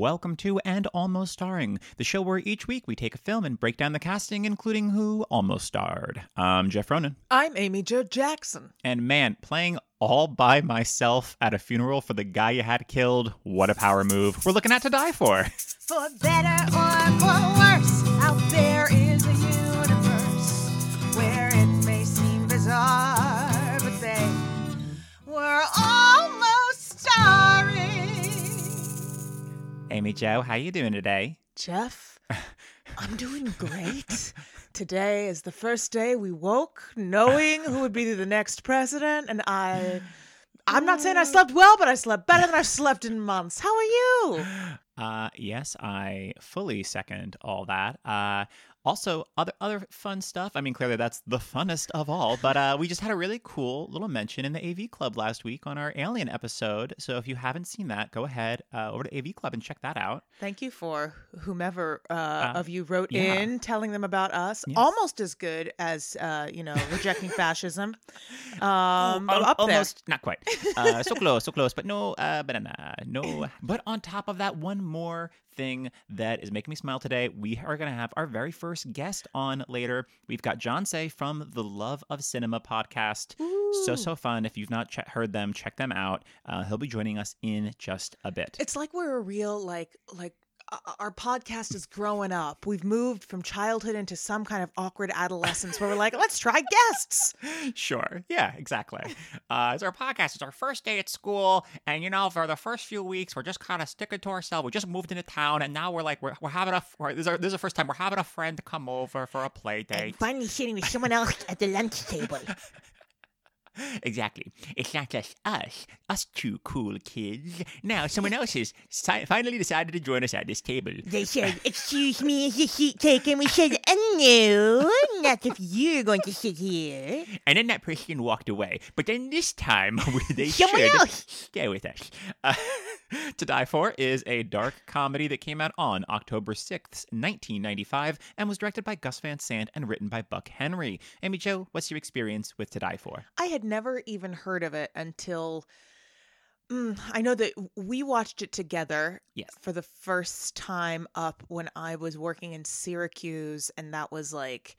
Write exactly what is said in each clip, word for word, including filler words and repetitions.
Welcome to and Almost Starring, the show where each week we take a film and break down the casting, including who almost starred. I'm Jeff Ronan. I'm Amy Jo Jackson. And man, playing all by myself at a funeral for the guy you had killed, what a power move. We're looking at To Die For. For better or for worse, out there is a universe where it may seem bizarre, but they were almost starring. Amy Jo, how you doing today? Jeff, I'm doing great. Today is the first day we woke knowing who would be the next president, and I, I'm not saying I slept well, but I slept better than I've slept in months. How are you? Uh, yes, I fully second all that. Uh, also, other other fun stuff. I mean, clearly that's the funnest of all, but uh, we just had a really cool little mention in the A V Club last week on our Alien episode. So if you haven't seen that, go ahead uh, over to A V Club and check that out. Thank you for whomever uh, uh, of you wrote yeah. in telling them about us. Yes. Almost as good as, uh, you know, rejecting fascism. Um, oh, up almost, there. Not quite. Uh, so close, so close, but no uh, banana, no. But on top of that, one more thing that is making me smile today. We are going to have our very first guest on later. We've got John Say from the Love of Cinema podcast. Ooh. So, so fun. If you've not ch- heard them, check them out. Uh, he'll be joining us in just a bit. It's like we're a real, like, like uh, our podcast is growing up. We've moved from childhood into some kind of awkward adolescence where we're like, let's try guests. Sure. Yeah, exactly. Uh, it's our podcast. It's our first day at school. And, you know, for the first few weeks, we're just kind of sticking to ourselves. We just moved into town. And now we're like, we're, we're having a, we're, this, is our, this is the first time we're having a friend come over for a play date. I'm finally sitting with someone else at the lunch table. Exactly. It's not just us, us two cool kids. Now someone else has si- finally decided to join us at this table. They said, excuse me, is your seat taken? We said, no, not if you're going to sit here. And then that person walked away. But then this time, they someone should else. Stay with us. Uh, To Die For is a dark comedy that came out on October sixth, nineteen ninety-five, and was directed by Gus Van Sant and written by Buck Henry. Amy Jo, what's your experience with To Die For? I had never even heard of it until mm, I know that we watched it together yes. for the first time up when I was working in Syracuse, and that was like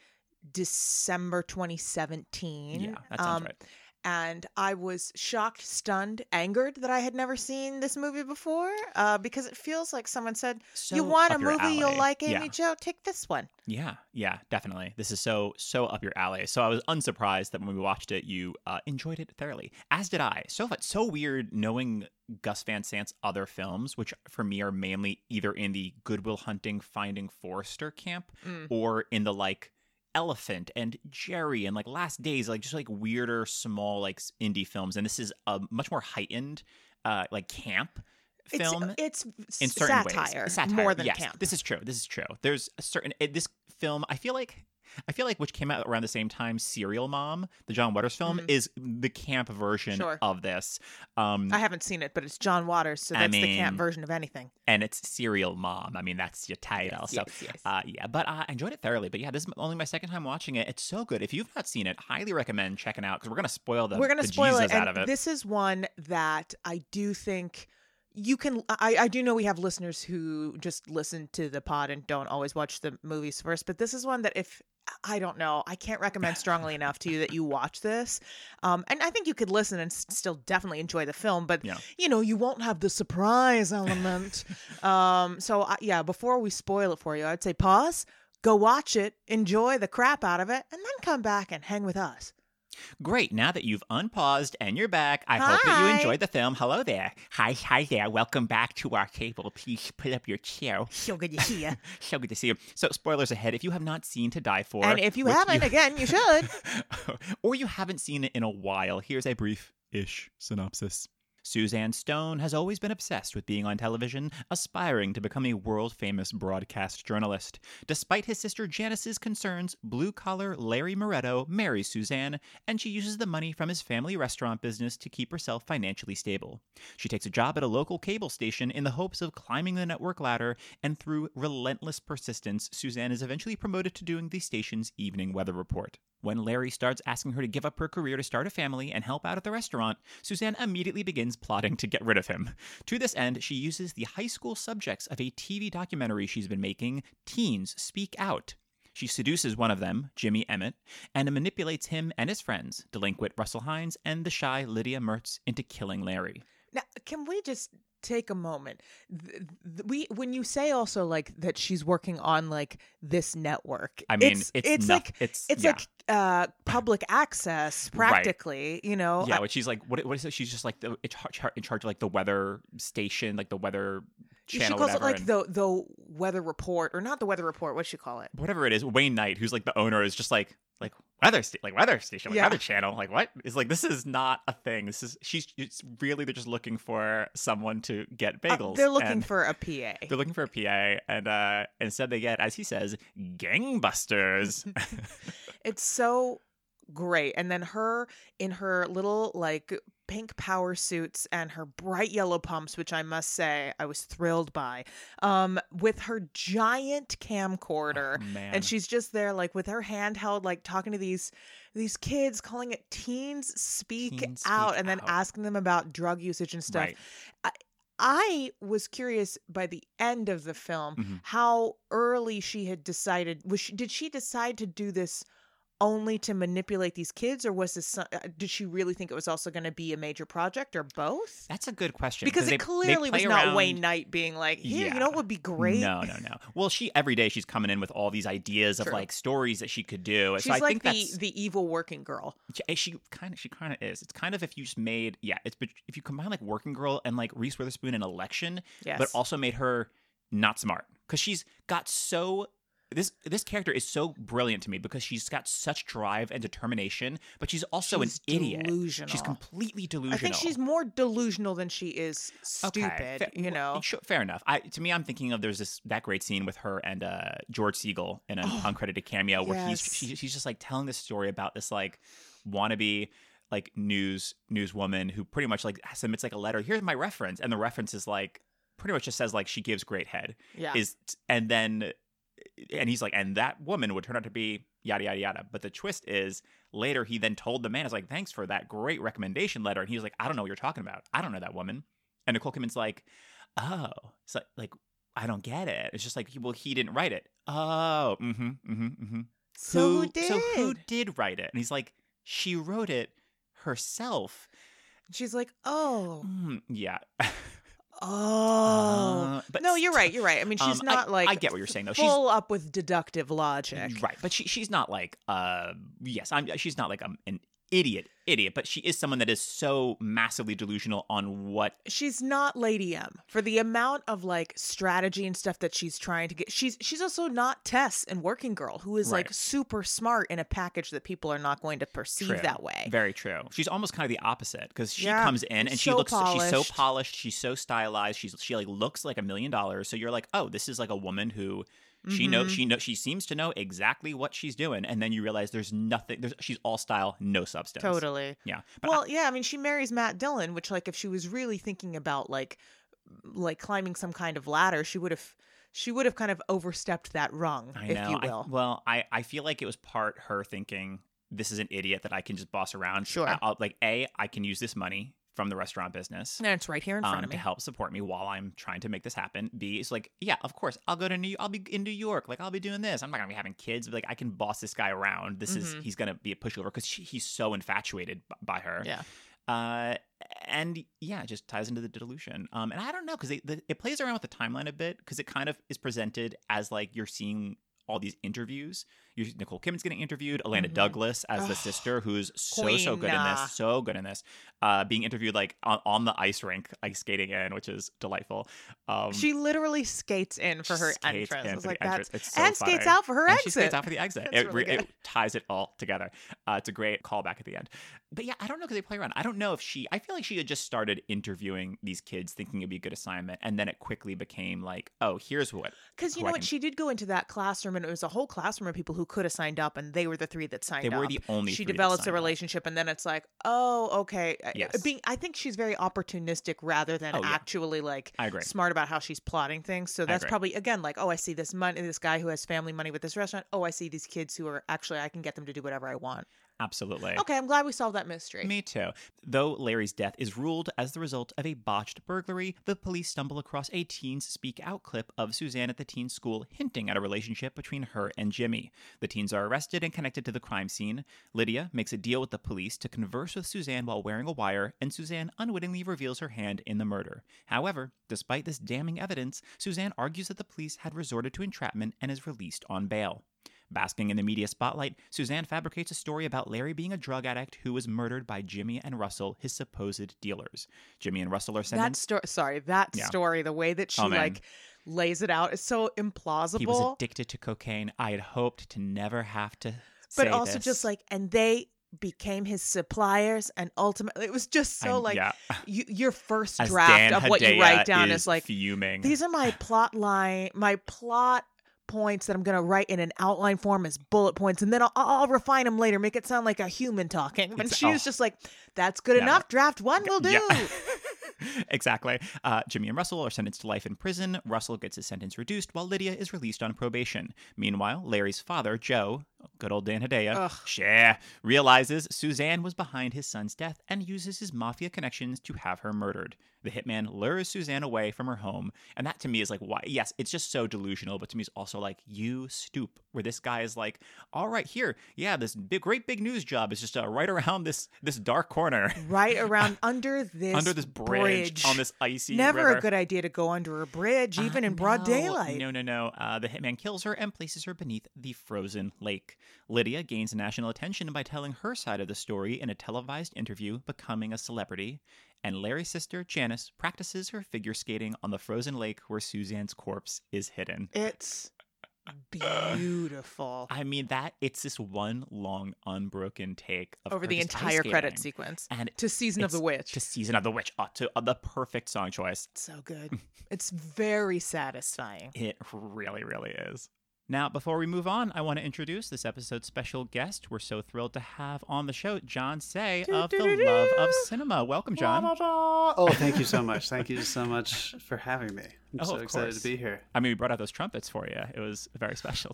December twenty seventeen. Yeah, that sounds um, right. And I was shocked, stunned, angered that I had never seen this movie before uh, because it feels like someone said, so you want a movie alley. You'll like, Amy yeah. Jo, take this one. Yeah, yeah, definitely. This is so, so up your alley. So I was unsurprised that when we watched it, you uh, enjoyed it thoroughly, as did I. So it's so weird knowing Gus Van Sant's other films, which for me are mainly either in the Goodwill Hunting, Finding Forrester camp mm. or in the like, Elephant and Jerry and like Last Days, like just like weirder small like indie films, and this is a much more heightened uh like camp film. It's, it's in certain satire, ways satire more than yes. camp. This is true. This is true. There's a certain this film. I feel like I feel like which came out around the same time, Serial Mom, the John Waters film, mm-hmm. is the camp version sure. of this. Um, I haven't seen it, but it's John Waters, so that's I mean, the camp version of anything. And it's Serial Mom. I mean, that's your title. Yes, so yes, yes. Uh, yeah, but uh, I enjoyed it thoroughly. But yeah, this is only my second time watching it. It's so good. If you've not seen it, highly recommend checking out because we're gonna spoil the we're gonna the spoil Jesus it. Out of it. This is one that I do think. You can, I, I do know we have listeners who just listen to the pod and don't always watch the movies first, but this is one that if, I don't know, I can't recommend strongly enough to you that you watch this. Um, and I think you could listen and s- still definitely enjoy the film, but yeah. you know, you won't have the surprise element. um, so I, yeah, before we spoil it for you, I'd say pause, go watch it, enjoy the crap out of it, and then come back and hang with us. Great. Now that you've unpaused and you're back, I hi. Hope that you enjoyed the film. Hello there. Hi, hi there. Welcome back to our table. Please put up your chair. So good to see you. So good to see you. So spoilers ahead. If you have not seen To Die For. And if you haven't, you... again, you should. Or you haven't seen it in a while. Here's a brief-ish synopsis. Suzanne Stone has always been obsessed with being on television, aspiring to become a world-famous broadcast journalist. Despite his sister Janice's concerns, blue-collar Larry Moretto marries Suzanne, and she uses the money from his family restaurant business to keep herself financially stable. She takes a job at a local cable station in the hopes of climbing the network ladder, and through relentless persistence, Suzanne is eventually promoted to doing the station's evening weather report. When Larry starts asking her to give up her career to start a family and help out at the restaurant, Suzanne immediately begins plotting to get rid of him. To this end, she uses the high school subjects of a T V documentary she's been making, Teens Speak Out. She seduces one of them, Jimmy Emmett, and manipulates him and his friends, delinquent Russell Hines and the shy Lydia Mertz, into killing Larry. Now, can we just take a moment? We, when you say also like that she's working on like this network, I mean, it's, it's, it's no, like it's, it's yeah. like uh, public access practically, right. you know? Yeah, but she's like, what? What is it? She's just like the, in charge of like the weather station, like the weather channel. She calls whatever, it like and, the the weather report, or not the weather report. What she call it? Whatever it is, Wayne Knight, who's like the owner, is just like like. Weather, st- like weather station, like yeah. weather channel, like what? It's like, this is not a thing. This is, she's it's really, they're just looking for someone to get bagels. Uh, they're looking and for a P A. They're looking for a P A. And uh, instead they get, as he says, gangbusters. It's so great. And then her in her little like pink power suits and her bright yellow pumps, which I must say I was thrilled by, um, with her giant camcorder. Oh, man. And she's just there like with her handheld, like talking to these these kids, calling it Teens Speak Teens Out, speak and then out. asking them about drug usage and stuff. Right. I, I was curious by the end of the film mm-hmm. how early she had decided. Was she, did she decide to do this only to manipulate these kids, or was this? Did she really think it was also going to be a major project, or both? That's a good question because it they, clearly they was around... not Wayne Knight being like, "Here, yeah. you know, what would be great." No, no, no. Well, she every day she's coming in with all these ideas True. of like stories that she could do. She's so I like think the that's... the evil working girl. She, she kind of she kind of is. It's kind of if you just made yeah. It's if you combine like working girl and like Reese Witherspoon and Election, yes. but also made her not smart because she's got so. This this character is so brilliant to me because she's got such drive and determination, but she's also she's an idiot. Delusional. She's completely delusional. I think she's more delusional than she is stupid. Okay. Fair, you know, well, fair enough. I, to me, I'm thinking of there's this that great scene with her and uh, George Segal in an oh, uncredited cameo where yes. he's she, she's just like telling this story about this like wannabe. like news newswoman who pretty much like submits like a letter. Here's my reference, and the reference is like pretty much just says like she gives great head. Yeah, is and then. And he's like, and that woman would turn out to be yada, yada, yada. But the twist is later he then told the man, I was like, thanks for that great recommendation letter. And he was like, I don't know what you're talking about. I don't know that woman. And Nicole Kidman's like, oh, it's like, like I don't get it. It's just like, well, he didn't write it. Oh, mm-hmm, mm-hmm, mm-hmm. So who, who did? So who did write it? And he's like, she wrote it herself. She's like, oh. Mm, yeah. Oh, uh, but no, you're right. You're right. I mean, she's um, not I, like I get what you're saying, though. Full she's, up with deductive logic, right? But she she's not like uh yes, I'm. She's not like um, an idiot, idiot. But she is someone that is so massively delusional on what she's not. Lady M, for the amount of like strategy and stuff that she's trying to get, she's she's also not Tess in Working Girl, who is right. like super smart in a package that people are not going to perceive true. that way. Very true. She's almost kind of the opposite because she yeah. comes in and so she looks polished. she's so polished, she's so stylized, she's she like looks like a million dollars. So you're like, oh, this is like a woman who. She mm-hmm. knows. She knows. She seems to know exactly what she's doing, and then you realize there's nothing. There's she's all style, no substance. Totally. Yeah. But well, I, yeah. I mean, she marries Matt Dillon, which, like, if she was really thinking about like, like climbing some kind of ladder, she would have, she would have kind of overstepped that rung, I know. if you will. I, well, I, I feel like it was part her thinking this is an idiot that I can just boss around. Sure. I, I'll, like, a I can use this money from the restaurant business. And it's right here in front um, of me. To help support me while I'm trying to make this happen. B, it's like, yeah, of course, I'll go to New York. I'll be in New York. Like, I'll be doing this. I'm not going to be having kids. But, like, I can boss this guy around. This mm-hmm. is, he's going to be a pushover because he's so infatuated b- by her. Yeah. Uh, and, yeah, it just ties into the delusion. Um, and I don't know, because the, it plays around with the timeline a bit because it kind of is presented as, like, you're seeing all these interviews. You're, Nicole Kidman's getting interviewed. Illeana mm-hmm. Douglas as the oh, sister, who's so queen. so good in this, so good in this, uh, being interviewed like on, on the ice rink, like skating in, which is delightful. Um, she literally skates in for her entrance. In for like, entrance. That's, so and funny. skates out for her and exit. She skates out for the exit. It, really it ties it all together. Uh, it's a great callback at the end. But yeah, I don't know, because they play around. I don't know if she, I feel like she had just started interviewing these kids thinking it'd be a good assignment. And then it quickly became like, oh, here's what. Because you know I what? Can... She did go into that classroom, and it was a whole classroom of people who could have signed up, and they were the three that signed up. They were up. the only She three develops that a relationship up. And then it's like, oh, okay. Yes. Being, I think she's very opportunistic rather than oh, yeah. actually like smart about how she's plotting things. So that's probably, again, like, oh, I see this money, this guy who has family money with this restaurant. Oh, I see these kids who are actually, I can get them to do whatever I want. Absolutely. Okay, I'm glad we solved that mystery. Me too. Though Larry's death is ruled as the result of a botched burglary, the police stumble across a Teens Speak Out clip of Suzanne at the teen school hinting at a relationship between her and Jimmy. The teens are arrested and connected to the crime scene. Lydia makes a deal with the police to converse with Suzanne while wearing a wire, and Suzanne unwittingly reveals her hand in the murder. However, despite this damning evidence, Suzanne argues that the police had resorted to entrapment and is released on bail. Basking in the media spotlight, Suzanne fabricates a story about Larry being a drug addict who was murdered by Jimmy and Russell, his supposed dealers. Jimmy and Russell are sentenced. That sto- sorry, that yeah. story, the way that she oh, like lays it out is so implausible. He was addicted to cocaine. I had hoped to never have to say But also this. Just like, and they became his suppliers, and ultimately it was just so I'm, like yeah. you, your first As draft Dan of Hedaya what you write down is, is like, fuming. These are my plot line, my plot points that I'm going to write in an outline form as bullet points, and then I'll, I'll refine them later, make it sound like a human talking. And she was oh, just like, that's good never. enough. Draft one will do. Yeah. Exactly. Uh, Jimmy and Russell are sentenced to life in prison. Russell gets his sentence reduced while Lydia is released on probation. Meanwhile, Larry's father, Joe, good old Dan Hedaya, yeah, realizes Suzanne was behind his son's death and uses his mafia connections to have her murdered. The hitman lures Suzanne away from her home. And that to me is like, why? Yes, it's just so delusional. But to me, it's also like, you stoop, where this guy is like, all right, here. Yeah, this big, great big news job is just uh, right around this this dark corner. Right around under this Under this bridge. Bridge. On this icy Never river. A good idea to go under a bridge, even uh, in broad no, daylight. No, no, no. Uh, the hitman kills her and places her beneath the frozen lake. Lydia gains national attention by telling her side of the story in a televised interview, becoming a celebrity. And Larry's sister, Janice, practices her figure skating on the frozen lake where Suzanne's corpse is hidden. It's beautiful. I mean, that it's this one long unbroken take of over the entire credit sequence, and to Season of the Witch to Season of the Witch uh, to uh, the perfect song choice. So good. It's very satisfying. It really really is. Now, before we move on, I want to introduce this episode's special guest. We're so thrilled to have on the show John Say of The Love of Cinema. Welcome, John. Oh, thank you so much. Thank you so much for having me. I'm oh, so excited course. to be here. I mean, we brought out those trumpets for you. It was very special.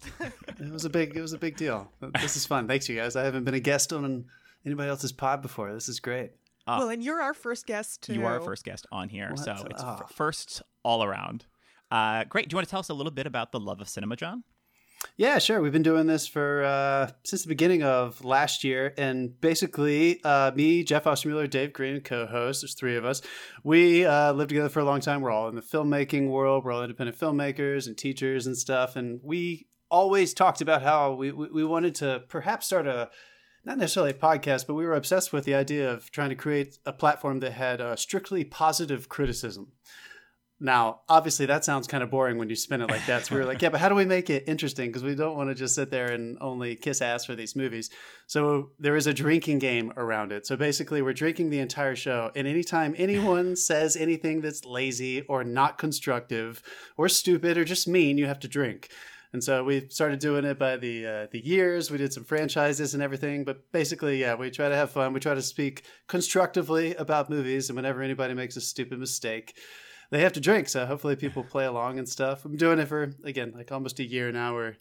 It was a big, it was a big deal. This is fun. Thanks, you guys. I haven't been a guest on anybody else's pod before. This is great. Uh, well, and you're our first guest, too. You are our first guest on here. What? So it's oh. f- first all around. Uh, great. Do you want to tell us a little bit about The Love of Cinema, John? Yeah, sure. We've been doing this for uh, since the beginning of last year. And basically, uh, me, Jeff Ostermuller, Dave Green, co-host, there's three of us. We uh, lived together for a long time. We're all in the filmmaking world. We're all independent filmmakers and teachers and stuff. And we always talked about how we, we, we wanted to perhaps start a, not necessarily a podcast, but we were obsessed with the idea of trying to create a platform that had a strictly positive criticism. Now, obviously, that sounds kind of boring when you spin it like that. So we were like, yeah, but how do we make it interesting? Because we don't want to just sit there and only kiss ass for these movies. So there is a drinking game around it. So basically, we're drinking the entire show. And anytime anyone says anything that's lazy or not constructive or stupid or just mean, you have to drink. And so we started doing it by the uh, the years. We did some franchises and everything. But basically, yeah, we try to have fun. We try to speak constructively about movies. And whenever anybody makes a stupid mistake, they have to drink, so hopefully people play along and stuff. I'm doing it for, again, like almost a year now. We're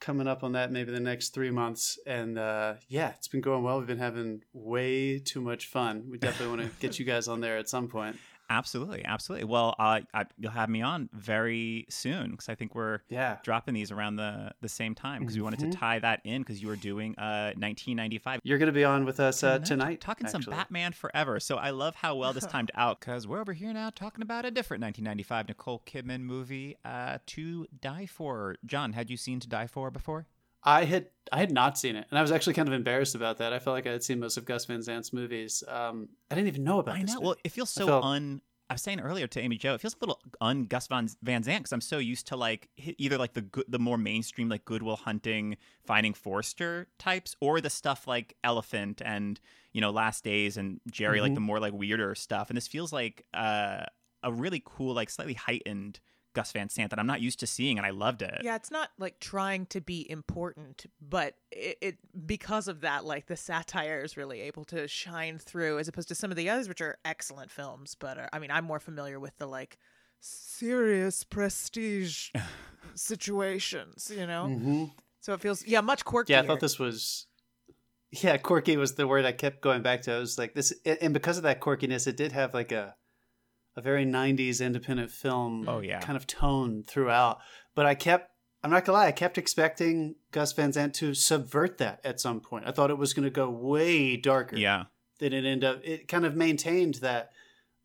coming up on that maybe the next three months. And uh, yeah, it's been going well. We've been having way too much fun. We definitely want to get you guys on there at some point. Absolutely. Absolutely. Well, uh, I, you'll have me on very soon, because I think we're yeah. dropping these around the, the same time, because mm-hmm. we wanted to tie that in, because you were doing uh, nineteen ninety-five. You're going to be on with us uh, tonight. tonight talking actually. some Batman Forever. So I love how well this timed out, because we're over here now talking about a different nineteen ninety-five Nicole Kidman movie, uh, To Die For. John, had you seen To Die For before? I had I had not seen it, and I was actually kind of embarrassed about that. I felt like I had seen most of Gus Van Sant's movies. Um, I didn't even know about it. I know. This movie. Well, it feels so felt... un I was saying earlier to Amy Jo, it feels a little un Gus Van Sant because I'm so used to like either like the good, the more mainstream like Good Will Hunting, Finding Forrester types, or the stuff like Elephant and you know Last Days and Jerry, mm-hmm. like the more like weirder stuff. And this feels like uh, a really cool, like slightly heightened Gus Van Sant that I'm not used to seeing, and I loved it. Yeah, it's not like trying to be important, but it, it because of that, like the satire is really able to shine through, as opposed to some of the others, which are excellent films. But are, I mean, I'm more familiar with the like serious prestige situations, you know. Mm-hmm. So it feels yeah much quirkier. Yeah, I thought this was yeah quirky was the word I kept going back to. I was like this, and because of that quirkiness, it did have like a. a very nineties independent film oh, yeah. kind of tone throughout. But I kept, I'm not gonna lie, I kept expecting Gus Van Sant to subvert that at some point. I thought it was going to go way darker yeah. than it ended up. It kind of maintained that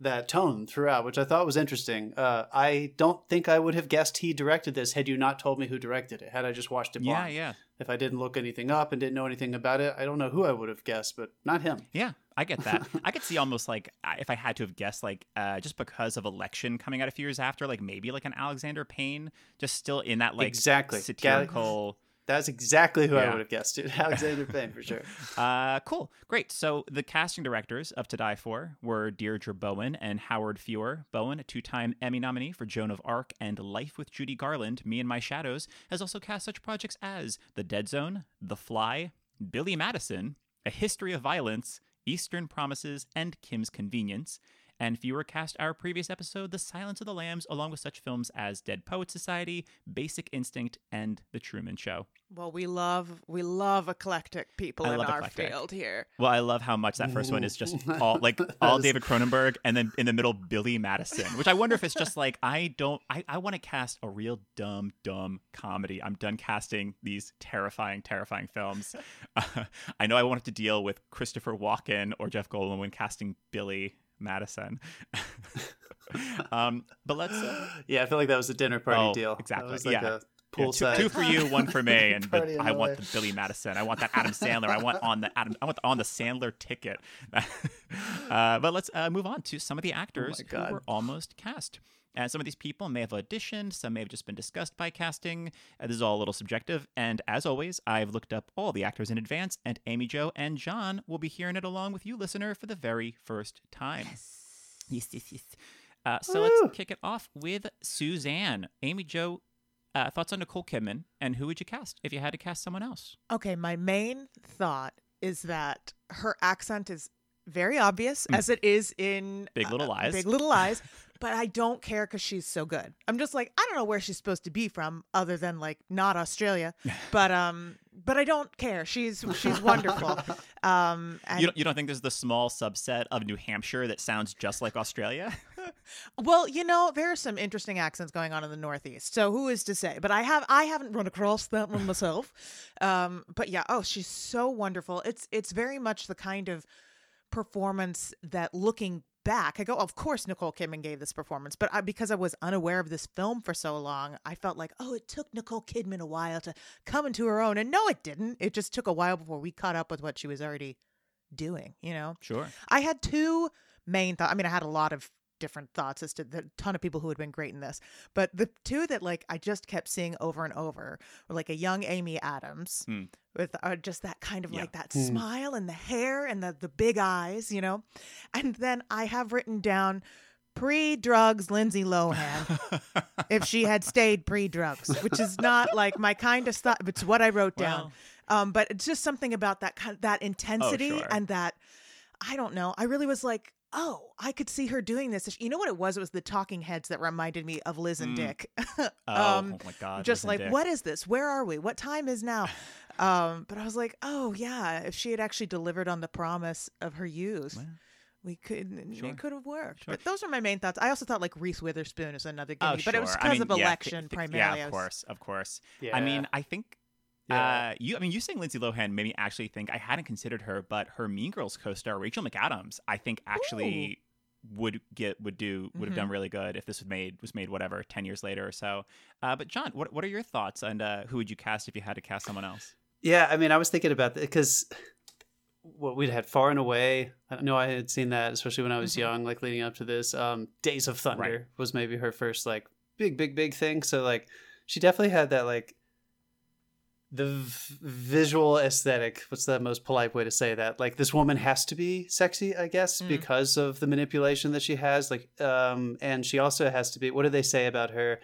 that tone throughout, which I thought was interesting. Uh, I don't think I would have guessed he directed this had you not told me who directed it, had I just watched it blind. Yeah, yeah. If I didn't look anything up and didn't know anything about it, I don't know who I would have guessed, but not him. Yeah. I get that. I could see almost like if I had to have guessed, like uh, just because of Election coming out a few years after, like maybe like an Alexander Payne, just still in that like exactly satirical. That's exactly who yeah. I would have guessed it. Alexander Payne for sure. Uh, cool, great. So the casting directors of To Die For were Deirdre Bowen and Howard Feuer. Bowen, a two-time Emmy nominee for Joan of Arc and Life with Judy Garland, Me and My Shadows, has also cast such projects as The Dead Zone, The Fly, Billy Madison, A History of Violence, Eastern Promises, and Kim's Convenience. And Feuer cast our previous episode, The Silence of the Lambs, along with such films as Dead Poets Society, Basic Instinct, and The Truman Show. Well, we love we love eclectic people I in our eclectic. Field here. Well, I love how much that first one is just all like all David Cronenberg, and then in the middle, Billy Madison, which I wonder if it's just like, I don't, I, I want to cast a real dumb, dumb comedy. I'm done casting these terrifying, terrifying films. Uh, I know I won't have to deal with Christopher Walken or Jeff Goldblum when casting Billy Madison. um, but let's. Uh... Yeah, I feel like that was a dinner party oh, deal. Exactly. Like yeah. Poolside. Yeah, two, two for you, one for me, and the, I want the Billy Madison. I want that Adam Sandler. I want on the Adam. I want the, on the Sandler ticket. uh, but let's uh, move on to some of the actors oh who were almost cast. And some of these people may have auditioned. Some may have just been discussed by casting. Uh, this is all a little subjective. And as always, I've looked up all the actors in advance. And Amy Jo and John will be hearing it along with you, listener, for the very first time. Yes. Yes, yes, yes. Uh, so Woo! Let's kick it off with Suzanne. Amy Jo, uh, thoughts on Nicole Kidman. And who would you cast if you had to cast someone else? Okay, my main thought is that her accent is very obvious, mm. as it is in Big Little uh, Lies. Big Little Lies. But I don't care because she's so good. I'm just like, I don't know where she's supposed to be from other than like not Australia. But um, but I don't care. She's she's wonderful. Um, and you, don't, you don't think there's the small subset of New Hampshire that sounds just like Australia? Well, you know, there are some interesting accents going on in the Northeast. So who is to say? But I have I haven't run across that one myself. Um, but yeah, oh, she's so wonderful. It's it's very much the kind of performance that looking back, I go, of course, Nicole Kidman gave this performance, but I, because I was unaware of this film for so long, I felt like, oh, it took Nicole Kidman a while to come into her own. And no, it didn't. It just took a while before we caught up with what she was already doing, you know? Sure. I had two main thoughts. I mean, I had a lot of different thoughts as to the ton of people who had been great in this, but the two that like I just kept seeing over and over were like a young Amy Adams mm. with uh, just that kind of yeah. like that mm. smile and the hair and the, the big eyes, you know. And then I have written down pre-drugs Lindsay Lohan if she had stayed pre-drugs, which is not like my kind of thought, but it's what I wrote well. down. Um, but it's just something about that kind that intensity oh, sure. and that I don't know. I really was like, oh, I could see her doing this. You know what it was? It was the Talking Heads that reminded me of Liz and mm. Dick. um, oh, oh my God. Just Liz like, Dick. What is this? Where are we? What time is now? um, but I was like, oh yeah, if she had actually delivered on the promise of her youth, well, we could sure. it could have worked. Sure. But those are my main thoughts. I also thought like Reese Witherspoon is another gimme, oh, sure. but it was because I mean, of yeah, Election th- th- primarily. Yeah, of course, of course. Yeah. I mean, I think. Yeah. Uh, you, I mean, you saying Lindsay Lohan made me actually think I hadn't considered her, but her Mean Girls co-star Rachel McAdams, I think actually Ooh. would get would do would mm-hmm. have done really good if this was made was made whatever ten years later or so. Uh, but John, what what are your thoughts? And uh, who would you cast if you had to cast someone else? Yeah, I mean, I was thinking about that because what we'd had Far and Away. I know I had seen that, especially when I was mm-hmm. young, like leading up to this. Um, Days of Thunder right. was maybe her first like big, big, big thing. So like she definitely had that like the v- visual aesthetic. What's the most polite way to say that? Like this woman has to be sexy, I guess, mm. because of the manipulation that she has. Like, um, and she also has to be. What do they say about her?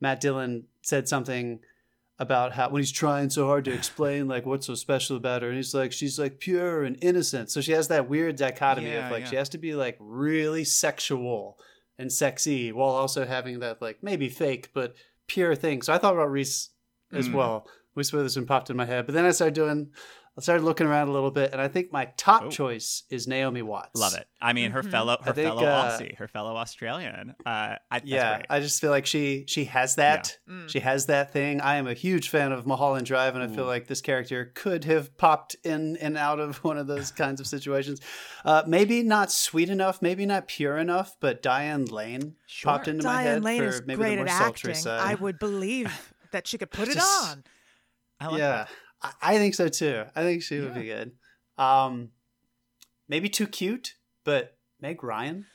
Matt Dillon said something about how when he's trying so hard to explain like what's so special about her, and he's like, she's like pure and innocent. So she has that weird dichotomy yeah, of like yeah. she has to be like really sexual and sexy while also having that like maybe fake but pure thing. So I thought about Reese as mm. well. Reese Witherspoon popped in my head, but then I started doing I started looking around a little bit, and I think my top oh. choice is Naomi Watts. Love it. I mean, her mm-hmm. fellow, her think, fellow uh, Aussie, her fellow Australian. Uh, I, yeah, great. I just feel like she she has that. Yeah. Mm. She has that thing. I am a huge fan of Mulholland Drive, and I Ooh. feel like this character could have popped in and out of one of those kinds of situations. Uh, maybe not sweet enough, maybe not pure enough, but Diane Lane sure. popped into Diane my head Lane for is maybe great the more at sultry acting. Side. I would believe that she could put just, it on. I like yeah. that. I think so too. I think she would yeah. be good. Um, maybe too cute, but Meg Ryan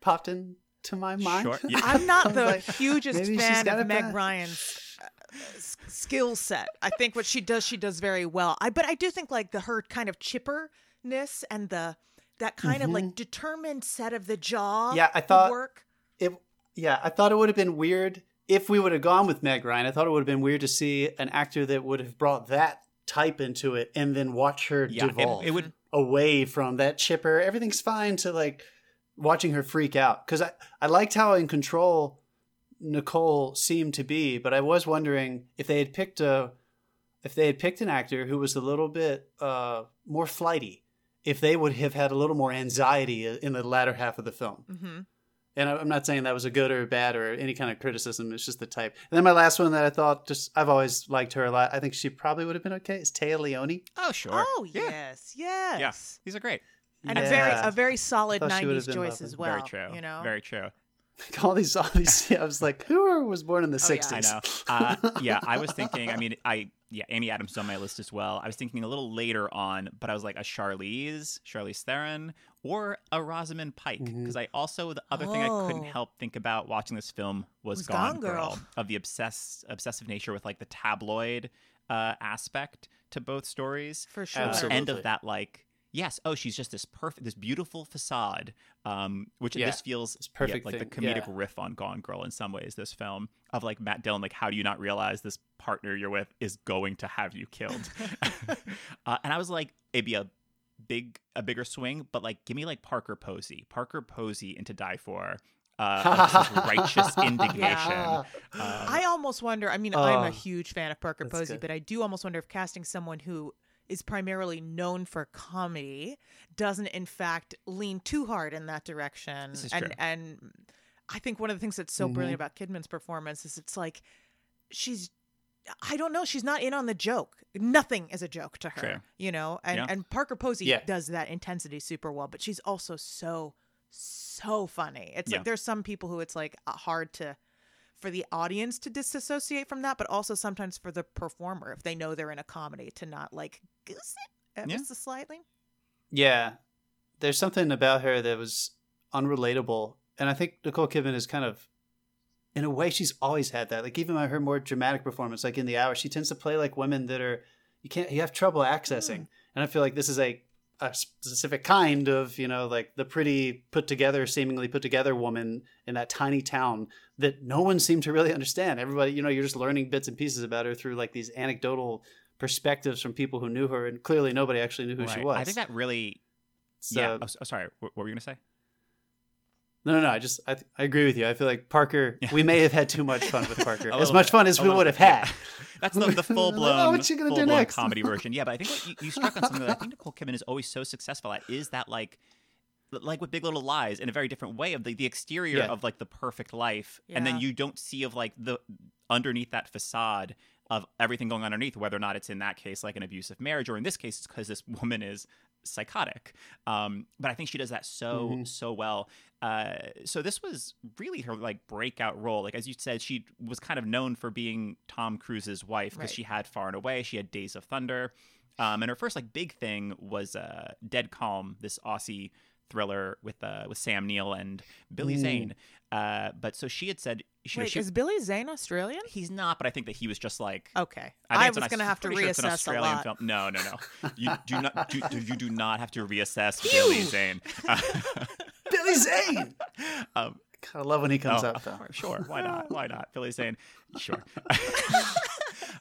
popped into my mind. Sure, yeah. I'm not the like, hugest fan of Meg bad. Ryan's skill set. I think what she does, she does very well. I but I do think like the her kind of chipperness and the that kind mm-hmm. of like determined set of the jaw. Yeah, I thought work. It. Yeah, I thought it would have been weird if we would have gone with Meg Ryan. I thought it would have been weird to see an actor that would have brought that type into it and then watch her yeah, devolve it, it would... away from that chipper. Everything's fine to like watching her freak out. Because I, I liked how in control Nicole seemed to be, but I was wondering if they had picked a if they had picked an actor who was a little bit uh, more flighty, if they would have had a little more anxiety in the latter half of the film. Mm-hmm. And I'm not saying that was a good or a bad or any kind of criticism. It's just the type. And then my last one that I thought just, I've always liked her a lot. I think she probably would have been okay. Is Taya Leone. Oh, sure. Oh, yeah. yes. Yes. Yeah. These are great. And yeah. a very a very solid nineties choice lovely. As well. Very true. You know? Very true. Like all these, all these, yeah, I was like, who was born in the oh, sixties? Yeah. I know. Uh, yeah, I was thinking, I mean, I, yeah, Amy Adams is on my list as well. I was thinking a little later on, but I was like a Charlize, Charlize Theron, or a Rosamund Pike. Because mm-hmm. I also, the other oh. thing I couldn't help think about watching this film was, was Gone, Gone Girl. Girl. Of the obsessed, obsessive nature with like the tabloid uh, aspect to both stories. For sure. Uh, and of that, like, yes. Oh, she's just this perfect, this beautiful facade, um, which yeah. this feels perfect, yeah, like thing. The comedic yeah. riff on Gone Girl in some ways, this film of like Matt Dillon, like, how do you not realize this partner you're with is going to have you killed? uh, and I was like, it'd be a big, a bigger swing, but like, give me like Parker Posey, Parker Posey into Die For. Uh, of righteous indignation. Yeah. Um, I almost wonder, I mean, uh, I'm a huge fan of Parker Posey, good. But I do almost wonder if casting someone who is primarily known for comedy doesn't in fact lean too hard in that direction. This is and true. And I think one of the things that's so mm-hmm. brilliant about Kidman's performance is it's like she's I don't know, she's not in on the joke. Nothing is a joke to her. True. You know? And yeah. and Parker Posey yeah. does that intensity super well, but she's also so so funny. It's yeah. like there's some people who it's like hard to for the audience to disassociate from that, but also sometimes for the performer, if they know they're in a comedy, to not like goose it ever yeah. so slightly. Yeah. There's something about her that was unrelatable. And I think Nicole Kidman is kind of, in a way, she's always had that. Like even her more dramatic performance, like in The Hour, she tends to play like women that are, you can't, you have trouble accessing. Mm. And I feel like this is a, a specific kind of, you know, like the pretty put together, seemingly put together woman in that tiny town that no one seemed to really understand. Everybody, you know, you're just learning bits and pieces about her through like these anecdotal perspectives from people who knew her. And clearly nobody actually knew who right. she was. I think that really, so, yeah. Oh, sorry. What were you going to say? No, no, no. I just, I, I agree with you. I feel like Parker, yeah. we may have had too much fun with Parker. As much bit. Fun as a we would have had. Yeah. That's the, the full-blown, full-blown comedy version. Yeah, but I think what you, you struck on something that I think Nicole Kidman is always so successful at is that, like, like with Big Little Lies, in a very different way of the, the exterior yeah. of, like, the perfect life. Yeah. And then you don't see of, like, the underneath that facade of everything going on underneath, whether or not it's in that case, like, an abusive marriage, or in this case, it's because this woman is psychotic. Um, but I think she does that so, mm-hmm. so well. Uh, so this was really her like breakout role. Like as you said, she was kind of known for being Tom Cruise's wife because right. she had Far and Away, she had Days of Thunder, Um, and her first like big thing was uh, Dead Calm, this Aussie thriller with uh, with Sam Neill and Billy mm. Zane. Uh, but so she had said, she, "Wait, she, is Billy Zane Australian?" He's not, but I think that he was just like, "Okay, I, I was going to have to reassess sure it's an Australian a lot." Film. No, no, no. You do not. Do, you do not have to reassess Billy Zane. Billy Zane. um, I love when he comes oh, up, though. Sure, why not? Why not? Billy Zane. Sure.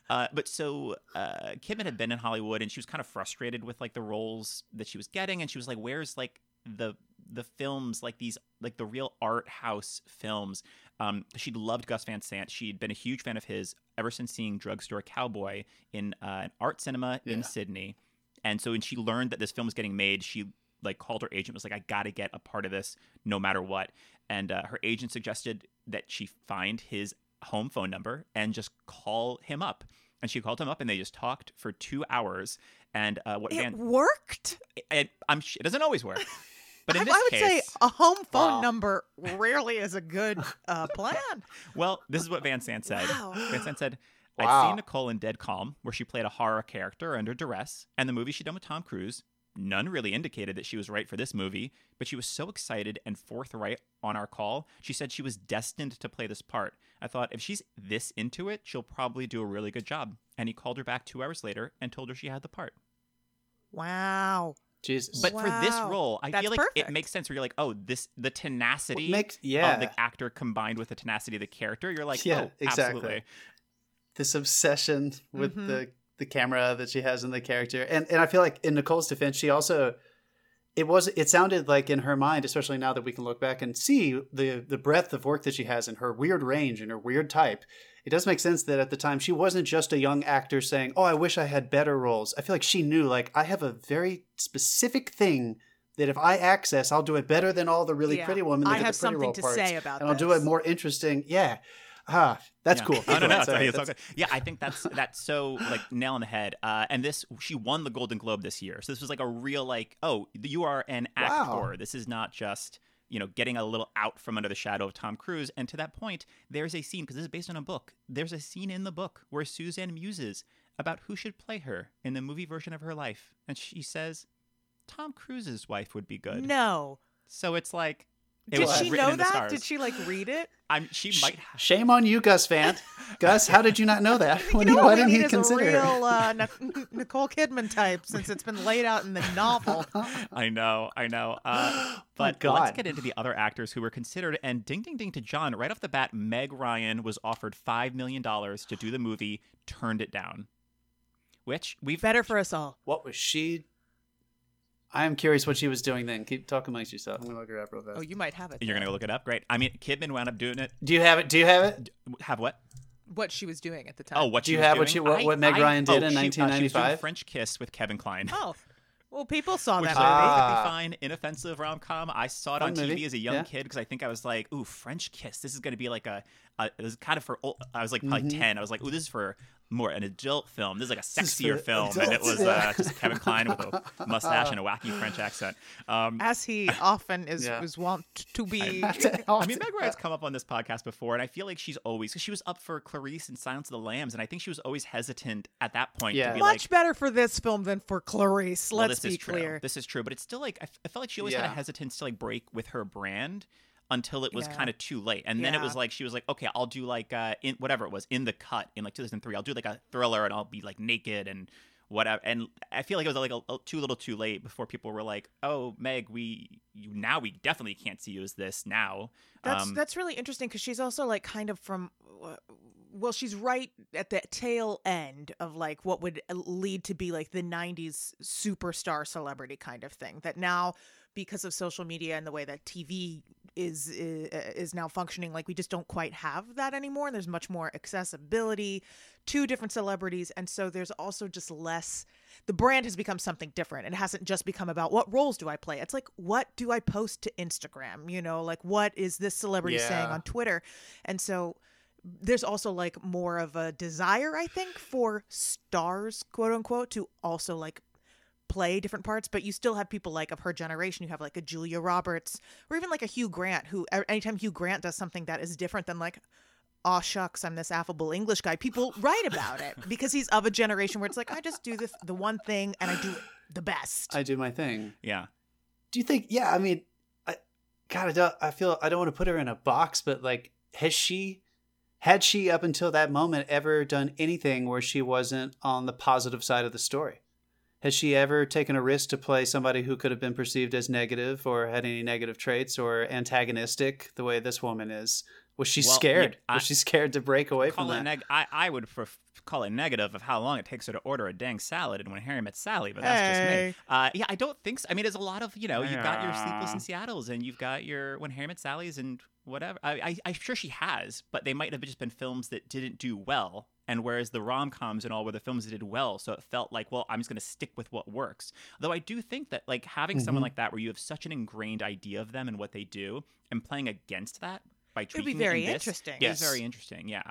Uh, but so uh, Kidman had been in Hollywood, and she was kind of frustrated with like the roles that she was getting, and she was like, "Where's like the the films like these like the real art house films?" Um, she loved Gus Van Sant. She'd been a huge fan of his ever since seeing Drugstore Cowboy in uh, an art cinema yeah. in Sydney, and so when she learned that this film was getting made, she like called her agent, was like, "I got to get a part of this, no matter what." And uh, her agent suggested that she find his home phone number and just call him up. And she called him up, and they just talked for two hours. And uh, what it Van... worked? It, it, I'm, it doesn't always work. But in I, this I would case, say a home phone wow. number rarely is a good uh, plan. Well, this is what Van Sant said. Wow. Van Sant said, "I'd wow. seen Nicole in Dead Calm, where she played a horror character under duress, and the movie she'd done with Tom Cruise. None really indicated that she was right for this movie, but she was so excited and forthright on our call. She said she was destined to play this part. I thought, if she's this into it, she'll probably do a really good job." And he called her back two hours later and told her she had the part. Wow. Jesus. But wow. for this role, I That's feel like perfect. It makes sense where you're like, oh, this the tenacity well, makes, yeah. of the actor combined with the tenacity of the character. You're like, yeah, oh, exactly. absolutely. This obsession with mm-hmm. the... the camera that she has in the character. And and I feel like in Nicole's defense, she also, it was, it sounded like in her mind, especially now that we can look back and see the, the breadth of work that she has and her weird range and her weird type. It does make sense that at the time she wasn't just a young actor saying, oh, I wish I had better roles. I feel like she knew, like, I have a very specific thing that if I access, I'll do it better than all the really yeah. pretty women. I have something to parts, say about that. And I'll this. do it more interesting. Yeah. Ah, that's yeah. cool. I don't know. Sorry, it's that's... Yeah, I think that's that's so like nail on the head. Uh, and this, she won the Golden Globe this year, so this was like a real like, oh, you are an actor. Wow. This is not just you know getting a little out from under the shadow of Tom Cruise. And to that point, there's a scene because this is based on a book. There's a scene in the book where Suzanne muses about who should play her in the movie version of her life, and she says, Tom Cruise's wife would be good. No. So it's like. It did she know that? Did she like read it? I'm. She Sh- might. Have. Shame on you, Gus Van. Gus, how did you not know that? When, you know why didn't he consider it? Uh, Nicole Kidman type, since it's been laid out in the novel. I know, I know. Uh, but oh let's get into the other actors who were considered. And ding, ding, ding to John. Right off the bat, Meg Ryan was offered five million dollars to do the movie, turned it down. Which we've better for us all. What was she? I am curious what she was doing then. Keep talking amongst yourself. I'm gonna look her up real fast. Oh, you might have it. You're gonna go look it up? Great. I mean, Kidman wound up doing it. Do you have it? Do you have it? Have what? What she was doing at the time. Oh, what? Do you she have was what doing? she what, I, what Meg I, Ryan did oh, in nineteen ninety-five? Uh, she was doing French Kiss with Kevin Kline. Oh, well, people saw that. Which movie. Ah. Is a fine, inoffensive rom com. I saw it fun on movie. T V as a young yeah. kid because I think I was like, "Ooh, French Kiss. This is gonna be like a." Uh, it was kind of for. Old, I was like probably mm-hmm. ten. I was like, "Ooh, this is for." More an adult film. This is like a sexier film, adults, and it was uh, yeah. just Kevin Kline with a mustache and a wacky French accent, um, as he often is yeah. was wont to be. I, I mean, Meg Ryan's come up on this podcast before, and I feel like she's always because she was up for Clarice and Silence of the Lambs, and I think she was always hesitant at that point. Yeah. to be much like, better for this film than for Clarice. Let's well, this be is true. clear. This is true, but it's still like I, I felt like she always yeah. had a hesitance to like break with her brand. Until it was yeah. kind of too late. And yeah. then it was like, she was like, okay, I'll do like, uh, in whatever it was, In the Cut in like two thousand three, I'll do like a thriller and I'll be like naked and whatever. And I feel like it was like a, a, too little too late before people were like, oh, Meg, we you, now we definitely can't see you as this now. That's, um, that's really interesting because she's also like kind of from, uh, well, she's right at the tail end of like what would lead to be like the nineties superstar celebrity kind of thing that now because of social media and the way that T V is, is is now functioning, like we just don't quite have that anymore. And there's much more accessibility to different celebrities. And so there's also just less, the brand has become something different. It hasn't just become about what roles do I play? It's like, what do I post to Instagram? You know, like what is this celebrity yeah. saying on Twitter? And so there's also like more of a desire, I think, for stars, quote unquote, to also like play different parts, but you still have people like of her generation. You have like a Julia Roberts or even like a Hugh Grant who anytime Hugh Grant does something that is different than like oh, shucks, I'm this affable English guy, people write about it because he's of a generation where it's like, I just do the, the one thing and I do it the best. I do my thing. Yeah. Do you think, yeah, I mean, I, God, I, don't, I feel, I don't want to put her in a box, but like, has she, had she up until that moment ever done anything where she wasn't on the positive side of the story? Has she ever taken a risk to play somebody who could have been perceived as negative or had any negative traits or antagonistic the way this woman is? Was she well, scared? I, was she scared to break away from that? Neg- I, I would pref- call it negative of how long it takes her to order a dang salad and When Harry Met Sally, but that's hey. just me. Uh, yeah, I don't think so. I mean, there's a lot of, you know, yeah. you've got your Sleepless in Seattle's and you've got your When Harry Met Sally's and whatever. I, I, I'm sure she has, but they might have just been films that didn't do well. And whereas the rom-coms and all were the films that did well, so it felt like, well, I'm just going to stick with what works. Though I do think that, like, having mm-hmm. someone like that where you have such an ingrained idea of them and what they do and playing against that by tweaking it would be very in interesting. Yes. It's very interesting, yeah.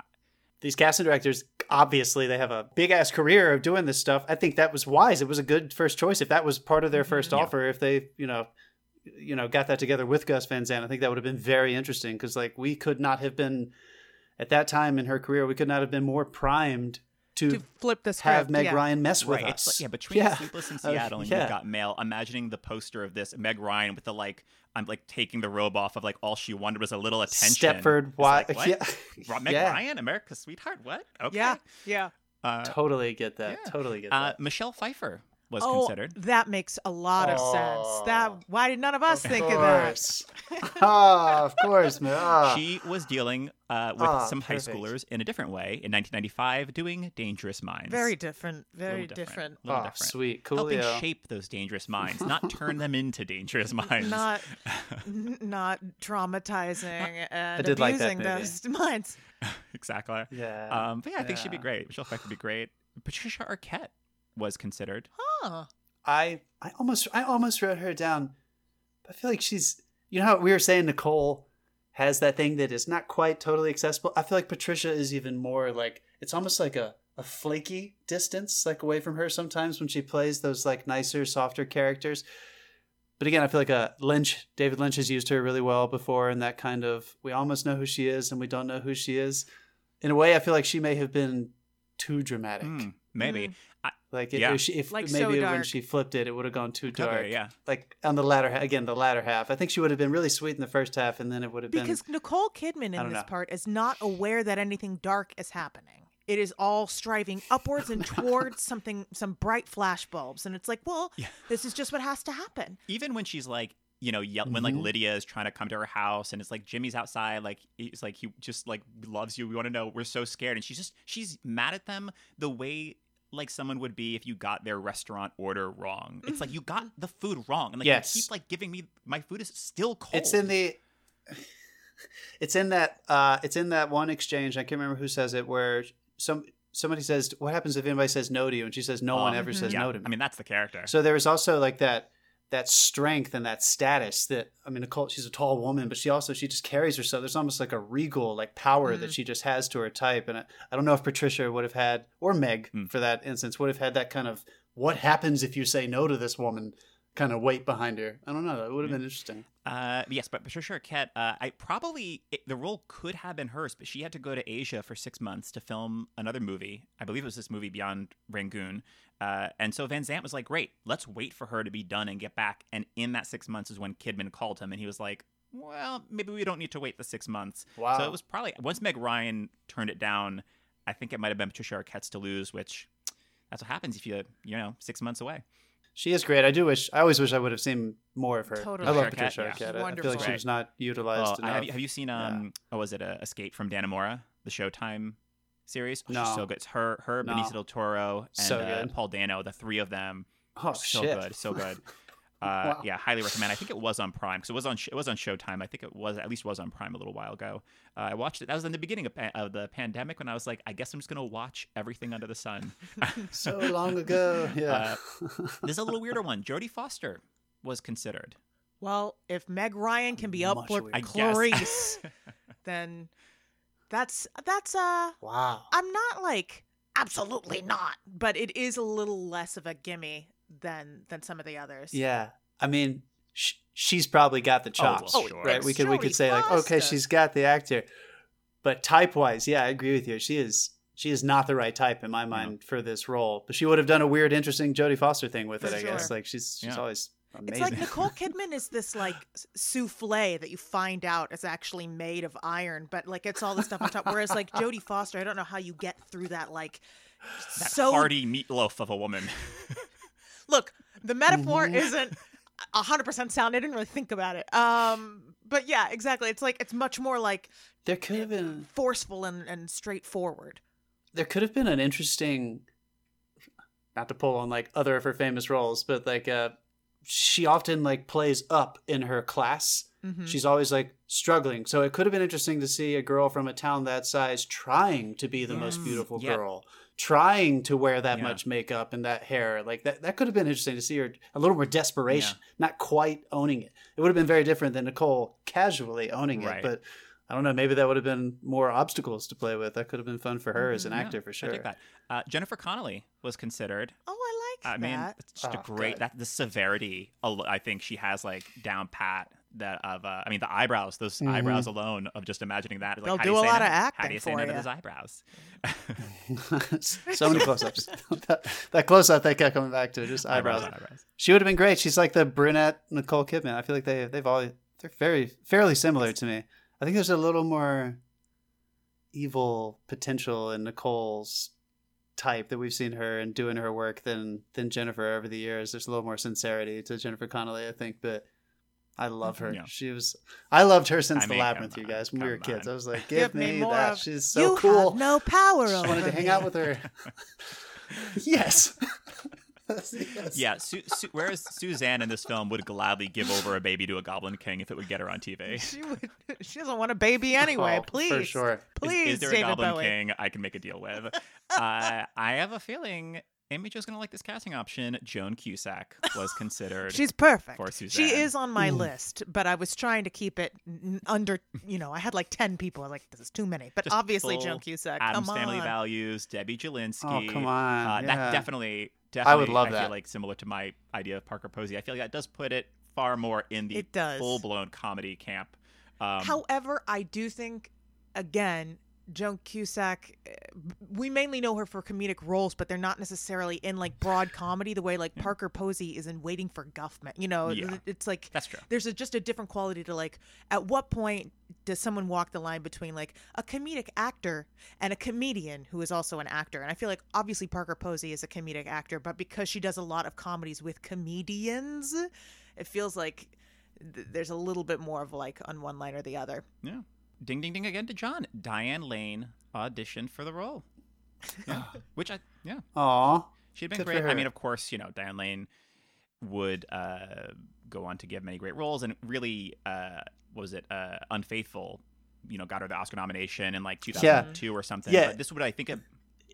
These casting directors, obviously, they have a big-ass career of doing this stuff. I think that was wise. It was a good first choice. If that was part of their first yeah. offer, if they, you know, you know, got that together with Gus Van Sant, I think that would have been very interesting because, like, we could not have been... At that time in her career, we could not have been more primed to, to flip this have Meg yeah. Ryan mess with right. us. It's like, yeah, between yeah. Sleepless in Seattle uh, and yeah. You've Got Mail, imagining the poster of this Meg Ryan with the like, I'm like taking the robe off of like all she wanted was a little attention. Stepford, why? Like, what? Yeah. Meg yeah. Ryan, America's Sweetheart, what? Okay. Yeah, yeah. Uh, totally get that. Yeah. Totally get that. Uh, Michelle Pfeiffer was oh, considered. That makes a lot of oh, sense. That why did none of us of think course. Of that? Oh, of course, man. Oh. She was dealing uh, with oh, some perfect. High schoolers in a different way in nineteen ninety-five, doing Dangerous Minds. Very different. Very different. different. Oh, different. Sweet, cool. Helping shape those dangerous minds, not turn them into dangerous minds. Not, n- not traumatizing and abusing like that those minds. Exactly. Yeah. Um, but yeah, I think yeah. she'd be great. Michelle Pfeiffer would be great. Patricia Arquette was considered. Huh. I I almost I almost wrote her down. I feel like she's, you know how we were saying Nicole has that thing that is not quite totally accessible. I feel like Patricia is even more like, it's almost like a, a flaky distance like away from her sometimes when she plays those like nicer, softer characters. But again, I feel like a Lynch, David Lynch has used her really well before in that kind of, we almost know who she is and we don't know who she is. In a way, I feel like she may have been too dramatic. Mm, maybe. Mm. I, Like, it, yeah. if, she, if like maybe so when she flipped it, it would have gone too dark. Cover, yeah. Like on the latter, again, the latter half. I think she would have been really sweet in the first half, and then it would have been. Because Nicole Kidman in this know. part is not aware that anything dark is happening. It is all striving upwards and towards something, some bright flash bulbs. And it's like, well, yeah. this is just what has to happen. Even when she's like, you know, yell- mm-hmm. when like Lydia is trying to come to her house and it's like Jimmy's outside, like it's like he just like loves you. We want to know. We're so scared. And she's just, she's mad at them the way like someone would be if you got their restaurant order wrong. It's like, you got the food wrong. And like, yes. you keep like giving me, my food is still cold. It's in the, it's in that, uh, it's in that one exchange. I can't remember who says it, where some, somebody says, what happens if anybody says no to you? And she says, no um, one ever mm-hmm. says yeah. no to me. I mean, that's the character. So there was also like that, that strength and that status that, I mean, Nicole, she's a tall woman, but she also, she just carries herself. There's almost like a regal, like power mm. that she just has to her type. And I, I don't know if Patricia would have had, or Meg mm. for that instance, would have had that kind of, what happens if you say no to this woman kind of weight behind her. I don't know. That would have yeah. been interesting. Uh, yes, but Patricia Arquette, uh, I probably, it, the role could have been hers, but she had to go to Asia for six months to film another movie. I believe it was this movie Beyond Rangoon. Uh, and so Van Sant was like, great, let's wait for her to be done and get back. And in that six months is when Kidman called him and he was like, well, maybe we don't need to wait the six months. Wow. So it was probably, once Meg Ryan turned it down, I think it might have been Patricia Arquette's to lose, which that's what happens if you, you know, six months away. She is great. I do wish, I always wish I would have seen more of her. Totally. I love Patricia Arquette. Yeah. I, I feel like she was not utilized well, enough. Have you, have you seen, um, yeah. oh, was it uh, Escape from Dannemora, the Showtime series? Oh, no. She's so good. It's her, her no. Benicio del Toro, and so uh, Paul Dano, the three of them. Oh, so shit. good. So good. Uh, wow. Yeah, highly recommend. I think it was on Prime because it was on it was on Showtime. I think it was at least was on Prime a little while ago. Uh, I watched it. That was in the beginning of, of the pandemic when I was like, I guess I'm just gonna watch everything under the sun. So long ago. Yeah. Uh, there's a little weirder one. Jodie Foster was considered. Well, if Meg Ryan can be up for Clarice, then that's that's uh. Wow. I'm not like absolutely not, but it is a little less of a gimme than than some of the others. Yeah, I mean, sh- she's probably got the chops, oh, well, sure. right? We could Jodie we could say Foster. Like, okay, she's got the act here. But type-wise, yeah, I agree with you. She is she is not the right type in my mind yeah. for this role. But she would have done a weird, interesting Jodie Foster thing with it, for I sure. guess. Like she's she's yeah. always amazing. It's like Nicole Kidman is this like souffle that you find out is actually made of iron, but like it's all the stuff on top. Whereas like Jodie Foster, I don't know how you get through that like that so hearty meatloaf of a woman. Look, the metaphor isn't one hundred percent sound. I didn't really think about it. Um, but yeah, exactly. It's like it's much more like there could have been forceful and, and straightforward. There could have been an interesting, not to pull on like other of her famous roles, but like uh, she often like plays up in her class. Mm-hmm. She's always like struggling. So it could have been interesting to see a girl from a town that size trying to be the yes. most beautiful yep. girl. Trying to wear that yeah. much makeup and that hair, like that that could have been interesting to see her a little more desperation, yeah. not quite owning it. It would have been very different than Nicole casually owning right. it, but I don't know, maybe that would have been more obstacles to play with. That could have been fun for her mm-hmm. as an actor yeah, for sure. I dig that. Uh, Jennifer Connelly was considered. Oh, I like that. I mean, it's just oh, a great, that, the severity, I think she has like down pat. That of uh, I mean the eyebrows, those mm-hmm. eyebrows alone of just imagining that. Like, They'll do, do a lot no, of acting. How do you say no to those eyebrows? So many close-ups. that, that close-up they kept coming back to, just eyebrows. Eyebrows, eyebrows. She would have been great. She's like the brunette Nicole Kidman. I feel like they they've all they're very fairly similar to me. I think there's a little more evil potential in Nicole's type that we've seen her and doing her work than than Jennifer over the years. There's a little more sincerity to Jennifer Connelly, I think, but. I love her. Yeah. She was. I loved her since I mean, The Labyrinth, you guys. When we were kids, I was like, "Give, Give me, me that." Of, She's so you cool. Have no power. Just over wanted to hang out with her. yes. yes. Yeah. Su- Su- whereas Suzanne in this film would gladly give over a baby to a Goblin King if it would get her on T V. She would. She doesn't want a baby anyway. Oh, please, for sure. Please, is, is there David a Goblin Bowie. King I can make a deal with? uh, I have a feeling. Amy Jo's going to like this casting option. Joan Cusack was considered. She's perfect. For Suzanne. She is on my mm. list, but I was trying to keep it under, you know, I had like ten people. I was like, this is too many. But just obviously Joan Cusack, Adam come Stanley on. Values, Debbie Jelinski. Oh, come on. Uh, yeah. That definitely, definitely. I would love I that. I feel like similar to my idea of Parker Posey. I feel like that does put it far more in the full-blown comedy camp. Um, However, I do think, again, Joan Cusack, we mainly know her for comedic roles, but they're not necessarily in like broad comedy the way like yeah. Parker Posey is in Waiting for Guffman. You know, yeah. it's like that's true. There's a, just a different quality to like. At what point does someone walk the line between like a comedic actor and a comedian who is also an actor? And I feel like obviously Parker Posey is a comedic actor, but because she does a lot of comedies with comedians, it feels like th- there's a little bit more of like on one line or the other. Yeah. Ding, ding, ding again to John. Diane Lane auditioned for the role. Yeah. Which I, yeah. Aw. She'd been great. I mean, of course, you know, Diane Lane would uh, go on to give many great roles and really, uh, what was it, uh, Unfaithful, you know, got her the Oscar nomination in like two thousand two yeah. or something. Yeah. But this would, I think. It...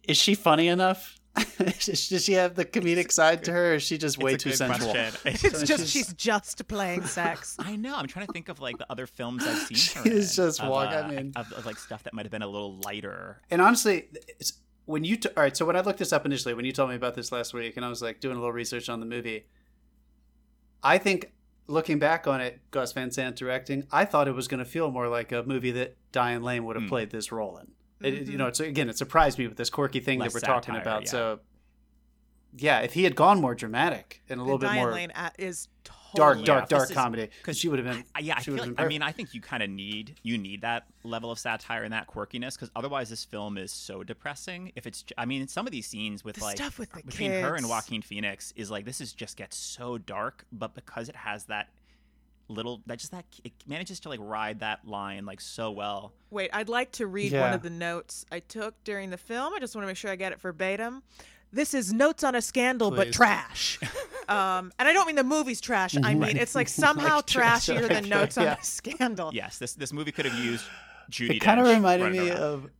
Is she funny enough? Does she have the comedic it's side good, to her, or is she just way too sensual? It's, it's just she's just playing sex. I know. I'm trying to think of like the other films I've seen. She's her in, just walking. Uh, I mean, of, of like stuff that might have been a little lighter. And honestly, it's, when you t- all right, so when I looked this up initially, when you told me about this last week, and I was like doing a little research on the movie, I think looking back on it, Gus Van Sant directing, I thought it was going to feel more like a movie that Diane Lane would have mm. played this role in. It, you know, it's, again, it surprised me with this quirky thing Less that we're talking satire, about. Yeah. So, yeah, if he had gone more dramatic and a the little Diane bit more Lane is totally dark, dark, dark is, comedy, because she would have been. I, yeah, I, feel like, been I mean, I think you kind of need you need that level of satire and that quirkiness, because otherwise, this film is so depressing. If it's, I mean, some of these scenes with the like stuff with the between kids. Her and Joaquin Phoenix is like this is just gets so dark, but because it has that. Little that just that it manages to like ride that line like so well. Wait, I'd like to read yeah. one of the notes I took during the film. I just want to make sure I get it verbatim. This is notes on a scandal, Please. But trash. um, and I don't mean the movie's trash. I mean it's like somehow like trashier trash. Than notes yeah. on a scandal. Yes, this this movie could have used Judy. It kind of reminded me around. Of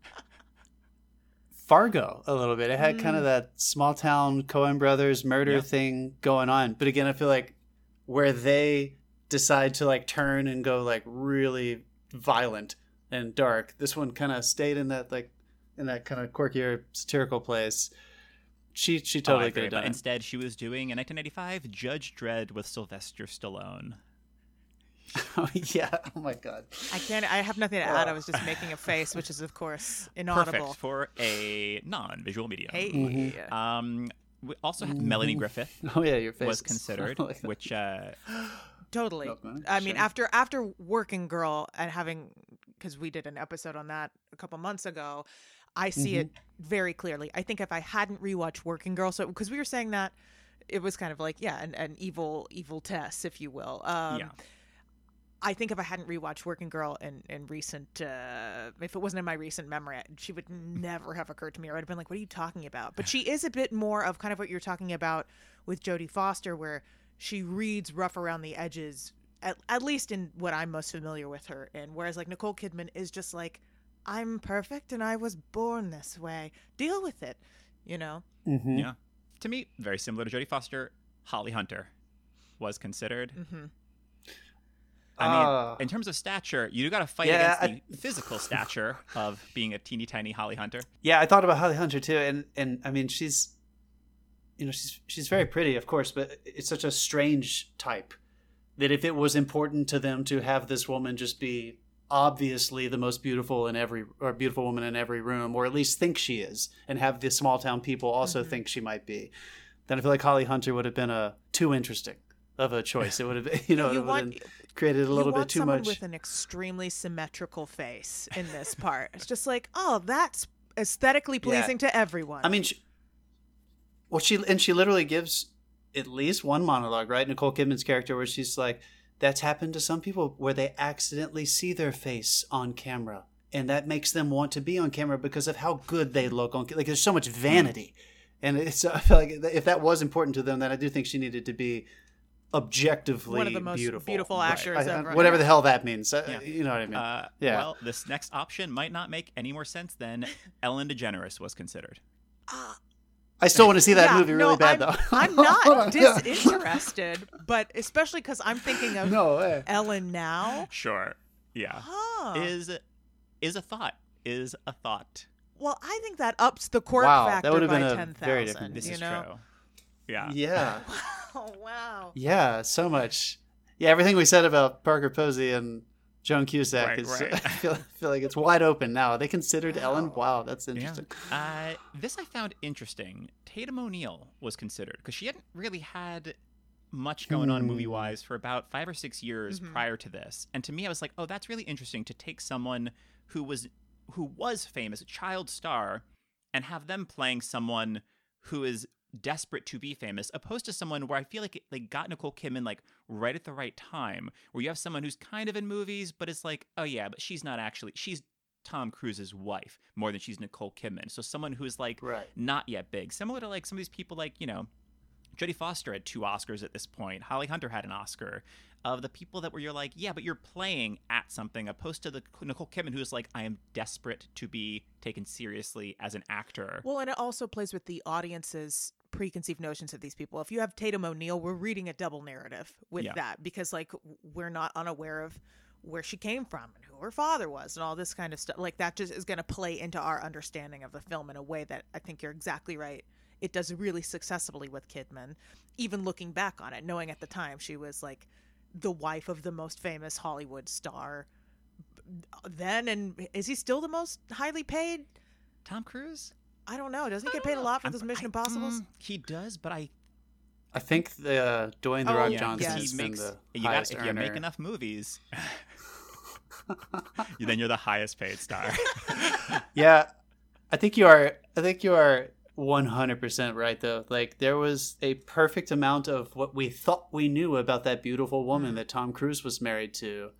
Fargo a little bit. It had mm. kind of that small town Coen Brothers murder yeah. thing going on. But again, I feel like where they decide to like turn and go like really violent and dark. This one kind of stayed in that like in that kind of quirkier satirical place. She she totally oh, I could have done. But instead, she was doing in nineteen eighty-five Judge Dredd with Sylvester Stallone. Oh yeah! Oh my God! I can't. I have nothing to add. I was just making a face, which is of course inaudible. Perfect for a non-visual medium. Hey. Mm-hmm. Um, we also had mm-hmm. Melanie Griffith. Oh yeah, your face was considered, like which uh, totally. Okay, I sure. mean, after after Working Girl and having, because we did an episode on that a couple months ago, I see mm-hmm. it very clearly. I think if I hadn't rewatched Working Girl, so because we were saying that it was kind of like yeah, an, an evil evil test, if you will. Um, yeah. I think if I hadn't rewatched Working Girl in, in recent, uh, if it wasn't in my recent memory, she would never have occurred to me. Or I'd have been like, what are you talking about? But she is a bit more of kind of what you're talking about with Jodie Foster, where she reads rough around the edges, at, at least in what I'm most familiar with her. And whereas like Nicole Kidman is just like, I'm perfect and I was born this way. Deal with it, you know? Mm-hmm. Yeah. To me, very similar to Jodie Foster, Holly Hunter was considered. Mm-hmm. I mean, uh, in terms of stature, you got to fight yeah, against the I, physical stature of being a teeny tiny Holly Hunter. Yeah, I thought about Holly Hunter too, and and I mean, she's, you know, she's she's very pretty, of course, but it's such a strange type that if it was important to them to have this woman just be obviously the most beautiful in every or beautiful woman in every room, or at least think she is, and have the small town people also mm-hmm. think she might be, then I feel like Holly Hunter would have been a too interesting of a choice. It would have, you know, you it would want, have created a little bit too much. You want someone with an extremely symmetrical face in this part. It's just like, oh, that's aesthetically pleasing yeah. to everyone. I mean, she, well, she and she literally gives at least one monologue, right? Nicole Kidman's character, where she's like, that's happened to some people where they accidentally see their face on camera, and that makes them want to be on camera because of how good they look on. Like, there's so much vanity, and it's I feel like if that was important to them, then I do think she needed to be objectively one of the most beautiful, beautiful actors right. ever. I, I, whatever the hell that means. Yeah. You know what I mean? Uh, yeah. Well, this next option might not make any more sense than Ellen DeGeneres was considered. Uh, I still want to see that yeah, movie really no, bad, I'm, though. I'm not disinterested, but especially because I'm thinking of no way. Ellen now. Sure. Yeah. Huh. Is is a thought. Is a thought. Well, I think that ups the quirk wow, factor that by ten thousand. This is know? True. Yeah. Yeah. Oh, wow. Yeah, so much. Yeah, everything we said about Parker Posey and Joan Cusack right, is right. I feel, feel like it's wide open now. They considered wow. Ellen. Wow, that's interesting. Yeah. Uh, this I found interesting. Tatum O'Neal was considered because she hadn't really had much going on mm. movie-wise for about five or six years mm-hmm. prior to this. And to me, I was like, oh, that's really interesting to take someone who was who was famous, a child star, and have them playing someone who is desperate to be famous, opposed to someone where I feel like they got Nicole Kidman like right at the right time, where you have someone who's kind of in movies, but it's like, oh yeah, but she's not actually, she's Tom Cruise's wife more than she's Nicole Kidman. So someone who's like right. not yet big, similar to like some of these people like, you know, Jodie Foster had two Oscars at this point. Holly Hunter had an Oscar. Of the people that were you're like, yeah, but you're playing at something, opposed to the Nicole Kidman who's like, I am desperate to be taken seriously as an actor. Well, and it also plays with the audience's preconceived notions of these people. If you have Tatum O'Neal, we're reading a double narrative with yeah. that, because like we're not unaware of where she came from and who her father was and all this kind of stuff. Like that just is going to play into our understanding of the film in a way that I think you're exactly right. It does really successfully with Kidman, even looking back on it, knowing at the time she was like the wife of the most famous Hollywood star then. And is he still the most highly paid? Tom Cruise? I don't know. Doesn't he get paid know. a lot for I'm, those Mission I, Impossibles? Mm, he does, but I... I think the uh, Dwayne The oh, Rock yeah, Johnson yes. is the you highest gotta, If earner. You make enough movies, then you're the highest paid star. Yeah. I think you are... I think you are... one hundred percent right, though. Like, there was a perfect amount of what we thought we knew about that beautiful woman that Tom Cruise was married to,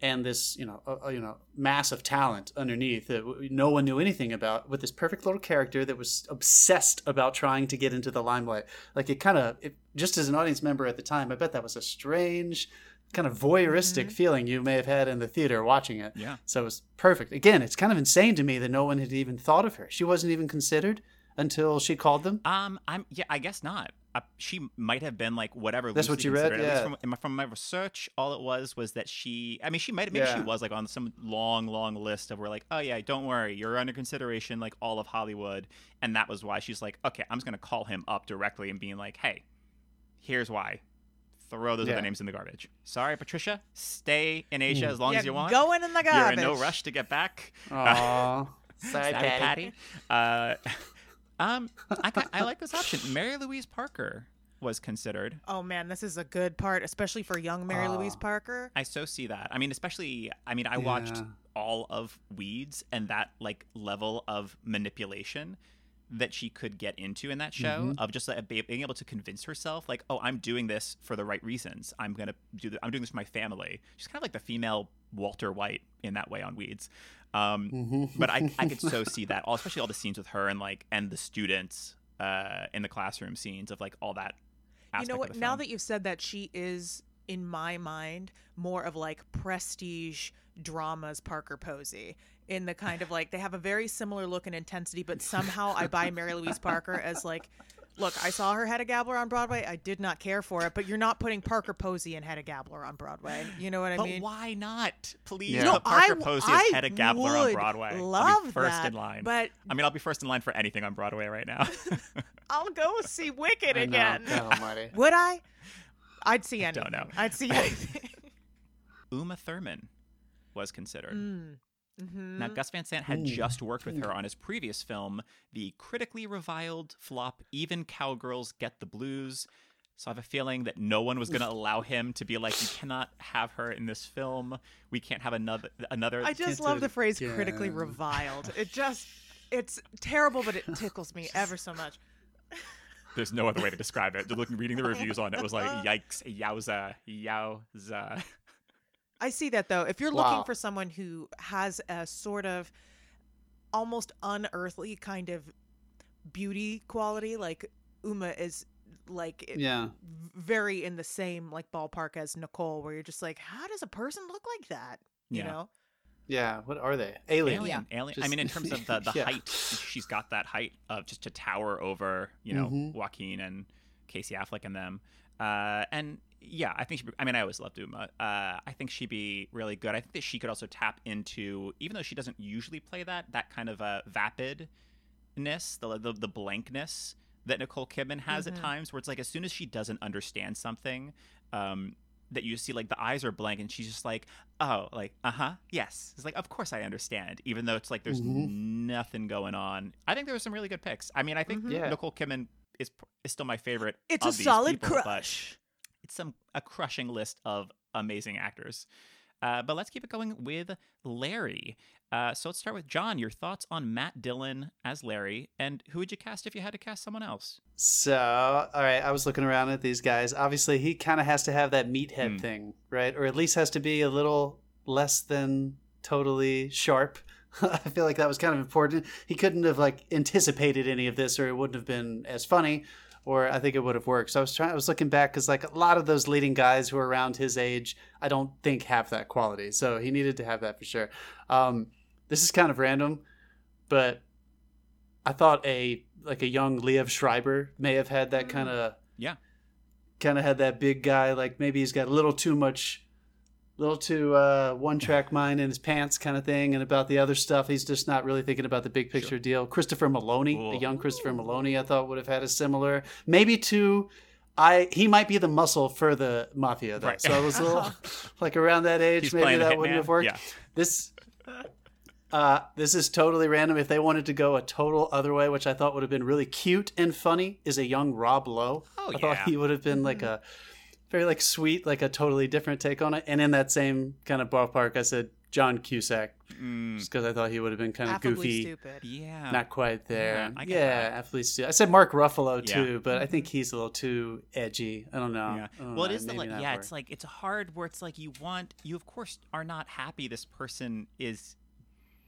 and this, you know, uh, you know, mass of talent underneath that no one knew anything about, with this perfect little character that was obsessed about trying to get into the limelight. Like, it kind of, just as an audience member at the time, I bet that was a strange kind of voyeuristic mm-hmm. feeling you may have had in the theater watching it. Yeah. So it was perfect. Again, it's kind of insane to me that no one had even thought of her. She wasn't even considered until she called them? Um, I'm yeah, I guess not. Uh, she might have been like whatever. That's what you read. Yeah. At least from, in my, from my research, all it was was that she. I mean, she might. Maybe yeah. she was like on some long, long list of where like, oh yeah, don't worry, you're under consideration, like all of Hollywood, and that was why she's like, okay, I'm just gonna call him up directly and being like, hey, here's why. throw those yeah. other names in the garbage. Sorry, Patricia. Stay in Asia as long You're as you want. Going in the garbage. You're in no rush to get back. Aww. Sorry, Patty. Patty. Uh, um, I, I like this option. Mary Louise Parker was considered. Oh, man, this is a good part, especially for young Mary uh, Louise Parker. I so see that. I mean, especially, I mean, I yeah. watched all of Weeds, and that, like, level of manipulation that she could get into in that show mm-hmm. of just like, being able to convince herself, like, oh, I'm doing this for the right reasons. I'm gonna do. The, I'm doing this for my family. She's kind of like the female Walter White in that way on Weeds. Um, mm-hmm. But I, I could so see that, all, especially all the scenes with her and like and the students uh, in the classroom scenes of like all that. You know what? Now that you've said that, she is in my mind more of like prestige dramas Parker Posey. In the kind of like, they have a very similar look and intensity, but somehow I buy Mary Louise Parker as like, look, I saw her Hedda Gabler on Broadway. I did not care for it, but you're not putting Parker Posey and Hedda Gabler on Broadway. You know what but I mean? But why not? Please yeah. no, put Parker I, Posey I as Hedda Gabler on Broadway. Love I'll be first that, in line. But I mean, I'll be first in line for anything on Broadway right now. I'll go see Wicked I know, again. God, would I? I'd see anything. I don't know. I'd see anything. Uma Thurman was considered. Mm. Mm-hmm. Now, Gus Van Sant had Ooh. just worked with her on his previous film, the critically reviled flop Even Cowgirls Get the Blues. So I have a feeling that no one was going to allow him to be like, you cannot have her in this film. We can't have another. another. I just love the phrase yeah. critically reviled. It just, it's terrible, but it tickles me ever so much. There's no other way to describe it. Just looking, reading the reviews on it, it was like, yikes, yowza, yowza. I see that, though. If you're wow. looking for someone who has a sort of almost unearthly kind of beauty quality, like Uma is like yeah. very in the same like ballpark as Nicole, where you're just like, how does a person look like that? You yeah. know? Yeah. What are they? Alien. Alien. Yeah. Alien. Just... I mean, in terms of the, the yeah. height, she's got that height of just to tower over, you know, mm-hmm. Joaquin and Casey Affleck and them. Uh, and yeah, I think, she'd be, I mean, I always loved Uma. Uh, I think she'd be really good. I think that she could also tap into, even though she doesn't usually play that, that kind of uh, vapidness, the, the the blankness that Nicole Kidman has mm-hmm. at times, where it's like as soon as she doesn't understand something, um, that you see like the eyes are blank and she's just like, oh, like, uh-huh, yes. It's like, of course I understand, even though it's like there's mm-hmm. nothing going on. I think there were some really good picks. I mean, I think mm-hmm. yeah. Nicole Kidman is, is still my favorite. It's of a these solid people, crush. But It's some a crushing list of amazing actors. Uh, but let's keep it going with Larry. Uh, so let's start with John. Your thoughts on Matt Dillon as Larry, and who would you cast if you had to cast someone else? So, all right, I was looking around at these guys. Obviously, he kind of has to have that meathead mm. thing, right? Or at least has to be a little less than totally sharp. I feel like that was kind of important. He couldn't have, like, anticipated any of this, or it wouldn't have been as funny. Or I think it would have worked. So I was trying. I was looking back because like a lot of those leading guys who are around his age, I don't think have that quality. So he needed to have that for sure. Um, this is kind of random, but I thought a like a young Liev Schreiber may have had that kind of yeah, kind of had that big guy. Like maybe he's got a little too much, little too uh, one track mind in his pants kind of thing. And about the other stuff, he's just not really thinking about the big picture sure. deal. Christopher Maloney, cool. the young Christopher Maloney, I thought would have had a similar, maybe to, I, he might be the muscle for the mafia though. Right. So I was a little like around that age, he's maybe that wouldn't have worked. Yeah. This, uh, this is totally random. If they wanted to go a total other way, which I thought would have been really cute and funny, is a young Rob Lowe. Oh, I yeah. thought he would have been like a, very like sweet, like a totally different take on it. And in that same kind of ballpark, I said John Cusack, mm. just because I thought he would have been kind of goofy, stupid. Yeah, not quite there. Yeah, I yeah absolutely stupid. I said Mark Ruffalo yeah. too, but I think he's a little too edgy. I don't know. Yeah. I don't well, know. It is the, like yeah, work. It's like it's hard where it's like you want you of course are not happy this person is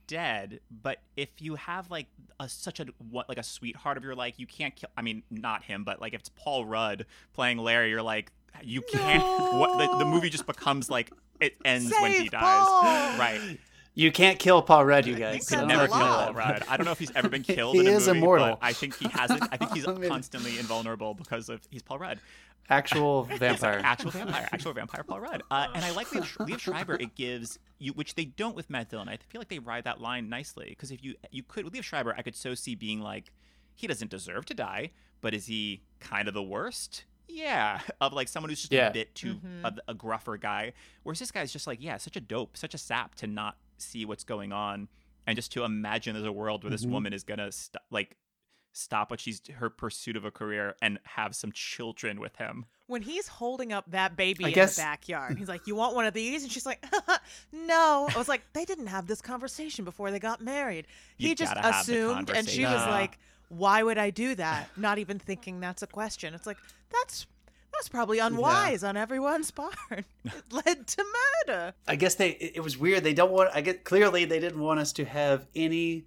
dead, but if you have like a such a what like a sweetheart of your like you can't kill. I mean, not him, but like if it's Paul Rudd playing Larry, you're like. You can't. No. What, the, the movie just becomes like it ends Save when he dies, Paul. Right? You can't kill Paul Rudd, you guys. You can so. Never kill Paul Rudd. I don't know if he's ever been killed. he in a is movie, immortal. But I think he has it. I think he's constantly invulnerable because of he's Paul Rudd. Actual vampire. actual vampire. Actual vampire Paul Rudd. Uh, and I like Liev Schreiber. It gives you, which they don't with Matt Dillon. I feel like they ride that line nicely because if you you could with Liev Schreiber, I could so see being like he doesn't deserve to die, but is he kind of the worst? yeah, of like someone who's just yeah. a bit too mm-hmm. a, a gruffer guy. Whereas this guy's just like, yeah, such a dope, such a sap to not see what's going on and just to imagine there's a world where this mm-hmm. woman is gonna st- like stop what she's her pursuit of a career and have some children with him. When he's holding up that baby I in guess... the backyard, he's like, "You want one of these?" And she's like, "No." I was like, they didn't have this conversation before they got married. You he just assumed, and she no. was like, "Why would I do that?" Not even thinking that's a question. It's like that's that's probably unwise yeah. on everyone's part. It led to murder. I guess they. It was weird. They don't want. I get clearly they didn't want us to have any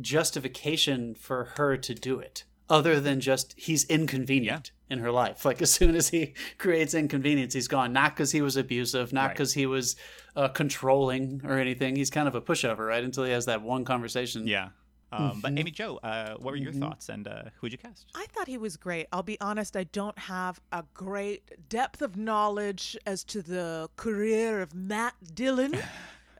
justification for her to do it, other than just he's inconvenient yeah. in her life. Like as soon as he creates inconvenience, he's gone. Not because he was abusive, not because right. he was uh, controlling or anything. He's kind of a pushover, right? Until he has that one conversation. Yeah. Um, mm-hmm. But Amy Jo, uh, what were your mm-hmm. thoughts and uh, who would you cast? I thought he was great. I'll be honest, I don't have a great depth of knowledge as to the career of Matt Dillon.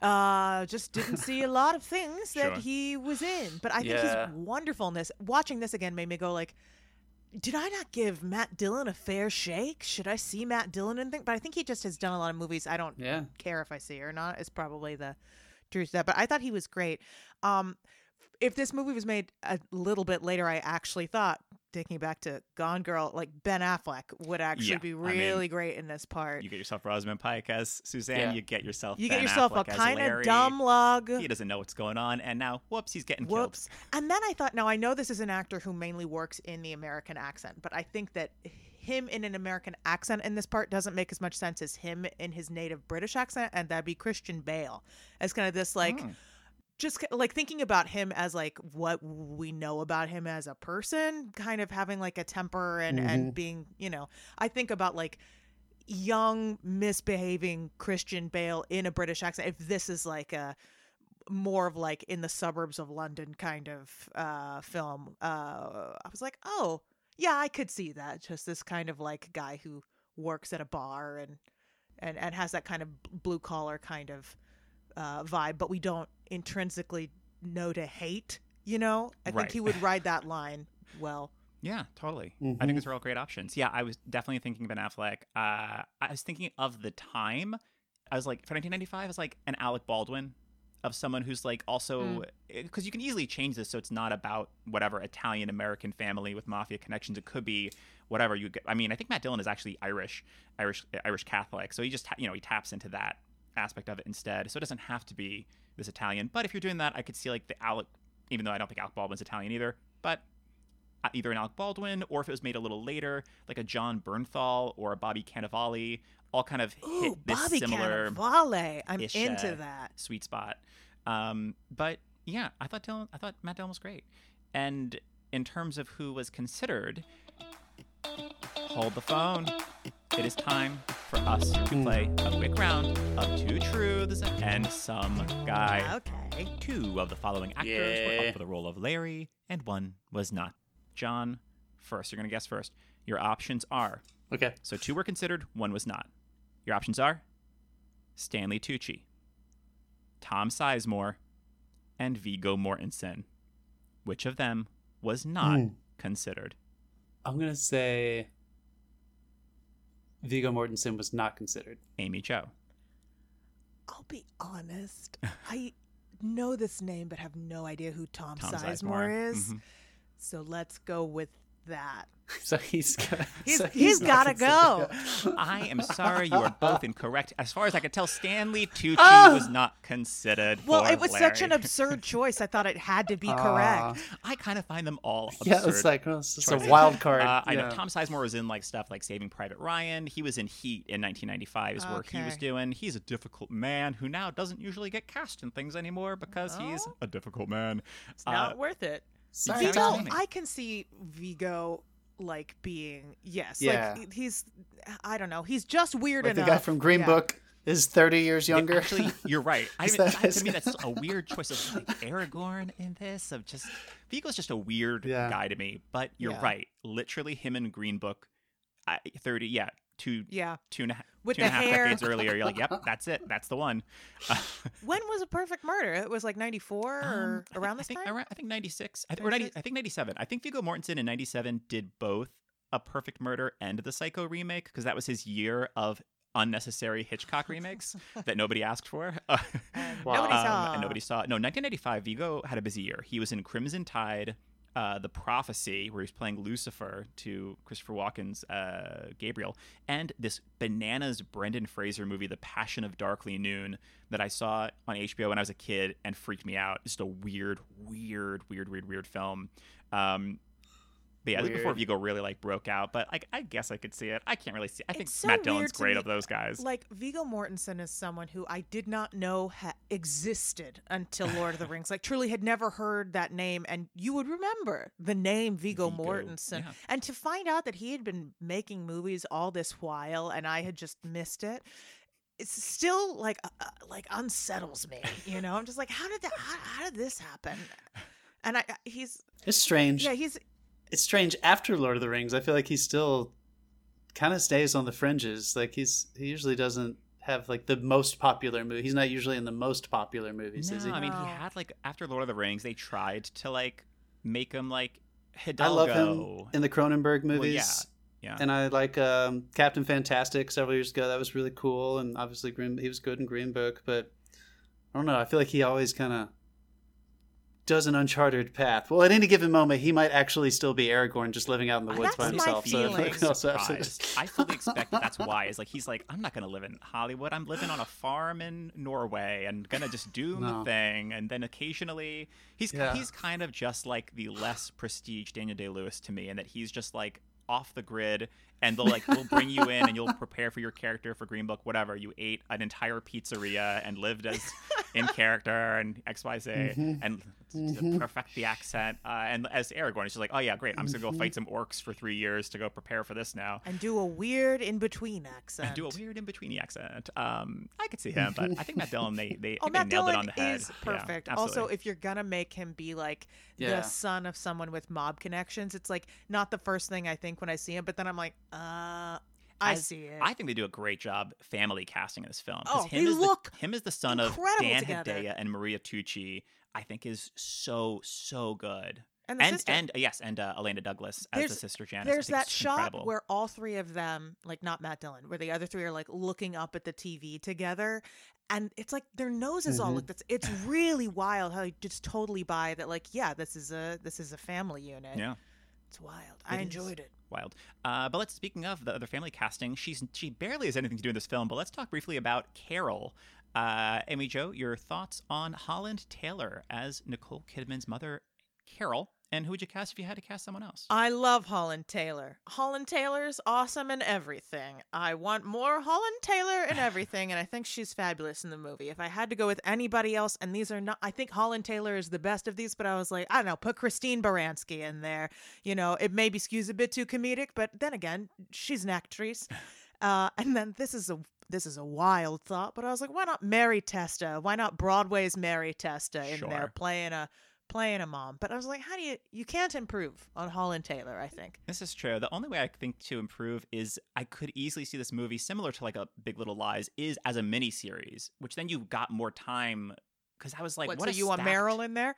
Uh, just didn't see a lot of things that sure. he was in. But I think yeah. his wonderfulness, watching this again made me go like, did I not give Matt Dillon a fair shake? Should I see Matt Dillon and think? But I think he just has done a lot of movies. I don't yeah. care if I see it or not. It's probably the truth to that. But I thought he was great. Um, if this movie was made a little bit later, I actually thought, thinking back to Gone Girl, like Ben Affleck would actually yeah, be really I mean, great in this part. You get yourself Rosamund Pike as Suzanne. Yeah. You get yourself you ben get yourself Affleck a kind of dumb lug. He doesn't know what's going on, and now whoops, he's getting whoops. killed. And then I thought, now I know this is an actor who mainly works in the American accent, but I think that him in an American accent in this part doesn't make as much sense as him in his native British accent, and that'd be Christian Bale as kind of this like. Mm. Just like thinking about him as like what we know about him as a person, kind of having like a temper and, mm-hmm. and being, you know, I think about like young misbehaving Christian Bale in a British accent. If this is like a more of like in the suburbs of London kind of uh, film, uh, I was like, oh, yeah, I could see that. Just this kind of like guy who works at a bar and and, and has that kind of blue collar kind of uh, vibe, but we don't intrinsically know to hate, you know? I right. think he would ride that line well. Yeah, totally. Mm-hmm. I think those are all great options. Yeah, I was definitely thinking Ben Affleck. Uh, I was thinking of the time. I was like, for nineteen ninety-five, I was like an Alec Baldwin of someone who's like also, because mm. you can easily change this so it's not about whatever Italian-American family with mafia connections. It could be whatever you get. I mean, I think Matt Dillon is actually Irish, Irish, Irish Catholic. So he just, you know, he taps into that aspect of it instead. So it doesn't have to be this Italian, but if you're doing that, I could see like the Alec, even though I don't think Alec Baldwin's Italian either, but either an Alec Baldwin or if it was made a little later, like a John Bernthal or a Bobby Cannavale, all kind of Ooh, hit this Bobby similar. Cannavale, I'm into that sweet spot. Um, but yeah, I thought Dillon, I thought Matt Dillon was great. And in terms of who was considered, hold the phone. It is time for us to play a quick round of two truths and some guy. Okay. Two of the following actors yeah. were up for the role of Larry, and one was not. John, first. You're going to guess first. Your options are. Okay. So two were considered, one was not. Your options are Stanley Tucci, Tom Sizemore, and Viggo Mortensen. Which of them was not mm. considered? I'm going to say Viggo Mortensen was not considered. Amy Jo. I'll be honest. I know this name, but have no idea who Tom, Tom Sizemore, Sizemore is. Mm-hmm. So let's go with that. So he's got, he's, so he's, he's gotta go. I am sorry, you are both incorrect. As far as I could tell, Stanley Tucci oh! was not considered. Well, it was Larry. Such an absurd choice. I thought it had to be uh, correct. I kind of find them all absurd. Yeah, it's like well, it's just a wild card. Uh, I yeah. know Tom Sizemore was in like stuff like Saving Private Ryan. He was in Heat in nineteen ninety-five. Is okay. work he was doing. He's a difficult man who now doesn't usually get cast in things anymore because oh. he's a difficult man. It's uh, not worth it. Sorry, Viggo, I can see Viggo like being yes, yeah. like he's I don't know, he's just weird like enough. The guy from Green yeah. Book is thirty years younger. Yeah, actually, you're right. I mean, that, I, to me, that's a weird choice of like, Aragorn in this. Of just Viggo's just a weird yeah. guy to me. But you're yeah. right. Literally, him in Green Book, I, thirty. Yeah, two. Yeah, two and a half. With two the and a half hair. Decades earlier, you're like, yep, that's it. That's the one. Uh, when was A Perfect Murder? It was like ninety-four or um, around think, this I think, time? I think ninety-six. I th- or ninety, I think ninety-seven. I think Viggo Mortensen in ninety-seven did both A Perfect Murder and the Psycho remake, because that was his year of unnecessary Hitchcock remakes that nobody asked for. Wow. Nobody um, saw. And nobody saw. No, nineteen eighty-five, Viggo had a busy year. He was in Crimson Tide, uh, The Prophecy, where he was playing Lucifer to Christopher Walken's uh, Gabriel, and this bananas Brendan Fraser movie, The Passion of Darkly Noon, that I saw on H B O when I was a kid and freaked me out. Just a weird, weird, weird, weird, weird film. Um, But yeah, weird. Before Viggo really like broke out, but I, I guess I could see it. I can't really see. I it's think so Matt Dillon's great me. Of those guys. Like Viggo Mortensen is someone who I did not know ha- existed until Lord of the Rings. Like truly had never heard that name, and you would remember the name Viggo, Viggo. Mortensen. Yeah. And to find out that he had been making movies all this while, and I had just missed it. It's still like uh, like unsettles me. You know, I'm just like, how did that? How, how did this happen? And I he's it's strange. Yeah, he's. It's strange after Lord of the Rings. I feel like he still kind of stays on the fringes. Like he's he usually doesn't have like the most popular movie. He's not usually in the most popular movies, no, is he? I mean, he had like after Lord of the Rings, they tried to like make him like Hidalgo. I love him in the Cronenberg movies. Well, yeah, yeah. And I like um, Captain Fantastic several years ago. That was really cool, and obviously Green, he was good in Green Book. But I don't know. I feel like he always kind of. Does an uncharted path. Well, at any given moment, he might actually still be Aragorn, just living out in the woods by himself. So I fully expect that that's why. It's like he's like, I'm not going to live in Hollywood. I'm living on a farm in Norway and going to just do my no. thing. And then occasionally, he's yeah. he's kind of just like the less prestige Daniel Day-Lewis to me, and that he's just like off the grid. And they'll like they'll bring you in, and you'll prepare for your character for Green Book, whatever. You ate an entire pizzeria and lived as. In character and X, Y, Z, mm-hmm. and mm-hmm. to perfect the accent. Uh, and as Aragorn, he's just like, oh, yeah, great. I'm just going to go fight some orcs for three years to go prepare for this now. And do a weird in-between accent. And do a weird in-between accent. Um, I could see him, but I think Matt Dillon, they, they, oh, they nailed Dillon it on the head. Is perfect. Yeah, also, if you're going to make him be like yeah. the son of someone with mob connections, it's like not the first thing I think when I see him, but then I'm like, uh... I see it. I think they do a great job family casting in this film. Oh, him they is look the, him as the son of Dan Hedaya and Maria Tucci. I think is so so good. And the and, sister. and yes, and uh, Illeana Douglas as there's, the sister Janice. There's that shot incredible. Where all three of them, like not Matt Dillon, where the other three are like looking up at the T V together, and it's like their noses mm-hmm. all look. That's it's really wild how you just totally buy that. Like, yeah, this is a this is a family unit. Yeah, it's wild. It I is. enjoyed it. Wild. Uh, but let's, speaking of the other family casting, she's she barely has anything to do in this film, but let's talk briefly about Carol. Uh, Amy Jo, your thoughts on Holland Taylor as Nicole Kidman's mother, Carol, and who would you cast if you had to cast someone else? I love Holland Taylor. Holland Taylor's awesome in everything. I want more Holland Taylor in everything, and I think she's fabulous in the movie. If I had to go with anybody else, and these are not, I think Holland Taylor is the best of these, but I was like, I don't know, put Christine Baranski in there. You know, it maybe skews a bit too comedic, but then again, she's an actress. Uh, and then this is a this is a wild thought, but I was like, why not Mary Testa? Why not Broadway's Mary Testa in sure. there playing a... playing a mom, but I was like, how do you you can't improve on Holland Taylor? I think this is true. The only way I think to improve is I could easily see this movie similar to like a Big Little Lies is as a mini series, which then you got more time because I was like, what, what so you stacked... want Merrill in there?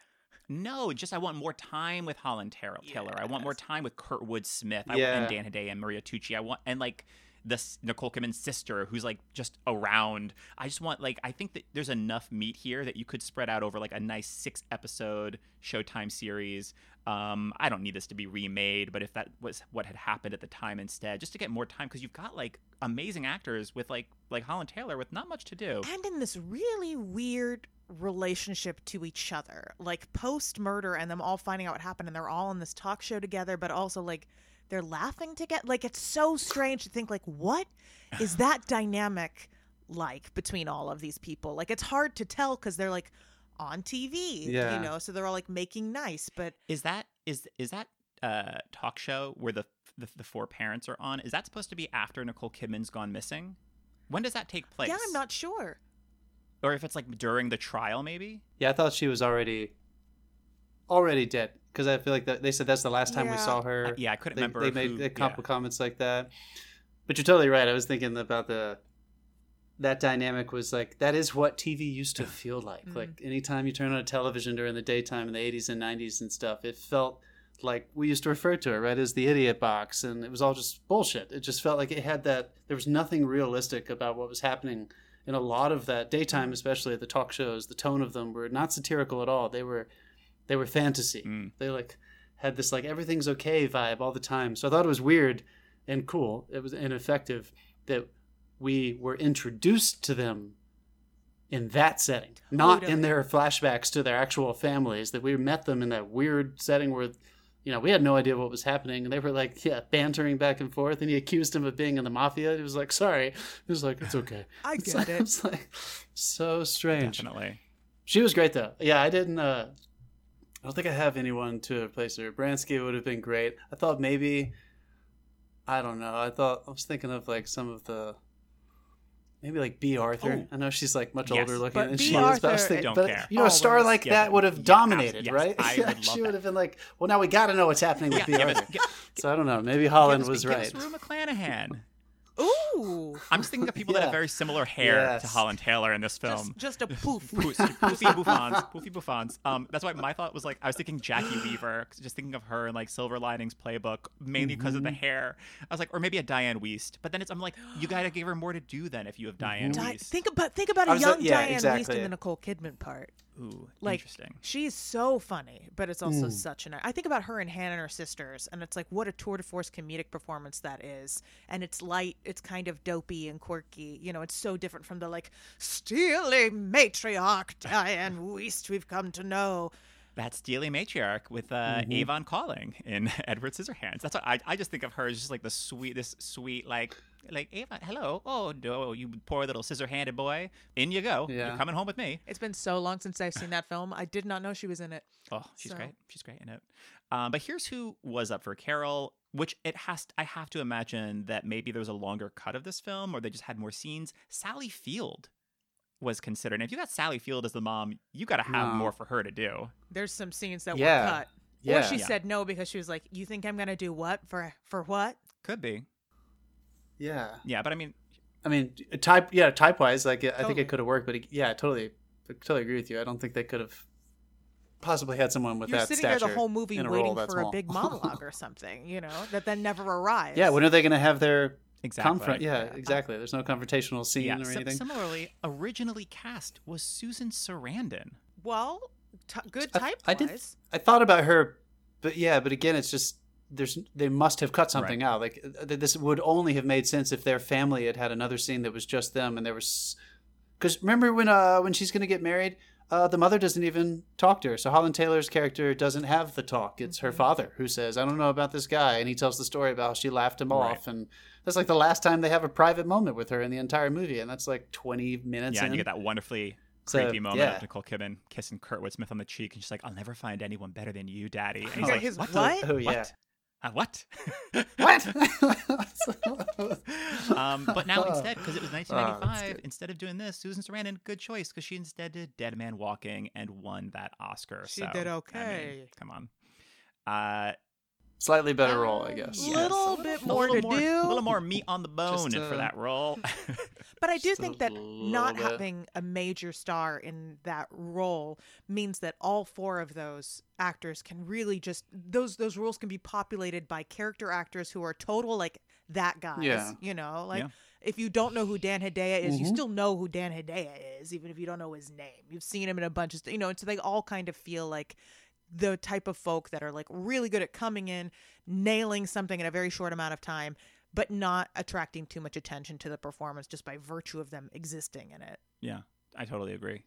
No, just I want more time with Holland Taylor. Yes. I want more time with Kurt Wood Smith. I yeah. want and Dan Hedaya and Maria Tucci. I want and like this Nicole Kidman's sister who's like just around. I just want like I think that there's enough meat here that you could spread out over like a nice six episode Showtime series. Um, I don't need this to be remade, but if that was what had happened at the time instead, just to get more time because you've got like amazing actors with like like Holland Taylor with not much to do. And in this really weird relationship to each other, like post murder and them all finding out what happened and they're all in this talk show together, but also like they're laughing together. Like, it's so strange to think, like, what is that dynamic like between all of these people? Like, it's hard to tell because they're, like, on T V, yeah. you know, so they're all, like, making nice. But is that is is that uh, talk show where the, the the four parents are on? Is that supposed to be after Nicole Kidman's gone missing? When does that take place? Yeah, I'm not sure. Or if it's, like, during the trial, maybe? Yeah, I thought she was already already dead. Because I feel like that, they said that's the last time yeah. we saw her. Uh, yeah, I couldn't they, remember. They made who, a couple yeah. comments like that. But you're totally right. I was thinking about the that dynamic was like, that is what T V used to feel like. Mm-hmm. Like anytime you turn on a television during the daytime in the eighties and nineties and stuff, it felt like we used to refer to it, right, as the idiot box, and it was all just bullshit. It just felt like it had that, there was nothing realistic about what was happening in a lot of that daytime, especially at the talk shows. The tone of them were not satirical at all. They were, they were fantasy. Mm. They like had this like everything's okay vibe all the time. So I thought it was weird and cool. It was ineffective that we were introduced to them in that setting, not oh, in their flashbacks to their actual families, that we met them in that weird setting where, you know, we had no idea what was happening. And they were like, yeah, bantering back and forth. And he accused him of being in the mafia. He was like, sorry. He was like, it's okay. I get like, it. It's like, so strange. Definitely. She was great though. Yeah. I didn't, uh, I don't think I have anyone to replace her. Bransky would have been great. I thought maybe, I don't know. I thought, I was thinking of like some of the, maybe like B. Arthur. Oh. I know she's like much yes, older looking than she Arthur, is, but I was thinking, but care. you know, Always. a star like yeah, that would have yeah, dominated, yes, right? I would she would have been like, well, now we got to know what's happening with yeah, B. Arthur. Us, get, so I don't know. Maybe Holland us, was right. Give us Rue McClanahan. Ooh. I'm just thinking of people yeah. that have very similar hair yes. to Holland Taylor in this film. Just, just a poof. Poofy bouffants. Poofy bouffants. Um, that's why my thought was like, I was thinking Jackie Weaver, just thinking of her in like Silver Linings Playbook, mainly because mm-hmm. of the hair. I was like, or maybe a Diane Wiest. But then it's, I'm like, you gotta give her more to do then if you have Diane Di- Wiest. Think about, think about a young like, yeah, Diane exactly. Wiest in the Nicole Kidman part. Ooh, like, interesting. She's so funny, but it's also mm. such an. I think about her and Hannah and her sisters, and it's like what a tour de force comedic performance that is. And it's light, it's kind of dopey and quirky. You know, it's so different from the like steely matriarch Diane Wiest we've come to know. That steely matriarch with uh, mm-hmm. Avon Calling in Edward Scissorhands. That's what I. I just think of her as just like the sweet, this sweet like. Like, Avon, hello. Oh, no, you poor little scissor-handed boy. In you go. Yeah. You're coming home with me. It's been so long since I've seen that film. I did not know she was in it. Oh, she's so. great. She's great in it. Um, but here's who was up for Carol, which it has. I have to imagine that maybe there was a longer cut of this film or they just had more scenes. Sally Field was considered. And if you got Sally Field as the mom, you got to have no. more for her to do. There's some scenes that yeah. were cut. Yeah. Or she yeah. said no because she was like, you think I'm going to do what? For, for what? Could be. Yeah. Yeah, but I mean, I mean, type yeah, type wise, like totally. I think it could have worked, but it, yeah, totally, totally agree with you. I don't think they could have possibly had someone with You're that stature. You're sitting there the whole movie waiting for a big monologue or something, you know, that then never arrives. Yeah, when are they going to have their exactly? Confront? Yeah, yeah, exactly. There's no confrontational scene yeah, or anything. Sim- similarly, originally cast was Susan Sarandon. Well, t- good type I, wise. I did. I thought about her, but yeah, but again, it's just. There's, they must have cut something right. out. Like this would only have made sense if their family had had another scene that was just them, and there was. Because remember when uh when she's gonna get married, uh the mother doesn't even talk to her. So Holland Taylor's character doesn't have the talk. It's mm-hmm. her father who says, "I don't know about this guy," and he tells the story about how she laughed him right. off, and that's like the last time they have a private moment with her in the entire movie, and that's like twenty minutes. Yeah, in. And you get that wonderfully. Creepy so, moment yeah. of Nicole Kidman kissing Kurtwood Smith on the cheek, and she's like, "I'll never find anyone better than you, Daddy." And he's oh, like, his, "What? What? Oh, yeah. What? Uh, what? what?" um, but now instead, because it was nineteen ninety-five, oh, instead of doing this, Susan Sarandon, good choice, because she instead did Dead Man Walking and won that Oscar. She so, did okay. I mean, come on. Uh, Slightly better uh, role, I guess. Yes. Little a little bit more little to more, do. A little more meat on the bone just, uh, for that role. But I do think that not bit. having a major star in that role means that all four of those actors can really just, those those roles can be populated by character actors who are total like that guys. Yeah. You know, like yeah. if you don't know who Dan Hedaya is, mm-hmm. you still know who Dan Hedaya is, even if you don't know his name. You've seen him in a bunch of, you know, and so they all kind of feel like the type of folk that are like really good at coming in, nailing something in a very short amount of time, but not attracting too much attention to the performance just by virtue of them existing in it. Yeah, I totally agree.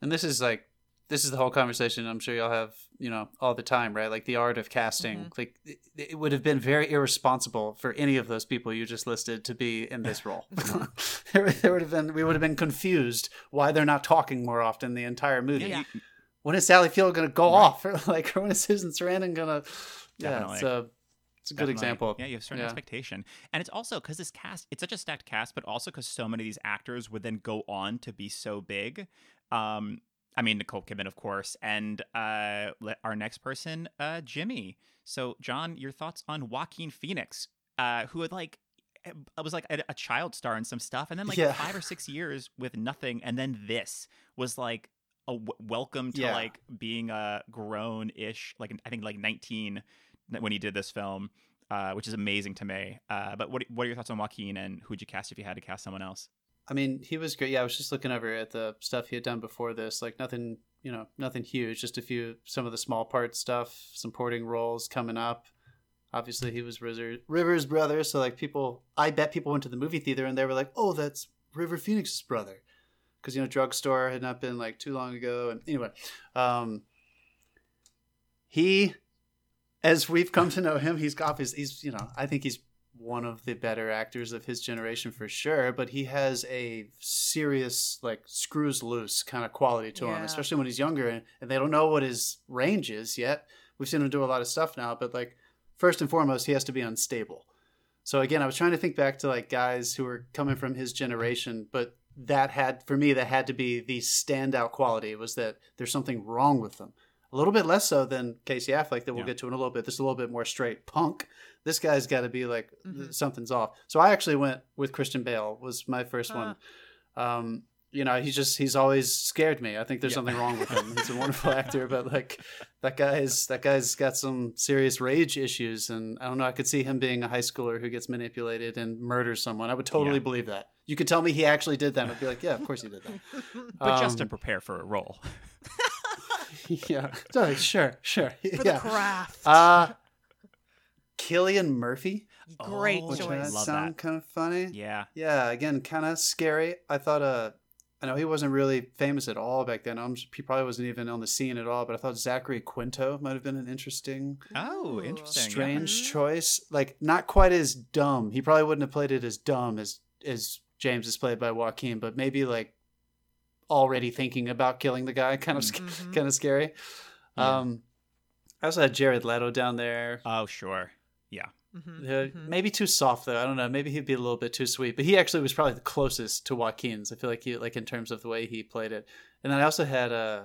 And this is like, this is the whole conversation I'm sure y'all have, you know, all the time, right? Like the art of casting, mm-hmm. like it, it would have been very irresponsible for any of those people you just listed to be in this role. there, there would have been, we would have been confused why they're not talking more often the entire movie. Yeah. yeah. When is Sally Field going to go right. off? Or like, or when is Susan Sarandon going to... Yeah, it's a, it's a good Definitely. example. Yeah, you have certain yeah. expectation. And it's also because this cast, it's such a stacked cast, but also because so many of these actors would then go on to be so big. Um, I mean, Nicole Kidman, of course, and uh, our next person, uh, Jimmy. So, John, your thoughts on Joaquin Phoenix, uh, who had like... I was like a, a child star in some stuff, and then like yeah. five or six years with nothing, and then this was like... a w- welcome to yeah. like being a grown ish, like I think like nineteen when he did this film, uh, which is amazing to me. Uh, but what what are your thoughts on Joaquin, and who would you cast if you had to cast someone else? I mean, he was great. Yeah, I was just looking over at the stuff he had done before this. Like nothing, you know, nothing huge. Just a few, some of the small part stuff, some supporting roles coming up. Obviously, he was River's brother. So like people, I bet people went to the movie theater and they were like, oh, that's River Phoenix's brother. Because, you know, Drugstore had not been like too long ago. And anyway, um, he, as we've come to know him, he's got his, he's, you know, I think he's one of the better actors of his generation for sure, but he has a serious like screws loose kind of quality to yeah. him, especially when he's younger, and, and they don't know what his range is yet. We've seen him do a lot of stuff now, but like first and foremost, he has to be unstable. So again, I was trying to think back to like guys who were coming from his generation, but that had, for me, that had to be the standout quality, was that there's something wrong with them. A little bit less so than Casey Affleck that we'll yeah. get to in a little bit. This is a little bit more straight punk. This guy's got to be like, mm-hmm. something's off. So I actually went with Christian Bale was my first uh. one. Um, you know, he's just, he's always scared me. I think there's yeah. something wrong with him. He's a wonderful actor, but like that guy's, that guy's got some serious rage issues. And I don't know, I could see him being a high schooler who gets manipulated and murders someone. I would totally yeah. believe that. You could tell me he actually did that. I'd be like, yeah, of course he did that. But um, just to prepare for a role. Yeah, so, sure, sure. For yeah. the craft. Uh, Cillian Murphy. Great oh, choice. That Love sound that. Kind of funny. Yeah. Yeah, again, kind of scary. I thought, uh, I know he wasn't really famous at all back then. I'm, he probably wasn't even on the scene at all, but I thought Zachary Quinto might have been an interesting, oh, interesting, strange yeah. choice. Like, not quite as dumb. He probably wouldn't have played it as dumb as, as James is played by Joaquin, but maybe like, already thinking about killing the guy, kind of mm-hmm. kind of scary. Yeah. Um, I also had Jared Leto down there. Oh, sure. Yeah. Mm-hmm. Uh, mm-hmm. Maybe too soft, though. I don't know. Maybe he'd be a little bit too sweet. But he actually was probably the closest to Joaquin's. I feel like he, like in terms of the way he played it. And then I also had uh,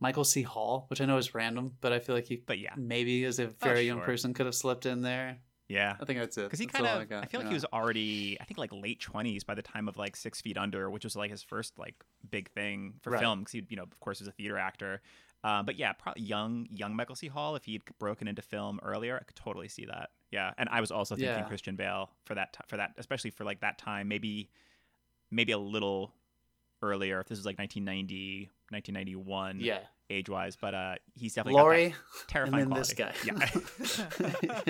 Michael C. Hall, which I know is random, but I feel like he but yeah. maybe as a very oh, sure. young person could have slipped in there. Yeah, I think that's it. Because he that's kind of, I, got, I feel like know. he was already, I think like late twenties by the time of like Six Feet Under, which was like his first like big thing for right. film. Because he, you know, of course, was a theater actor. Uh, but yeah, probably young, young Michael C. Hall. If he'd broken into film earlier, I could totally see that. Yeah, and I was also thinking yeah. Christian Bale for that, t- for that, especially for like that time. Maybe, maybe a little earlier. If this was like nineteen ninety, nineteen ninety-one. Yeah. Age wise, but uh, he's definitely Laurie, got that terrifying and then quality. This guy, yeah,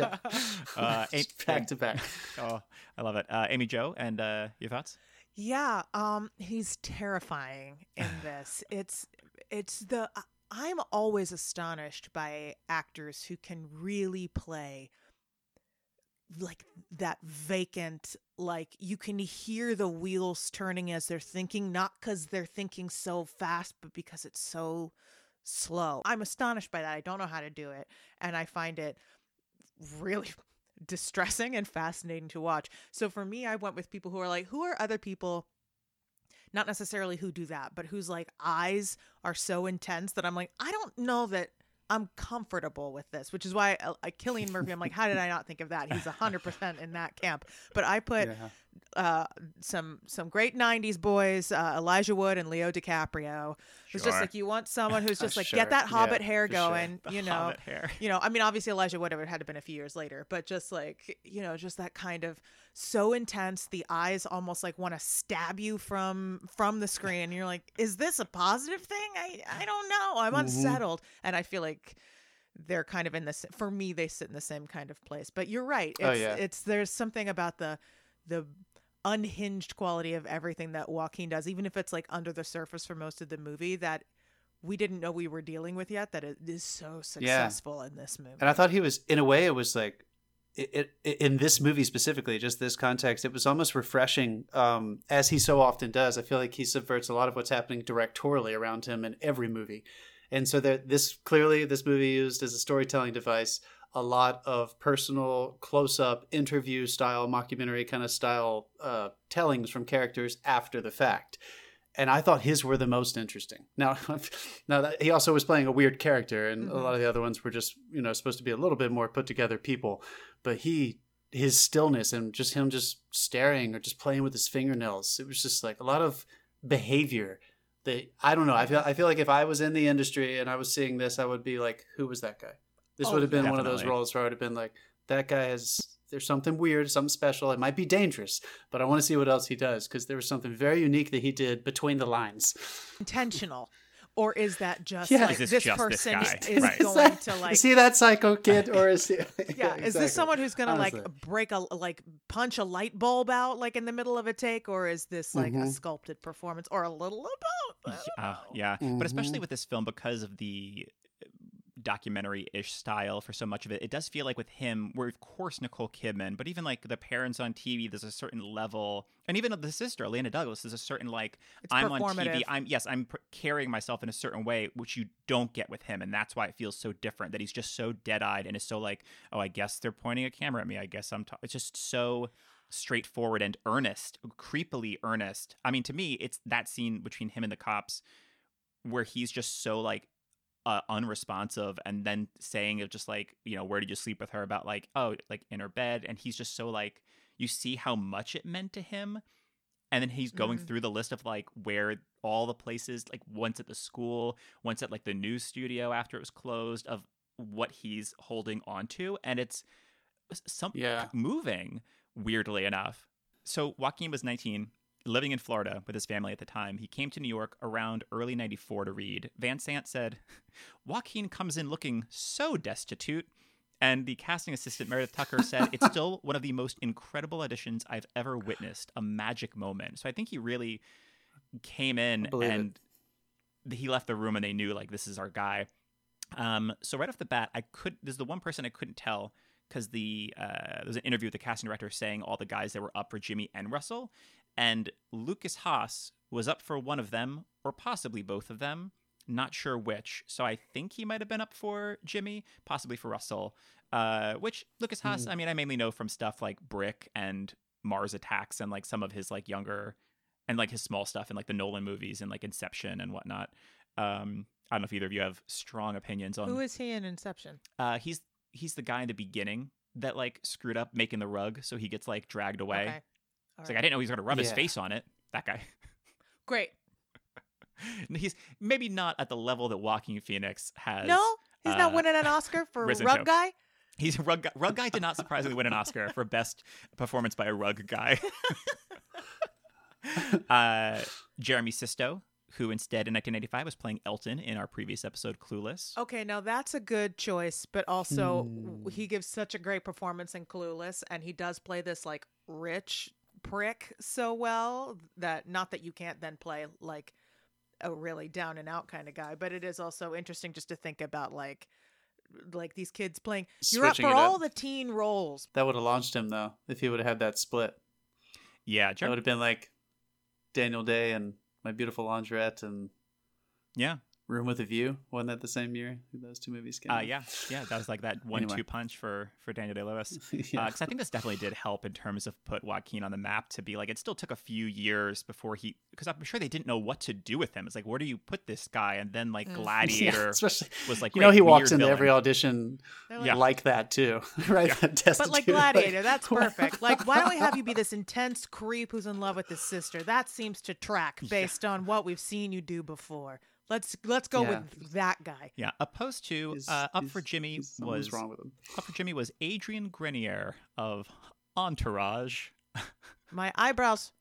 yeah. Uh, a- back to back. Oh, I love it. Uh, Amy Jo, and uh, your thoughts? Yeah, um, he's terrifying in this. It's it's the I'm always astonished by actors who can really play like that vacant, like you can hear the wheels turning as they're thinking, not because they're thinking so fast, but because it's so slow. I'm astonished by that. I don't know how to do it. And I find it really distressing and fascinating to watch. So for me, I went with people who are like, who are other people, not necessarily who do that, but whose like eyes are so intense that I'm like, I don't know that I'm comfortable with this, which is why uh, Cillian Murphy, I'm like, how did I not think of that? He's one hundred percent in that camp. But I put yeah. uh, some some great nineties boys, uh, Elijah Wood and Leo DiCaprio. It's sure. just like you want someone who's just uh, like, sure. get that Hobbit yeah, hair going, sure. you know, hair. you know, I mean, obviously Elijah Wood had to been a few years later, but just like, you know, just that kind of so intense. The eyes almost like want to stab you from from the screen. And you're like, is this a positive thing? I, I don't know. I'm unsettled. Mm-hmm. And I feel like like they're kind of in this, for me, they sit in the same kind of place, but you're right. It's, oh, yeah. it's, there's something about the, the unhinged quality of everything that Joaquin does, even if it's like under the surface for most of the movie that we didn't know we were dealing with yet, that it is so successful yeah. in this movie. And I thought he was, in a way, it was like, It, it, in this movie specifically, just this context, it was almost refreshing, um, as he so often does. I feel like he subverts a lot of what's happening directorially around him in every movie. And so there, this clearly, this movie used as a storytelling device, a lot of personal close-up interview style, mockumentary kind of style uh, tellings from characters after the fact. And I thought his were the most interesting. Now, now that, he also was playing a weird character, and mm-hmm. a lot of the other ones were just, you know, supposed to be a little bit more put together people. But he, his stillness and just him just staring or just playing with his fingernails, it was just like a lot of behavior that I don't know. I feel I feel like if I was in the industry and I was seeing this, I would be like, who was that guy? This oh, would have been definitely. one of those roles where I would have been like, that guy has, there's something weird, something special. It might be dangerous, but I want to see what else he does, because there was something very unique that he did between the lines. Intentional. Or is that just yeah. like is this, this just person this is right. going that, to like? Is he that psycho kid, or is he? yeah, yeah exactly. Is this someone who's going to like break a like punch a light bulb out like in the middle of a take, or is this like mm-hmm. a sculpted performance, or a little of both? Yeah, yeah. Mm-hmm. But especially with this film, because of the documentary-ish style for so much of it, it does feel like with him, we're of course Nicole Kidman, but even like the parents on T V, there's a certain level. And even the sister, Illeana Douglas, there's a certain like, it's I'm on T V, I'm yes, I'm pr- carrying myself in a certain way, which you don't get with him. And that's why it feels so different, that he's just so dead-eyed and is so like, oh, I guess they're pointing a camera at me. I guess I'm ta-. It's just so straightforward and earnest, creepily earnest. I mean, to me, it's that scene between him and the cops where he's just so like, Uh, unresponsive, and then saying it just like, you know, where did you sleep with her, about like, oh, like in her bed, and he's just so like, you see how much it meant to him. And then he's going mm-hmm. through the list of like where all the places, like once at the school, once at like the news studio after it was closed, of what he's holding on to, and it's something yeah. moving, weirdly enough. So Joaquin was nineteen, living in Florida with his family at the time. He came to New York around early ninety-four to read. Van Sant said, Joaquin comes in looking so destitute. And the casting assistant, Meredith Tucker, said, it's still one of the most incredible auditions I've ever witnessed. A magic moment. So I think he really came in and it. he left the room and they knew, like, this is our guy. Um, so right off the bat, I could, this is the one person I couldn't tell, because the uh, there was an interview with the casting director saying all the guys that were up for Jimmy and Russell. And Lucas Haas was up for one of them, or possibly both of them. Not sure which. So I think he might have been up for Jimmy, possibly for Russell. Uh, which, Lucas Haas, mm. I mean, I mainly know from stuff like Brick and Mars Attacks, and like some of his like younger, and like his small stuff, and like the Nolan movies, and like Inception and whatnot. Um, I don't know if either of you have strong opinions on... Who is he in Inception? Uh, he's he's the guy in the beginning that like screwed up making the rug, so he gets like dragged away. Okay. It's like, I didn't know he was going to rub yeah. his face on it. That guy. Great. He's maybe not at the level that Joaquin Phoenix has. No? He's uh, not winning an Oscar for Rug to. Guy? He's a Rug Guy. Rug Guy did not surprisingly win an Oscar for Best Performance by a Rug Guy. uh, Jeremy Sisto, who instead in nineteen ninety-five was playing Elton in our previous episode, Clueless. Okay, now that's a good choice, but also mm. he gives such a great performance in Clueless, and he does play this, like, rich prick so well, that not that you can't then play like a really down and out kind of guy, but it is also interesting just to think about like like these kids playing you're up for all up. the teen roles. That would have launched him though, if he would have had that split. Yeah, sure. That would have been like Daniel Day and My Beautiful Laundrette and yeah Room with a View. Wasn't that the same year those two movies came out? Uh, yeah, yeah, that was like that one-two anyway. punch for, for Daniel Day-Lewis. Because yeah. uh, I think this definitely did help in terms of put Joaquin on the map, to be like, it still took a few years before he, because I'm sure they didn't know what to do with him. It's like, where do you put this guy? And then like Gladiator yeah, was like, you know, he walks into villain. every audition like, yeah. like that too, right? Yeah. That but like Gladiator, like, that's perfect. Like, why don't we have you be this intense creep who's in love with his sister? That seems to track based yeah. on what we've seen you do before. Let's let's go yeah. with that guy. Yeah. Opposed to is, uh, up is, for Jimmy was wrong with him. Up for Jimmy was Adrian Grenier of Entourage. My eyebrows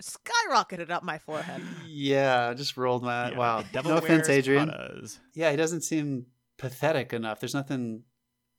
skyrocketed up my forehead. Yeah, I just rolled my yeah. wow. Devil no offense, Adrian. Pradas. Yeah, he doesn't seem pathetic enough. There's nothing.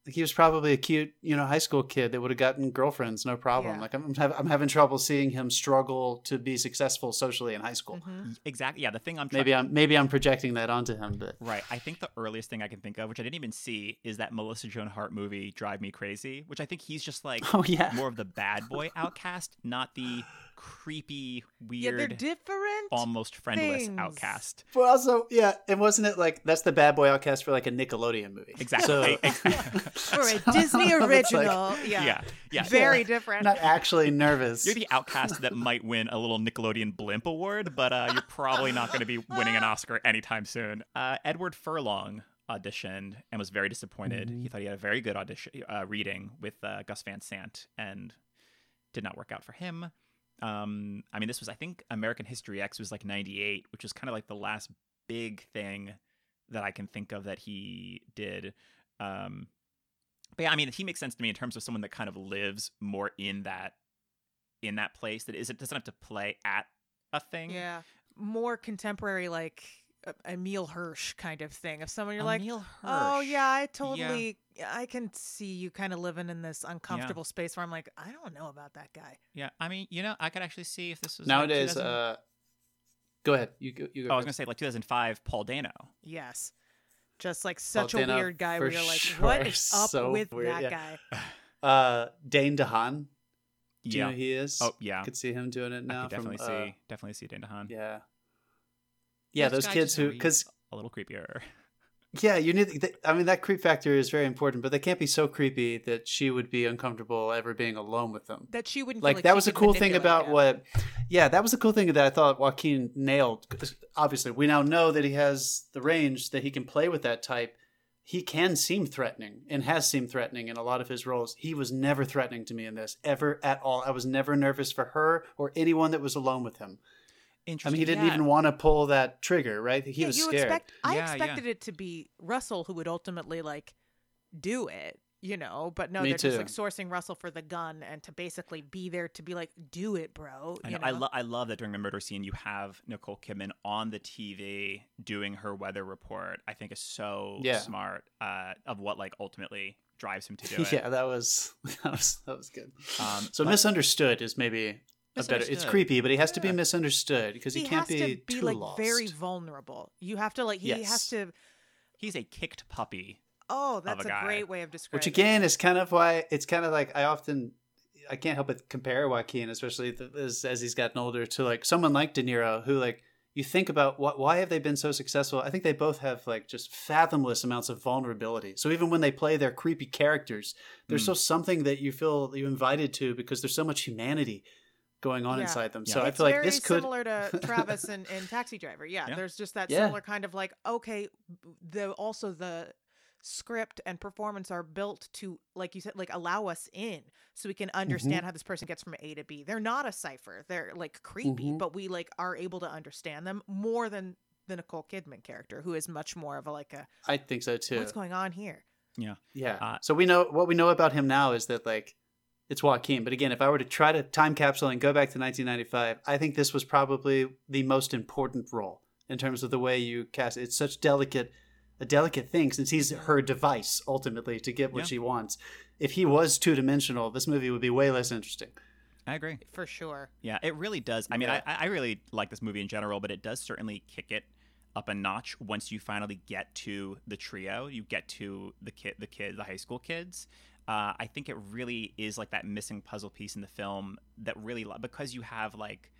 Like, he was probably a cute, you know, high school kid that would have gotten girlfriends, no problem. Yeah. Like I'm, I'm having trouble seeing him struggle to be successful socially in high school. Mm-hmm. Exactly. Yeah. The thing I'm trying- maybe I'm maybe I'm projecting that onto him, but right. I think the earliest thing I can think of, which I didn't even see, is that Melissa Joan Hart movie Drive Me Crazy, which I think he's just like oh, yeah. more of the bad boy outcast, not the creepy, weird, yeah, they're different, almost friendless things. Outcast. But also, yeah, and wasn't it like that's the bad boy outcast for like a Nickelodeon movie? Exactly. So, for a Disney original, like, yeah. yeah, yeah, very so, different. Not actually nervous. You're the outcast that might win a little Nickelodeon blimp award, but uh, you're probably not going to be winning an Oscar anytime soon. Uh, Edward Furlong auditioned and was very disappointed. Mm-hmm. He thought he had a very good audition uh, reading with uh, Gus Van Sant, and did not work out for him. Um, I mean, this was, I think, American History X was like ninety-eight, which is kind of like the last big thing that I can think of that he did. Um, But yeah, I mean, he makes sense to me in terms of someone that kind of lives more in that in that place that isn't doesn't have to play at a thing. Yeah, more contemporary, like Emile Hirsch kind of thing. If someone you're Emile like, Hirsch. oh yeah, I totally, yeah. I can see you kind of living in this uncomfortable yeah. space where I'm like, I don't know about that guy. Yeah, I mean, you know, I could actually see if this was nowadays. Like uh, go ahead, you go. You go oh, first. I was gonna say like two thousand five Paul Dano. Yes. Just like such oh, a weird guy where you're like, sure. what is up so with weird. that yeah. guy? Uh, Dan DeHaan. Do yeah. you know who he is? Oh, yeah. I could see him doing it now. I could definitely, from, see, uh, definitely see Dan DeHaan. Yeah. Yeah, this those kids who... Cause, a little creepier. Yeah, you need... They, I mean, that creep factor is very important, but they can't be so creepy that she would be uncomfortable ever being alone with them. That she wouldn't... Like, like that was a cool thing about yeah. what... Yeah, that was a cool thing that I thought Joaquin nailed. Obviously, we now know that he has the range that he can play with that type. He can seem threatening and has seemed threatening in a lot of his roles. He was never threatening to me in this, ever at all. I was never nervous for her or anyone that was alone with him. Interesting. I mean, he didn't yeah. even want to pull that trigger, right? He yeah, was scared. Expect, I yeah, expected yeah. it to be Russell who would ultimately, like, do it. You know, but no, me they're too. just like sourcing Russell for the gun and to basically be there to be like, do it, bro. You I know, know? I, lo- I love that during the murder scene, you have Nicole Kidman on the T V doing her weather report. I think is so yeah. smart uh, of what like ultimately drives him to do it. yeah, that was that was that was good. Um, so misunderstood is maybe a better. It's creepy, but he has yeah. to be misunderstood because he, he can't has be, to be too like lost. Very vulnerable. You have to like he yes. has to. He's a kicked puppy. Oh, that's a, a great way of describing it. Which again is kind of why it's kind of like I often I can't help but compare Joaquin, especially th- as, as he's gotten older, to like someone like De Niro, who like you think about what why have they been so successful? I think they both have like just fathomless amounts of vulnerability. So even when they play their creepy characters, there's mm. still something that you feel you're invited to because there's so much humanity going on yeah. inside them. Yeah. So it's I feel like this could similar to Travis and, and Taxi Driver. Yeah, yeah. There's just that yeah. similar kind of like, okay, the also the script and performance are built to, like you said, like allow us in so we can understand mm-hmm. how this person gets from A to B. They're not a cipher. They're like creepy, mm-hmm. but we like are able to understand them more than the Nicole Kidman character, who is much more of a like a I think so too. What's going on here? Yeah. Yeah. Uh, so we know what we know about him now is that like it's Joaquin. But again, if I were to try to time capsule and go back to nineteen ninety-five, I think this was probably the most important role in terms of the way you cast it. It's such delicate A delicate thing, since he's her device ultimately to get what yeah. she wants. If he was two-dimensional, this movie would be way less interesting. I agree for sure. Yeah, it really does. I mean, yeah. I, I really like this movie in general, but it does certainly kick it up a notch once you finally get to the trio. You get to the kid, the kid, the high school kids. Uh, I think it really is like that missing puzzle piece in the film that really because you have like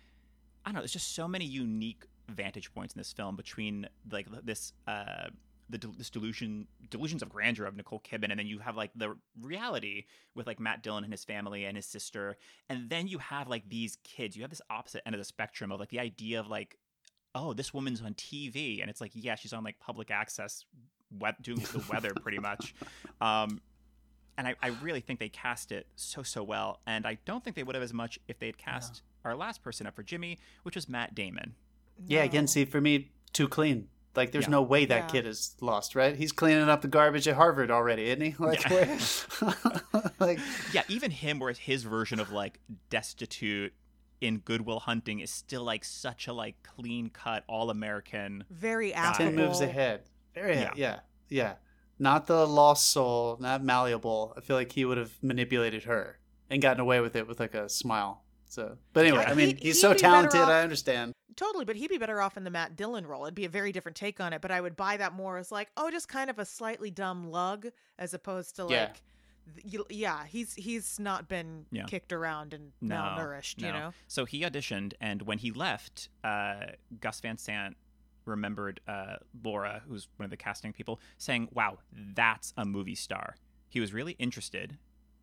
I don't know. There's just so many unique vantage points in this film between like this. Uh, the this delusion delusions of grandeur of Nicole Kidman, and then you have like the reality with like Matt Dillon and his family and his sister, and then you have like these kids. You have this opposite end of the spectrum of like the idea of like, oh, this woman's on T V, and it's like, yeah, she's on like public access we- doing the weather pretty much. um and I, I really think they cast it so so well, and I don't think they would have as much if they had cast no. our last person up for Jimmy, which was Matt Damon. no. Yeah, again, see, for me, too clean. Like, there's yeah. no way that yeah. kid is lost, right? He's cleaning up the garbage at Harvard already, isn't he? Like, yeah. like, yeah, even him, where his version of, like, destitute in Goodwill Hunting is still, like, such a, like, clean-cut, all-American very affable. Ten moves ahead. Very yeah. yeah, yeah. Not the lost soul, not malleable. I feel like he would have manipulated her and gotten away with it with, like, a smile. So, but anyway, yeah, I mean, he's so talented, I understand. Totally, but he'd be better off in the Matt Dillon role. It'd be a very different take on it, but I would buy that more as like, oh, just kind of a slightly dumb lug, as opposed to like, yeah, you, yeah he's he's not been yeah. kicked around and no, malnourished, no. you know? So he auditioned, and when he left, uh, Gus Van Sant remembered uh, Laura, who's one of the casting people, saying, wow, that's a movie star. He was really interested.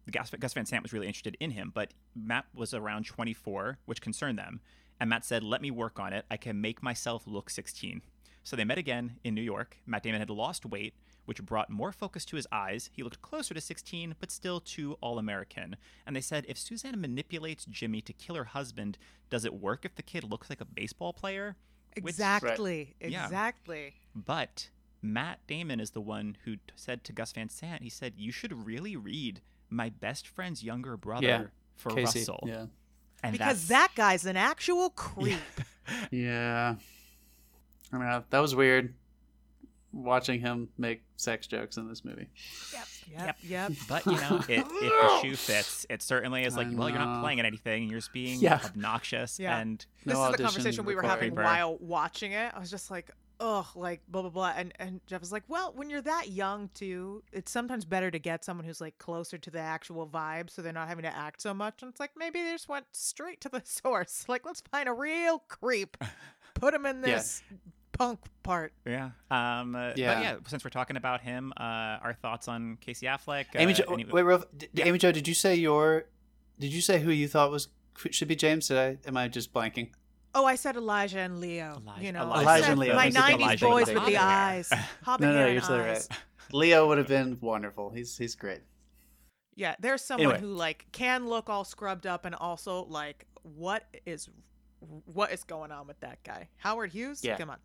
Gus, Gus Van Sant was really interested in him, but Matt was around twenty-four, which concerned them. And Matt said, let me work on it. I can make myself look sixteen. So they met again in New York. Matt Damon had lost weight, which brought more focus to his eyes. He looked closer to sixteen, but still too all-American. And they said, if Suzanne manipulates Jimmy to kill her husband, does it work if the kid looks like a baseball player? Exactly. Which, right. Exactly. Yeah. But Matt Damon is the one who said to Gus Van Sant, he said, you should really read my best friend's younger brother yeah. for Casey. Russell. Yeah. And because that guy's an actual creep. Yeah. yeah. I mean, that was weird watching him make sex jokes in this movie. Yep, yep, yep. But, you know, it, if the shoe fits, it certainly is like, well, you're not playing at anything. You're just being yeah. obnoxious. Yeah. And this no is the conversation we were having paper. while watching it. I was just like, oh, like, blah, blah, blah. And, and Jeff was like, well, when you're that young, too, it's sometimes better to get someone who's, like, closer to the actual vibe so they're not having to act so much. And it's like, maybe they just went straight to the source. Like, let's find a real creep. Put him in this... Yeah. punk part. Yeah. Um, uh, yeah. But yeah, since we're talking about him, uh, our thoughts on Casey Affleck. Uh, Amy jo- any- wait, Rolf, d- yeah. Amy Jo, did you say your, did you say who you thought was should be James? Did I, am I just blanking? Oh, I said Elijah and Leo. Elijah, you know, Elijah and Leo. My nineties Elijah boys with the eyes. Hobbit no, no, you're totally right. Leo would have been wonderful. He's he's great. Yeah, there's someone anyway. who like can look all scrubbed up and also like what is what is going on with that guy? Howard Hughes? Yeah. Come on.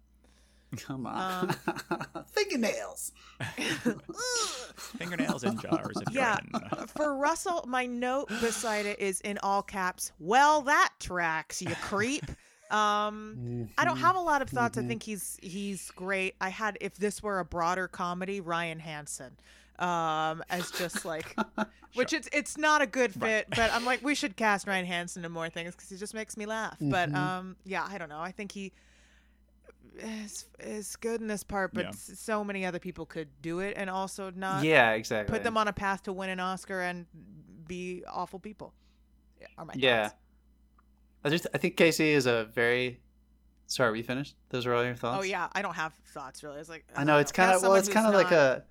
Come on. Um, fingernails. Fingernails in jars. Of yeah. For Russell, my note beside it is in all caps, well, that tracks, you creep. Um, mm-hmm. I don't have a lot of thoughts. Mm-hmm. I think he's he's great. I had, if this were a broader comedy, Ryan Hansen. Um, as just like, which sure. it's it's not a good fit, right. but I'm like, we should cast Ryan Hansen in more things because he just makes me laugh. Mm-hmm. But um, yeah, I don't know. I think he... It's, it's good in this part, but yeah. so many other people could do it and also not yeah, exactly. put them on a path to win an Oscar and be awful people. Are my yeah. thoughts. I just I think Casey is a very sorry, were you finished? Those were all your thoughts? Oh yeah, I don't have thoughts really. It's like I, I know, know it's kinda well it's kinda like not... a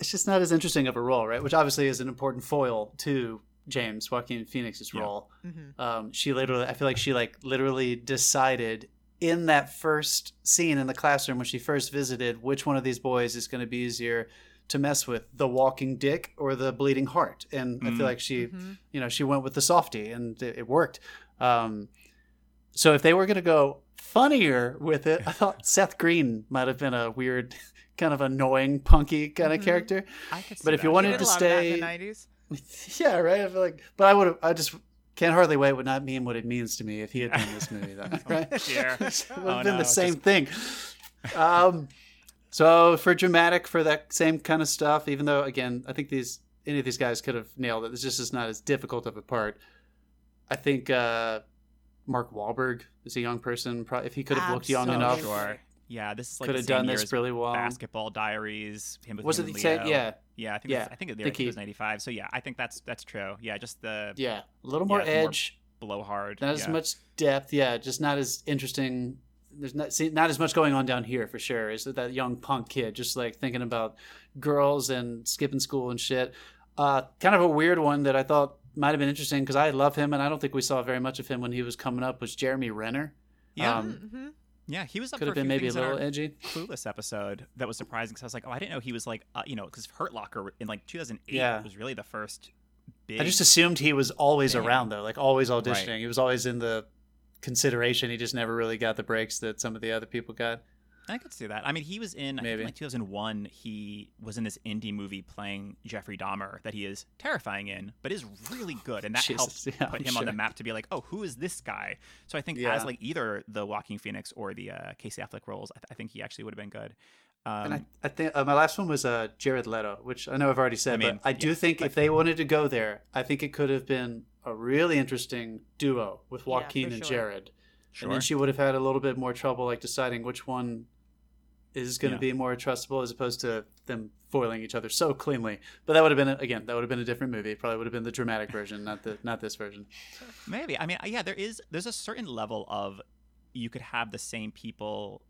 it's just not as interesting of a role, right? Which obviously is an important foil to James, Joaquin Phoenix's yeah. role. Mm-hmm. Um, she literally I feel like she like literally decided in that first scene in the classroom when she first visited, which one of these boys is going to be easier to mess with, the walking dick or the bleeding heart. And mm. I feel like she, mm-hmm. you know, she went with the softie and it, it worked. Um, so if they were going to go funnier with it, I thought Seth Green might have been a weird, kind of annoying, punky kind mm-hmm. of character. I could see but if that. You wanted to stay, in the nineties. Yeah, right. I feel like, but I would have, I just. Can't hardly wait would not mean what it means to me if he had been in this movie, though, right? Yeah, it would have oh, been no, the same just... thing. Um, so for dramatic, for that same kind of stuff, even though again, I think these any of these guys could have nailed it. This just is not as difficult of a part. I think uh, Mark Wahlberg is a young person. Probably, if he could have Absolutely. looked young enough, sure. Yeah, this is like could have done this really well. Basketball Diaries. Him with was him it the Leo. Yeah. Yeah, I think yeah. I think the year was ninety-five. So yeah, I think that's that's true. Yeah, just the yeah a little more yeah, edge, more blowhard, not yeah. as much depth. Yeah, just not as interesting. There's not see, not as much going on down here for sure. Is that that young punk kid just like thinking about girls and skipping school and shit? Uh, kind of a weird one that I thought might have been interesting because I love him and I don't think we saw very much of him when he was coming up was Jeremy Renner. Yeah. Um, mm-hmm. Yeah, he was up could for have a been maybe a little edgy. Clueless episode that was surprising because I was like, oh, I didn't know he was like, uh, you know, because Hurt Locker in like two thousand eight yeah. was really the first big. I just assumed he was always thing. around though, like always auditioning. Right. He was always in the consideration. He just never really got the breaks that some of the other people got. I could see that. I mean, he was in, I think in like two thousand one, he was in this indie movie playing Jeffrey Dahmer that he is terrifying in, but is really good. And that Jesus, helped yeah, put I'm him sure. on the map to be like, oh, who is this guy? So I think yeah. as like either the Joaquin Phoenix or the uh, Casey Affleck roles, I, th- I think he actually would have been good. Um, and I, I think uh, my last one was uh, Jared Leto, which I know I've already said, I mean, but I yeah, do think like, if they wanted to go there, I think it could have been a really interesting duo with Joaquin yeah, and sure. Jared. Sure. And then she would have had a little bit more trouble like deciding which one is going to yeah. be more trustable as opposed to them foiling each other so cleanly. But that would have been, again, that would have been a different movie. It probably would have been the dramatic version, not the not this version. Maybe. I mean, yeah, there is, there's a certain level of you could have the same people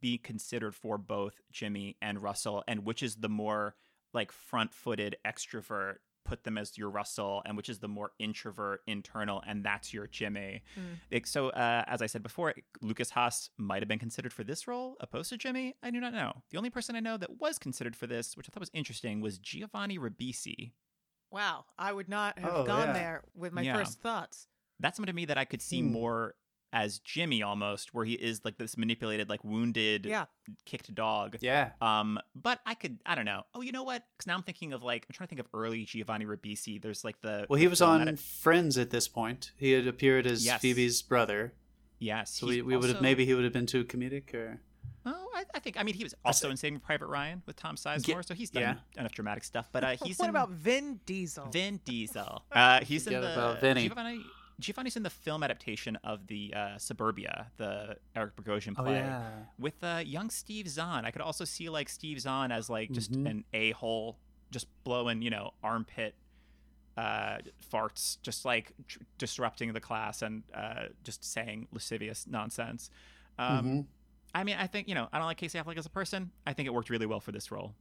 be considered for both Jimmy and Russell, and which is the more like front-footed extrovert, put them as your Russell, and which is the more introvert internal, and that's your Jimmy. Mm. So uh, as I said before, Lucas Haas might have been considered for this role opposed to Jimmy. I do not know. The only person I know that was considered for this, which I thought was interesting, was Giovanni Ribisi. Wow, I would not have oh, gone yeah. there with my yeah. first thoughts. That's something to me that I could see mm. more as Jimmy almost, where he is like this manipulated, like wounded, yeah. kicked dog. Yeah. Um, but I could, I don't know. Oh, you know what? Because now I'm thinking of like, I'm trying to think of early Giovanni Ribisi. There's like the... Well, he was on it... Friends at this point. He had appeared as yes. Phoebe's brother. Yes. So we, we also... would have, maybe he would have been too comedic or... Oh, I, I think, I mean, he was also in Saving Private Ryan with Tom Sizemore, yeah. so he's done yeah. enough dramatic stuff. But uh, he's what in... about Vin Diesel? Vin Diesel. Uh, he's in the... Vinny. Giovanni... Giovanni's in the film adaptation of the uh, Suburbia, the Eric Bogosian play, oh, yeah. with uh, young Steve Zahn. I could also see like Steve Zahn as like just mm-hmm. an a-hole, just blowing, you know, armpit uh, farts, just like tr- disrupting the class and uh, just saying lascivious nonsense. Um, mm-hmm. I mean, I think, you know, I don't like Casey Affleck as a person. I think it worked really well for this role.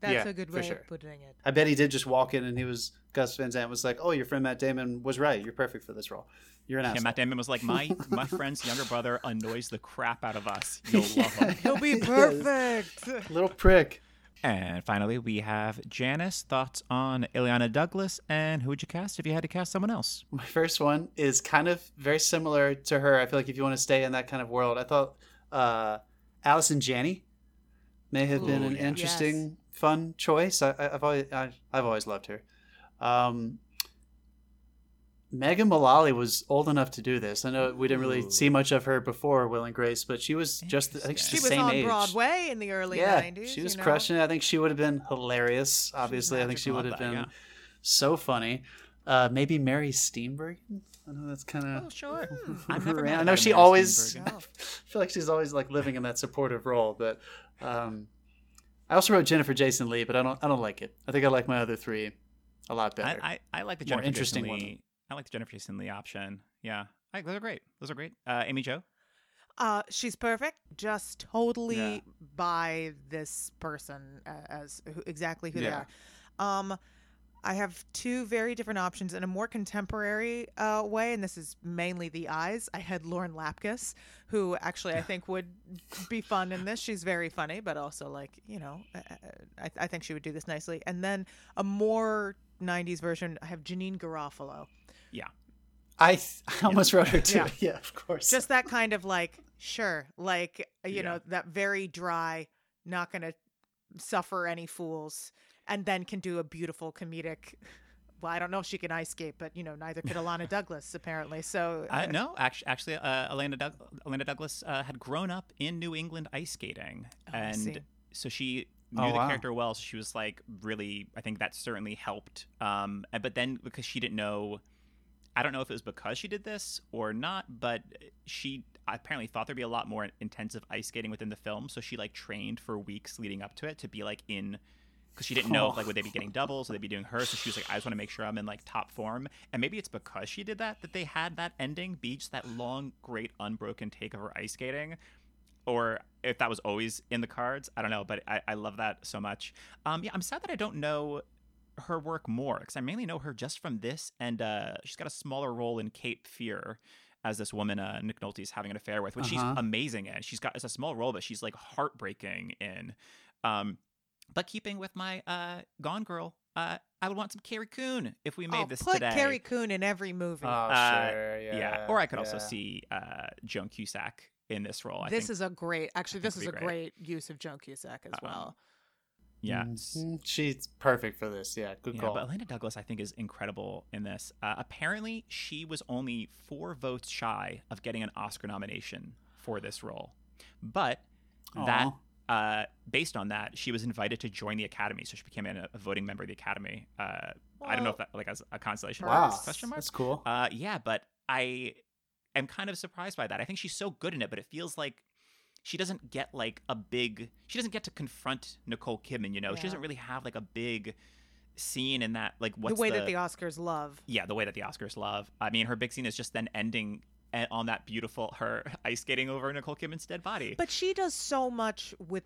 That's yeah, a good way sure. of putting it. I bet he did just walk in and he was, Gus Van Sant was like, oh, your friend Matt Damon was right. You're perfect for this role. You're an yeah, asshole. Matt Damon was like, my my friend's younger brother annoys the crap out of us. You'll love him. He'll be perfect. Yes. Little prick. And finally, we have Janice. Thoughts on Illeana Douglas and who would you cast if you had to cast someone else? My first one is kind of very similar to her. I feel like if you want to stay in that kind of world, I thought uh, Allison Janney may have Ooh, been an yeah. interesting... Yes. fun choice. I, I've always I, I've always loved her. Um, Megan Mullally was old enough to do this. I know we didn't really Ooh. see much of her before Will and Grace, but she was just I think she's she the was same on age. Broadway in the early yeah, nineties. She was you know? crushing it. I think she would have been hilarious. Obviously, I think she would have been yeah. so funny. Uh, maybe Mary Steenburgen. I know that's kind of. Oh sure. I've never I know Mary she always. I feel like she's always like living in that supportive role, but. Um, I also wrote Jennifer Jason Leigh, but I don't. I don't like it. I think I like my other three a lot better. I, I, I like the Jennifer more interesting Jason Leigh. One. I like the Jennifer Jason Leigh option. Yeah, I, those are great. Those are great. Uh, Amy Jo. Uh, she's perfect. Just totally yeah. by this person as, as who, exactly who yeah. they are. Um, I have two very different options in a more contemporary uh, way, and this is mainly the eyes. I had Lauren Lapkus, who actually I think would be fun in this. She's very funny, but also like, you know, I, I think she would do this nicely. And then a more nineties version, I have Janine Garofalo. Yeah. I, th- I almost yeah. wrote her too. Yeah. yeah, of course. Just that kind of like, sure, like, you yeah. know, that very dry, not going to suffer any fools. And then can do a beautiful comedic. Well, I don't know if she can ice skate, but you know, neither could Illeana Douglas apparently. So uh, uh, no, actually, actually, uh, Illeana Doug- Illeana Douglas uh, had grown up in New England ice skating, oh, and so she knew oh, the wow. character well. So she was like really, I think that certainly helped. Um, but then because she didn't know, I don't know if it was because she did this or not, but she apparently thought there'd be a lot more intensive ice skating within the film, so she like trained for weeks leading up to it to be like in. Because she didn't know, if, like, would they be getting doubles? Would they be doing her? So she was like, I just want to make sure I'm in, like, top form. And maybe it's because she did that, that they had that ending be just that long, great, unbroken take of her ice skating. Or if that was always in the cards. I don't know, but I, I love that so much. Um, yeah, I'm sad that I don't know her work more, because I mainly know her just from this. And uh, she's got a smaller role in Cape Fear as this woman uh, Nick Nolte's having an affair with, which uh-huh. she's amazing in. She's got, it's a small role, but she's, like, heartbreaking in. Um But keeping with my uh, Gone Girl, uh, I would want some Carrie Coon if we made oh, this put today. Put Carrie Coon in every movie. Oh, uh, sure, yeah. yeah. Or I could yeah. also see uh, Joan Cusack in this role. I this think, is a great, actually, this is a great. great use of Joan Cusack as uh, well. Yeah. Mm-hmm. She's perfect for this. Yeah, good yeah, call. But Illeana Douglas, I think, is incredible in this. Uh, apparently, she was only four votes shy of getting an Oscar nomination for this role. But Aww. that... Uh, based on that, she was invited to join the Academy, so she became a, a voting member of the Academy. Uh, well, I don't know if that like as a constellation. Wow, question mark? That's cool. Uh, yeah, but I am kind of surprised by that. I think she's so good in it, but it feels like she doesn't get like a big. She doesn't get to confront Nicole Kidman. You know, yeah. she doesn't really have like a big scene in that. Like what's the way the, that the Oscars love. Yeah, the way that the Oscars love. I mean, her big scene is just then ending. And on that beautiful, her ice skating over Nicole Kidman's dead body. But she does so much with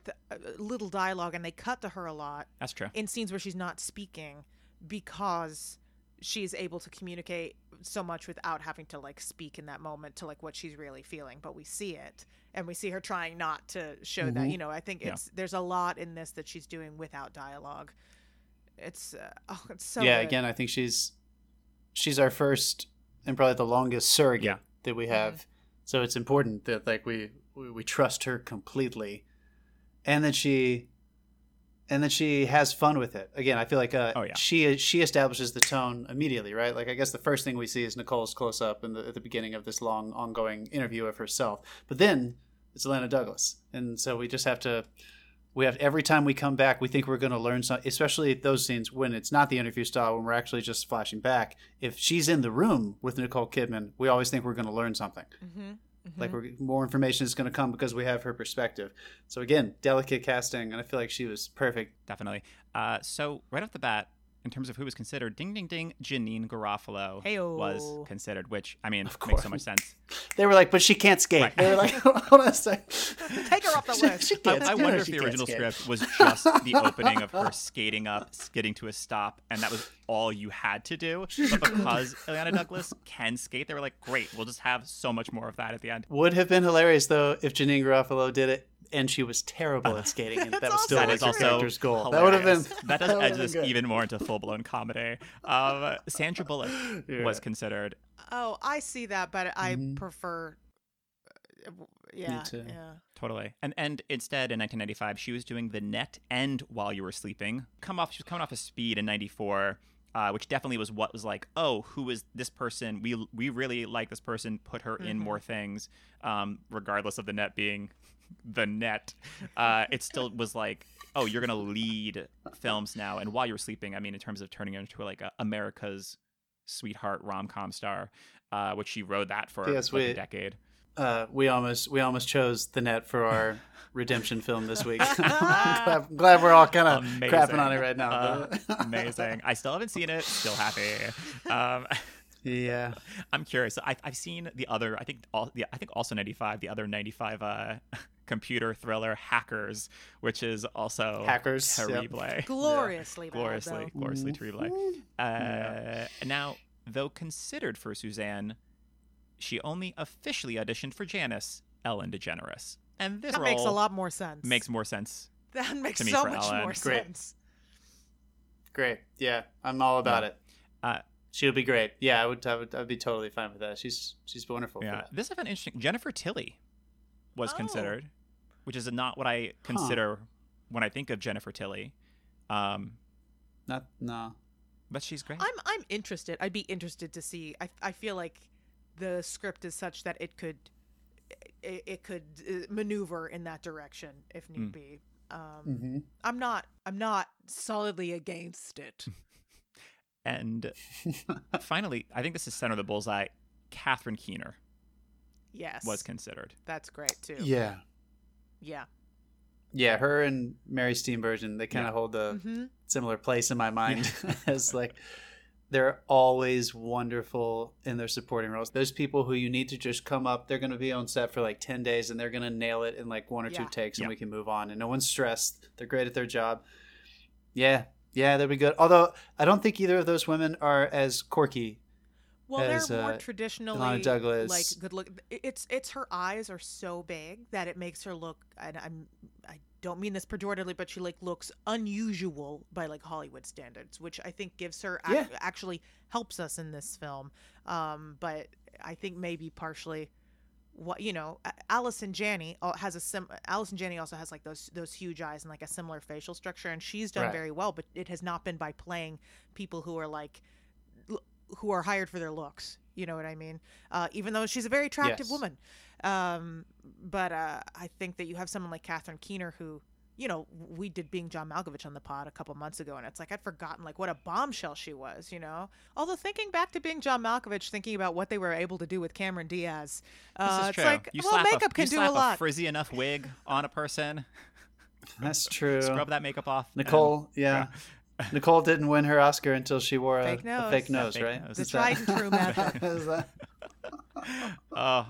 little dialogue, and they cut to her a lot. That's true. In scenes where she's not speaking, because she's able to communicate so much without having to like speak in that moment to like what she's really feeling. But we see it, and we see her trying not to show mm-hmm. that. You know, I think it's yeah. there's a lot in this that she's doing without dialogue. It's uh, oh, it's so yeah. good. Again, I think she's she's our first and probably the longest surrogate. Yeah. that we have So it's important that like we, we, we trust her completely, and that she, and that she has fun with it. Again, I feel like uh, oh, yeah. she she establishes the tone immediately, right? Like I guess the first thing we see is Nicole's close up in the, at the beginning of this long ongoing interview of herself, but then it's Illeana Douglas, and so we just have to. We have every time we come back, we think we're going to learn something, especially those scenes when it's not the interview style, when we're actually just flashing back. If she's in the room with Nicole Kidman, we always think we're going to learn something. Mm-hmm, mm-hmm. Like we're, more information is going to come because we have her perspective. So again, delicate casting, and I feel like she was perfect. Definitely. Uh, so right off the bat, in terms of who was considered, ding, ding, ding, Janine Garofalo Hey-o. was considered, which, I mean, makes so much sense. They were like, but she can't skate. Right. They were like, hold on a second. Take her off the list. She, she can't I, I wonder if the original skate. script was just the opening of her skating up, skidding to a stop, and that was all you had to do. But because Illeana Douglas can skate, they were like, great, we'll just have so much more of that at the end. Would have been hilarious, though, if Janine Garofalo did it. And she was terrible at skating, and that was still that like her character's goal. That would have been that does edge this even more into full blown comedy. Um, Sandra Bullock yeah. was considered. Oh, I see that, but I mm-hmm. prefer. Yeah, Me too. yeah, totally. And and instead, in nineteen ninety-five, she was doing The Net and While You Were Sleeping. Come off, she was coming off of Speed in ninety-four. Uh, which definitely was what was like, oh, who is this person? We we really like this person. Put her mm-hmm. in more things, um, regardless of The Net being The Net. Uh, it still was like, oh, you're gonna lead films now. And While You Were Sleeping, I mean, in terms of turning her into like a America's sweetheart rom-com star, uh, which she rode that for yes, like we, a decade. Uh, we almost we almost chose The Net for our redemption film this week. I'm glad, I'm glad we're all kind of crapping on it right now. Uh, amazing. I still haven't seen it. Still happy. Um, yeah. I'm curious. I, I've seen the other. I think all. The, I think also ninety-five. The other ninety-five uh, computer thriller Hackers, which is also Hackers. Terrible. Yep. Gloriously. Yeah. Gloriously. Though. Gloriously terrible. Uh, yeah. Now, though considered for Suzanne, she only officially auditioned for Janice, Ellen DeGeneres. And this that role makes a lot more sense. Makes more sense. That makes to me so for much Ellen. more great. sense. Great. Yeah, I'm all about yeah. it. Uh, She'll be great. Yeah, I would. I would. I'd be totally fine with that. She's she's wonderful. Yeah. For that. This is an interesting. Jennifer Tilly was oh. considered, which is not what I consider huh. when I think of Jennifer Tilly. Um, not no, but she's great. I'm I'm interested. I'd be interested to see. I I feel like. The script is such that it could it, it could maneuver in that direction if need mm. be. Um, mm-hmm. I'm not I'm not solidly against it. And finally, I think this is center of the bullseye. Katherine Keener, yes, was considered. That's great too. Yeah, yeah, yeah. Her and Mary Steenburgen, they kind of yeah. hold a mm-hmm. similar place in my mind as like. They're always wonderful in their supporting roles. Those people who you need to just come up, they're going to be on set for like ten days and they're going to nail it in like one or yeah. two takes and yeah. we can move on. And no one's stressed. They're great at their job. Yeah. Yeah, they'll be good. Although I don't think either of those women are as corky. Well, as, they're more uh, traditionally Illeana Douglas. Like good look. It's, it's her eyes are so big that it makes her look, and I'm, I don't mean this pejoratively, but she like looks unusual by like Hollywood standards, which I think gives her ac- yeah. actually helps us in this film. Um, but I think maybe partially what, you know, Allison Janney has a sim Allison Janney also has like those, those huge eyes and like a similar facial structure. And she's done right. very well, but it has not been by playing people who are like, who are hired for their looks. You know what I mean? Uh, even though she's a very attractive yes. woman. Um, but uh, I think that you have someone like Katherine Keener who, you know, we did Being John Malkovich on the pod a couple months ago. And it's like I'd forgotten like what a bombshell she was, you know. Although thinking back to Being John Malkovich, thinking about what they were able to do with Cameron Diaz. Uh, this is true. It's like, you well, makeup a, can you do slap a lot. A frizzy enough wig on a person. That's true. Scrub that makeup off. Nicole, and, yeah. yeah. Nicole didn't win her Oscar until she wore a fake nose, a fake nose fake right? Nose. The tried and true method. that... Oh,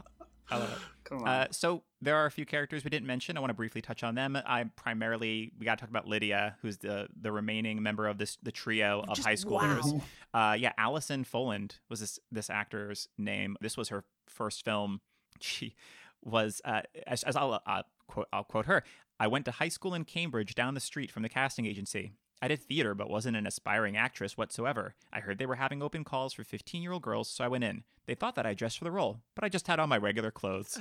I love it. Come on. Uh, so there are a few characters we didn't mention. I want to briefly touch on them. I primarily, we got to talk about Lydia, who's the, the remaining member of this the trio of Just, high schoolers. Wow. Uh, yeah, Allison Folland was this, this actor's name. This was her first film. She was, uh, as, as I'll, uh, quote, I'll quote her, I went to high school in Cambridge down the street from the casting agency. I did theater but wasn't an aspiring actress whatsoever. I heard they were having open calls for fifteen-year-old girls, so I went in. They thought that I dressed for the role, but I just had on my regular clothes.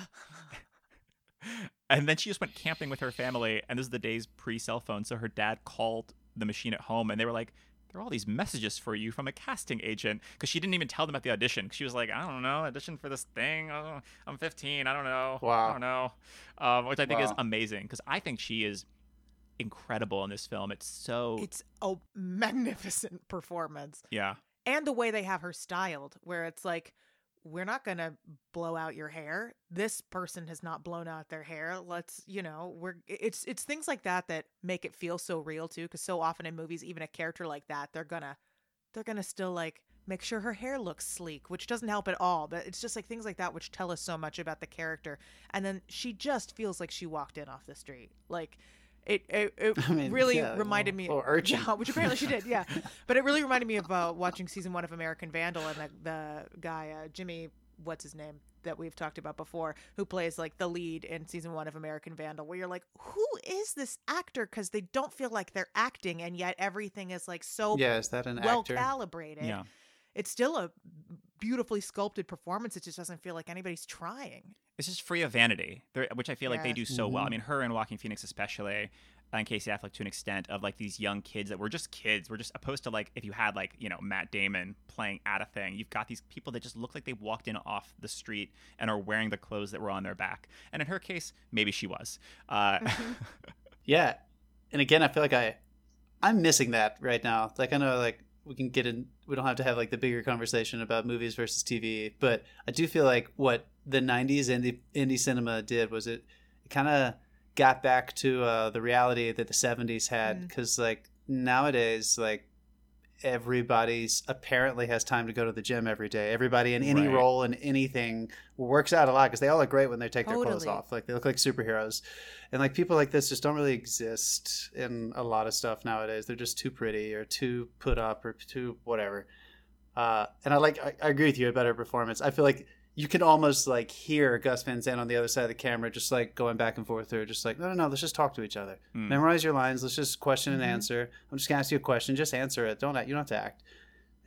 And then she just went camping with her family, and this is the days pre-cell phone, so her dad called the machine at home, and they were like, there are all these messages for you from a casting agent, because she didn't even tell them at the audition. She was like, I don't know, audition for this thing. Oh, I'm fifteen. I don't know. Wow. I don't know. Um, which I think wow. is amazing, because I think she is incredible in this film. It's so... It's a magnificent performance. Yeah. And the way they have her styled, where it's like, we're not going to blow out your hair. This person has not blown out their hair. Let's, you know, we're it's it's things like that that make it feel so real too, because so often in movies, even a character like that, they're gonna they're gonna still like make sure her hair looks sleek, which doesn't help at all. But it's just like things like that which tell us so much about the character. And then she just feels like she walked in off the street. Like it it, it I mean, really yeah, reminded me or urgent. Yeah, which apparently she did, yeah. But it really reminded me of uh, watching season one of American Vandal, and the, the guy uh, Jimmy, what's his name, that we've talked about before, who plays like the lead in season one of American Vandal, where you're like, who is this actor, because they don't feel like they're acting, and yet everything is like so yeah is that an well actor? Calibrated yeah. It's still a beautifully sculpted performance. It just doesn't feel like anybody's trying. It's just free of vanity, which I feel yeah. like they do so mm-hmm. well. I mean, her and Joaquin Phoenix especially, and Casey Affleck to an extent, of like these young kids that were just kids. We're just opposed to like, if you had like, you know, Matt Damon playing at a thing, you've got these people that just look like they walked in off the street and are wearing the clothes that were on their back. And in her case, maybe she was. Uh, mm-hmm. Yeah. And again, I feel like I, I'm missing that right now. Like, I know like we can get in, we don't have to have like the bigger conversation about movies versus T V, but I do feel like what the nineties indie, indie cinema did was it, it kind of got back to uh, the reality that the seventies had, because mm. like nowadays, like everybody's apparently has time to go to the gym every day. Everybody in any right. role in anything works out a lot, because they all look great when they take totally. their clothes off. Like they look like superheroes, and like people like this just don't really exist in a lot of stuff nowadays. They're just too pretty or too put up or too whatever. Uh, and I like I, I agree with you about her performance. I feel like you can almost like hear Gus Van Sant on the other side of the camera, just like going back and forth, or just like, no, no, no, let's just talk to each other. Mm. Memorize your lines. Let's just question and mm-hmm. answer. I'm just gonna ask you a question. Just answer it. Don't act. You don't have to act.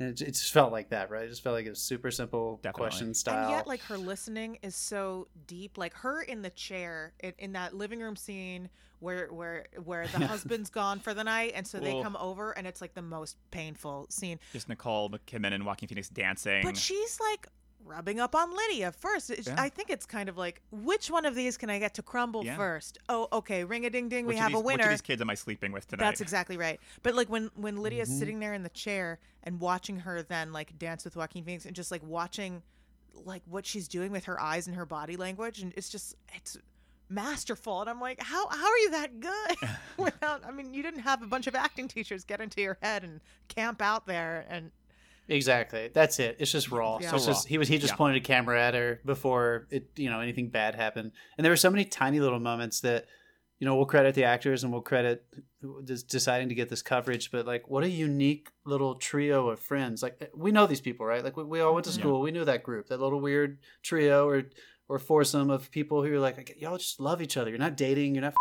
And it, it just felt like that, right? It just felt like it was super simple Definitely. question style. And yet like her listening is so deep, like her in the chair in, in that living room scene where, where, where the husband's gone for the night. And so well, they come over, and it's like the most painful scene. Just Nicole Kidman and Joaquin Phoenix dancing. But she's like, rubbing up on Lydia first. Yeah. I think it's kind of like, which one of these can I get to crumble yeah. first? Oh, okay. Ring a ding ding. We have these, a winner. Which of these kids am I sleeping with tonight? That's exactly right. But like when, when Lydia's mm-hmm. sitting there in the chair and watching her then like dance with Joaquin Phoenix, and just like watching like what she's doing with her eyes and her body language. And it's just, it's masterful. And I'm like, how, how are you that good? Without, I mean, you didn't have a bunch of acting teachers get into your head and camp out there and, exactly. That's it. It's just raw. Yeah. So it's raw. Just, he was he just yeah. pointed a camera at her before it, you know, anything bad happened. And there were so many tiny little moments that, you know, we'll credit the actors and we'll credit just deciding to get this coverage. But like, what a unique little trio of friends. Like we know these people, right? Like we, we all went to school. Yeah. We knew that group, that little weird trio or or foursome of people who are like, y'all just love each other. You're not dating. You're not. F-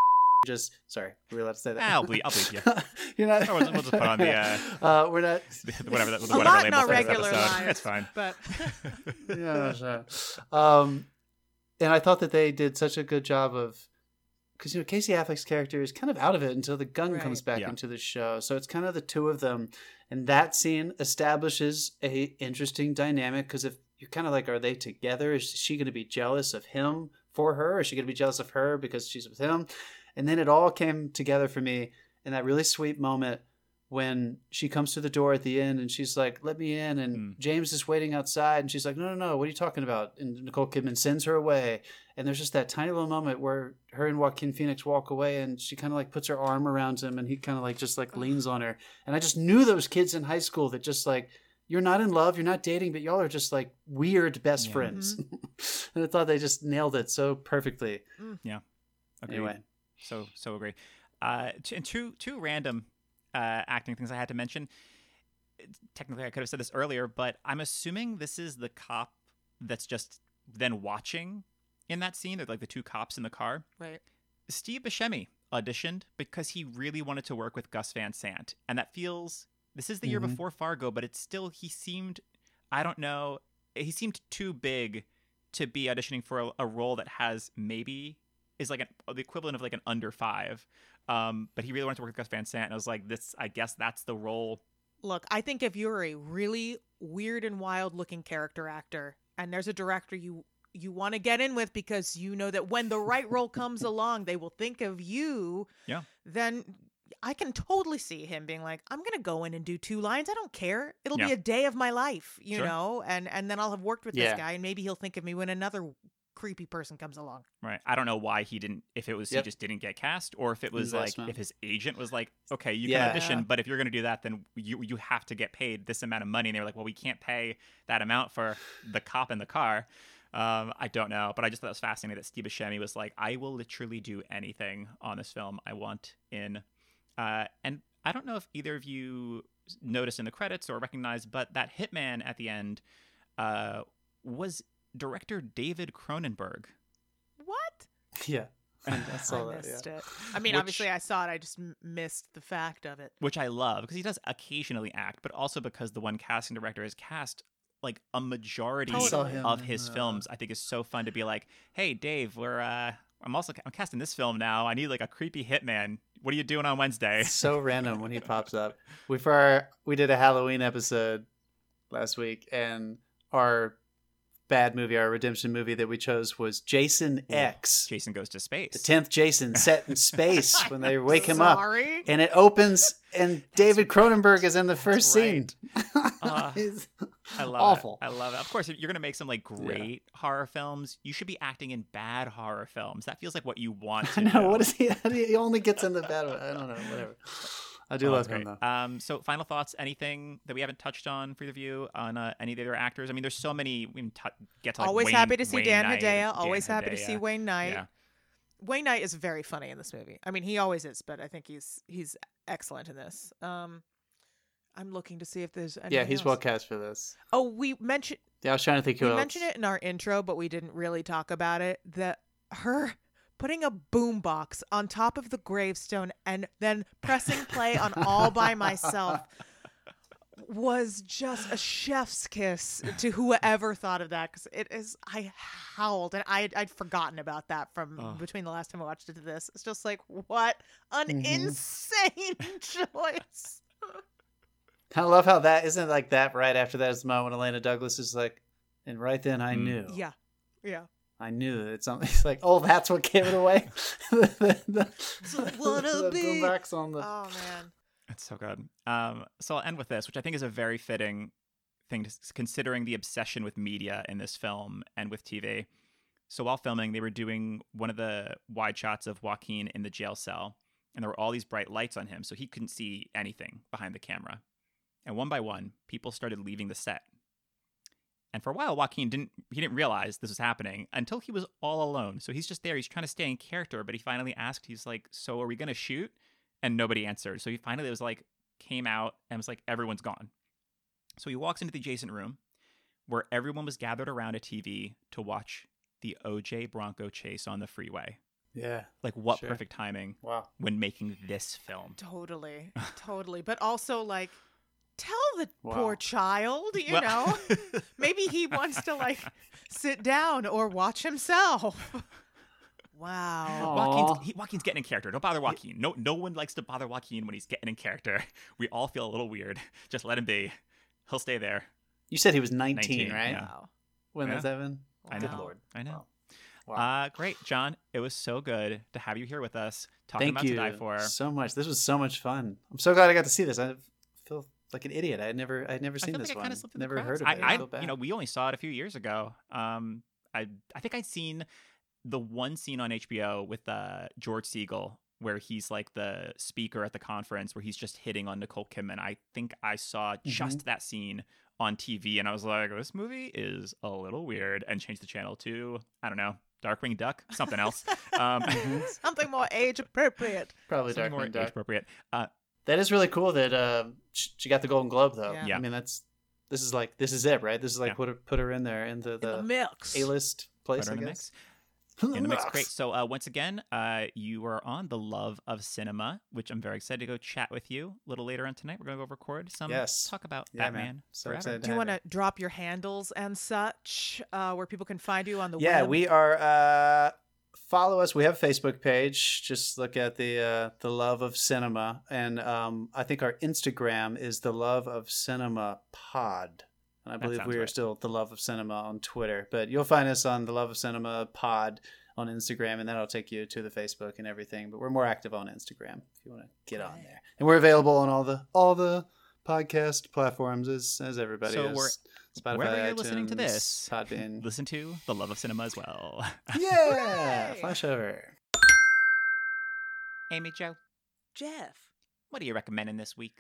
just sorry we were allowed to say that. I'll bleep, I'll bleep you. You're not we'll, we'll just put on the uh, uh we're not whatever that was a lot not regular lines, it's fine, but yeah, sure. um and I thought that they did such a good job of, because you know Casey Affleck's character is kind of out of it until the gun right. comes back yeah. into the show, so it's kind of the two of them, and that scene establishes a interesting dynamic, because if you're kind of like, are they together? Is she going to be jealous of him for her, or is she going to be jealous of her because she's with him? And then it all came together for me in that really sweet moment when she comes to the door at the end and she's like, let me in. And mm. James is waiting outside. And she's like, no, no, no. What are you talking about? And Nicole Kidman sends her away. And there's just that tiny little moment where her and Joaquin Phoenix walk away, and she kind of like puts her arm around him, and he kind of like just like leans on her. And I just knew those kids in high school that just like, you're not in love, you're not dating, but y'all are just like weird best yeah. friends. Mm-hmm. And I thought they just nailed it so perfectly. Mm. Yeah. Okay. Anyway. So, so agree. Uh, and two two random uh, acting things I had to mention. Technically, I could have said this earlier, but I'm assuming this is the cop that's just then watching in that scene. They're like the two cops in the car. Right. Steve Buscemi auditioned because he really wanted to work with Gus Van Sant. And that feels, this is the mm-hmm. year before Fargo, but it's still, he seemed, I don't know, he seemed too big to be auditioning for a, a role that has maybe, is like an, the equivalent of like an under five. Um, but he really wanted to work with Gus Van Sant. And I was like, this, I guess that's the role. Look, I think if you're a really weird and wild looking character actor and there's a director you you want to get in with because you know that when the right role comes along, they will think of you, yeah. then I can totally see him being like, I'm going to go in and do two lines. I don't care. It'll yeah. be a day of my life, you sure. know, and, and then I'll have worked with yeah. this guy and maybe he'll think of me when another creepy person comes along. Right. I don't know why he didn't, if it was yep. he just didn't get cast, or if it was Investment. like if his agent was like, okay, you yeah. can audition, but if you're going to do that, then you you have to get paid this amount of money. And they were like, well, we can't pay that amount for the cop in the car. Um, I don't know, but I just thought it was fascinating that Steve Buscemi was like, I will literally do anything on this film I want in. Uh, and I don't know if either of you noticed in the credits or recognized, but that hitman at the end uh, was director David Cronenberg. What? Yeah. I saw I that, missed yeah. it. I mean, which, obviously I saw it. I just m- missed the fact of it. Which I love, because he does occasionally act, but also because the one casting director is cast like a majority of his uh, films. I think is so fun to be like, hey, Dave, we're uh, I'm also I'm casting this film now. I need like a creepy hitman. What are you doing on Wednesday? It's so random when he pops up. We for our, we did a Halloween episode last week, and our bad movie, our redemption movie that we chose was Jason X. Jason Goes to Space. The tenth Jason set in space when they wake him up. Sorry. And it opens, and David Cronenberg is in the first right. scene. Uh, I love awful. it. I love it. Of course, if you're going to make some like great yeah. horror films, you should be acting in bad horror films. That feels like what you want to I know. know. What is he? He only gets in the bad one. I don't know. Whatever. I do oh, love him, though. Um, so, final thoughts? Anything that we haven't touched on for either of you on uh, any of the other actors? I mean, there's so many. We t- get to like, always Wayne, happy to see Wayne Dan Hedaya. Dan always Hedaya. happy to see Wayne Knight. Yeah. Wayne Knight is very funny in this movie. I mean, he always is, but I think he's he's excellent in this. Um, I'm looking to see if there's anything yeah, he's else. well cast for this. Oh, we mentioned. Yeah, I was trying to think who we else. We mentioned it in our intro, but we didn't really talk about it. That her. putting a boombox on top of the gravestone and then pressing play on All By Myself was just a chef's kiss to whoever thought of that, because it is, I howled, and I, I'd forgotten about that from oh. between the last time I watched it to this. It's just like, what an mm-hmm. insane choice. I love how that isn't like that right after that is the moment Illeana Douglas is like, and right then I mm. knew. Yeah, yeah. I knew it's something. It's like, oh, that's what gave it away. the, the, so the, be... the on the... Oh man, that's so good. Um, so I'll end with this, which I think is a very fitting thing, to, considering the obsession with media in this film and with T V. So while filming, they were doing one of the wide shots of Joaquin in the jail cell, and there were all these bright lights on him, so he couldn't see anything behind the camera. And one by one, people started leaving the set. And for a while, Joaquin didn't he didn't realize this was happening until he was all alone. So he's just there. He's trying to stay in character, but he finally asked, he's like, so are we going to shoot? And nobody answered. So he finally was like, came out and was like, everyone's gone. So he walks into the adjacent room where everyone was gathered around a T V to watch the O J Bronco chase on the freeway. Yeah. Like what sure. perfect timing wow. when making this film. Totally. Totally. But also like. Tell the wow. poor child, you well, know, maybe he wants to like sit down or watch himself. Wow. Joaquin's, he, Joaquin's getting in character. Don't bother Joaquin. No, no one likes to bother Joaquin when he's getting in character. We all feel a little weird. Just let him be. He'll stay there. You said he was nineteen, nineteen right? Yeah. Wow. When yeah. was Evan? Wow. Good Lord. I know. Wow. Wow. Uh, great, John. It was so good to have you here with us talking Thank about To Die For. Thank you so much. This was so much fun. I'm so glad I got to see this. I feel... like an idiot. I had never, I had never seen this like one. I kind of never heard of it. I, I you know, we only saw it a few years ago. Um, I, I think I'd seen the one scene on H B O with uh, George Segal where he's like the speaker at the conference where he's just hitting on Nicole Kidman. I think I saw just mm-hmm. that scene on T V, and I was like, this movie is a little weird, and changed the channel to, I don't know, Darkwing Duck, something else, um, something more age appropriate. Probably something Darkwing more Duck. Age appropriate. Uh, That is really cool that uh, she got the Golden Globe, though. Yeah. I mean, that's this is like this is it, right? This is like yeah. put her put her in there in the, the, in the mix. A-list place, I guess. Mix. in the mix. Great. So uh, once again, uh, you are on The Love of Cinema, which I'm very excited to go chat with you a little later on tonight. We're going to go record some yes. talk about yeah, Batman. Man. So excited to have you. Do you want to drop your handles and such uh, where people can find you on the yeah, web? Yeah, we are. Uh, follow us. We have a Facebook page. Just look at the uh, The Love of Cinema. And um, I think our Instagram is The Love of Cinema Pod. And I believe we are right. still at The Love of Cinema on Twitter. But you'll find us on The Love of Cinema Pod on Instagram, and that'll take you to the Facebook and everything. But we're more active on Instagram if you want to get on there. And we're available on all the all the podcast platforms as, as everybody so is. We're, Spotify, wherever you're iTunes, listening to this, Podbean. Listen to The Love of Cinema as well. Yeah! Flash over. Amy Jo. Jeff. What are you recommending this week?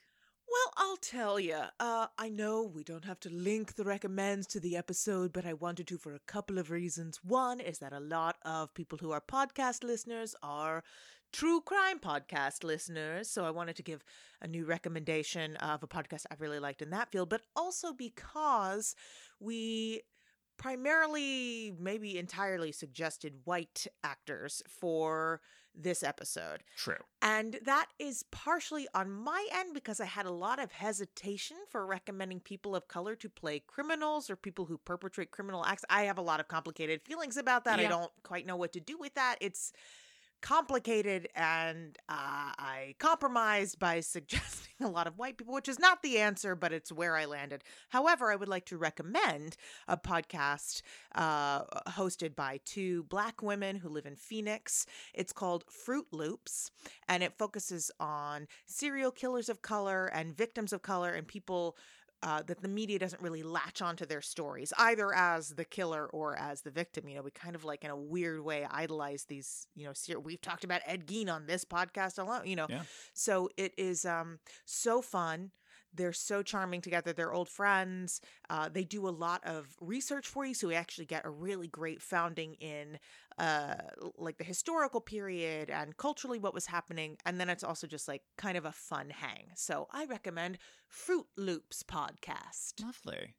Well, I'll tell you. Uh, I know we don't have to link the recommends to the episode, but I wanted to for a couple of reasons. One is that a lot of people who are podcast listeners are true crime podcast listeners, so I wanted to give a new recommendation of a podcast I really liked in that field, but also because we primarily, maybe entirely suggested white actors for this episode. True. And that is partially on my end because I had a lot of hesitation for recommending people of color to play criminals or people who perpetrate criminal acts. I have a lot of complicated feelings about that. Yeah. I don't quite know what to do with that. It's complicated, and uh, I compromised by suggesting a lot of white people, which is not the answer, but it's where I landed. However, I would like to recommend a podcast uh, hosted by two Black women who live in Phoenix. It's called Fruit Loops, and it focuses on serial killers of color and victims of color and people Uh, that the media doesn't really latch onto their stories, either as the killer or as the victim. You know, we kind of like in a weird way idolize these, you know, ser- we've talked about Ed Gein on this podcast alone, you know. Yeah. So it is um, so fun. They're so charming together. They're old friends. Uh, they do a lot of research for you. So we actually get a really great founding in uh, like the historical period and culturally what was happening. And then it's also just like kind of a fun hang. So I recommend Fruit Loops podcast. Lovely.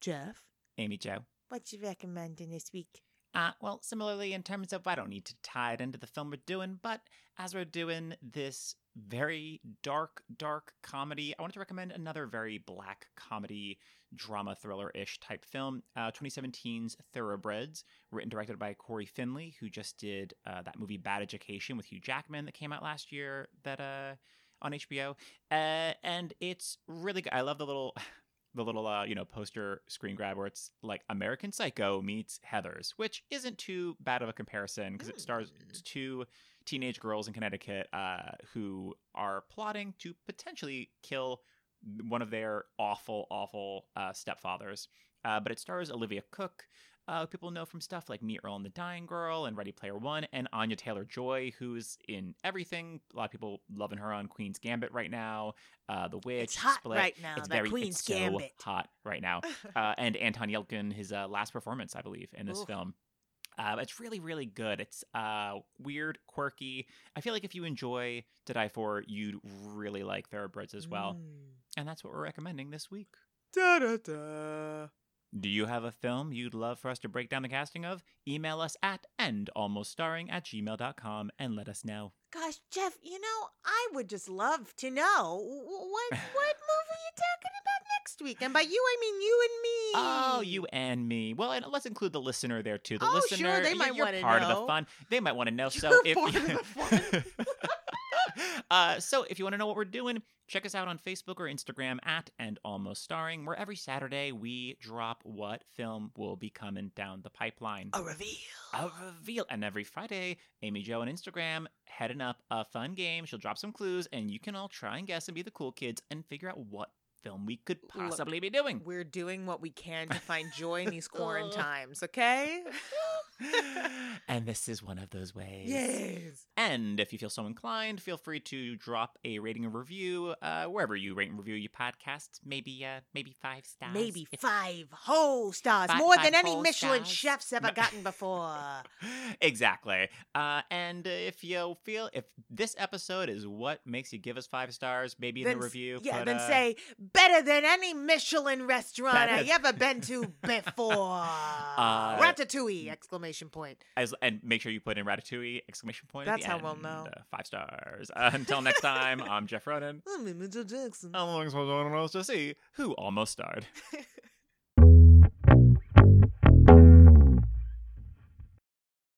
Jeff? Amy Jo. What you recommending this week? Uh, well, similarly, in terms of, I don't need to tie it into the film we're doing, but as we're doing this very dark, dark comedy, I wanted to recommend another very Black comedy, drama thriller-ish type film, uh, twenty seventeen's Thoroughbreds, written and directed by Corey Finley, who just did uh, that movie Bad Education with Hugh Jackman that came out last year that uh, on H B O. Uh, and it's really good. I love the little... the little, uh, you know, poster screen grab where it's like American Psycho meets Heathers, which isn't too bad of a comparison because it stars two teenage girls in Connecticut uh, who are plotting to potentially kill one of their awful, awful uh, stepfathers. Uh, but it stars Olivia Cooke, uh, who people know from stuff like Meet Earl and the Dying Girl and Ready Player One, and Anya Taylor-Joy, who's in everything. A lot of people loving her on Queen's Gambit right now. Uh, the Witch. It's hot Split. Right now. It's very Queen's it's Gambit. So hot right now. Uh, and Anton Yelchin, his uh, last performance, I believe, in this Ooh. film. Uh, it's really, really good. It's uh, weird, quirky. I feel like if you enjoy To Die For, you'd really like Thoroughbreds as well. Mm. And that's what we're recommending this week. Da da da. Do you have a film you'd love for us to break down the casting of? Email us at endalmoststarring at gmail dot com and let us know. Gosh, Jeff, you know, I would just love to know what what movie you're talking about next week. And by you, I mean you and me. Oh, you and me. Well, and let's include the listener there, too. The oh, listener, sure, they might want to know. You're part of the fun. They might want to know. So you're if part you... of the fun. Uh, so if you want to know what we're doing, check us out on Facebook or Instagram at And Almost Starring, where every Saturday we drop what film will be coming down the pipeline. A reveal. A reveal. And every Friday, Amy Jo on Instagram, heading up a fun game. She'll drop some clues, and you can all try and guess and be the cool kids and figure out what film we could possibly Look, be doing. We're doing what we can to find joy in these quarantine times, okay? And this is one of those ways. Yes. And if you feel so inclined, feel free to drop a rating and review uh, wherever you rate and review your podcasts. Maybe, uh, maybe five stars. Maybe it's five whole stars, five, more five than any Michelin stars. Chef's ever gotten before. Exactly. Uh, and if you feel if this episode is what makes you give us five stars, maybe then, in the review, yeah, put, then uh, say better than any Michelin restaurant I've ever been to before. Uh, Ratatouille! Exclamation point. As, and make sure you put in Ratatouille! Exclamation point. That's how end. We'll know. Uh, five stars. Uh, until next time, I'm Jeff Ronan. I'm Mitchell Jackson. I'm looking forward to see who almost starred.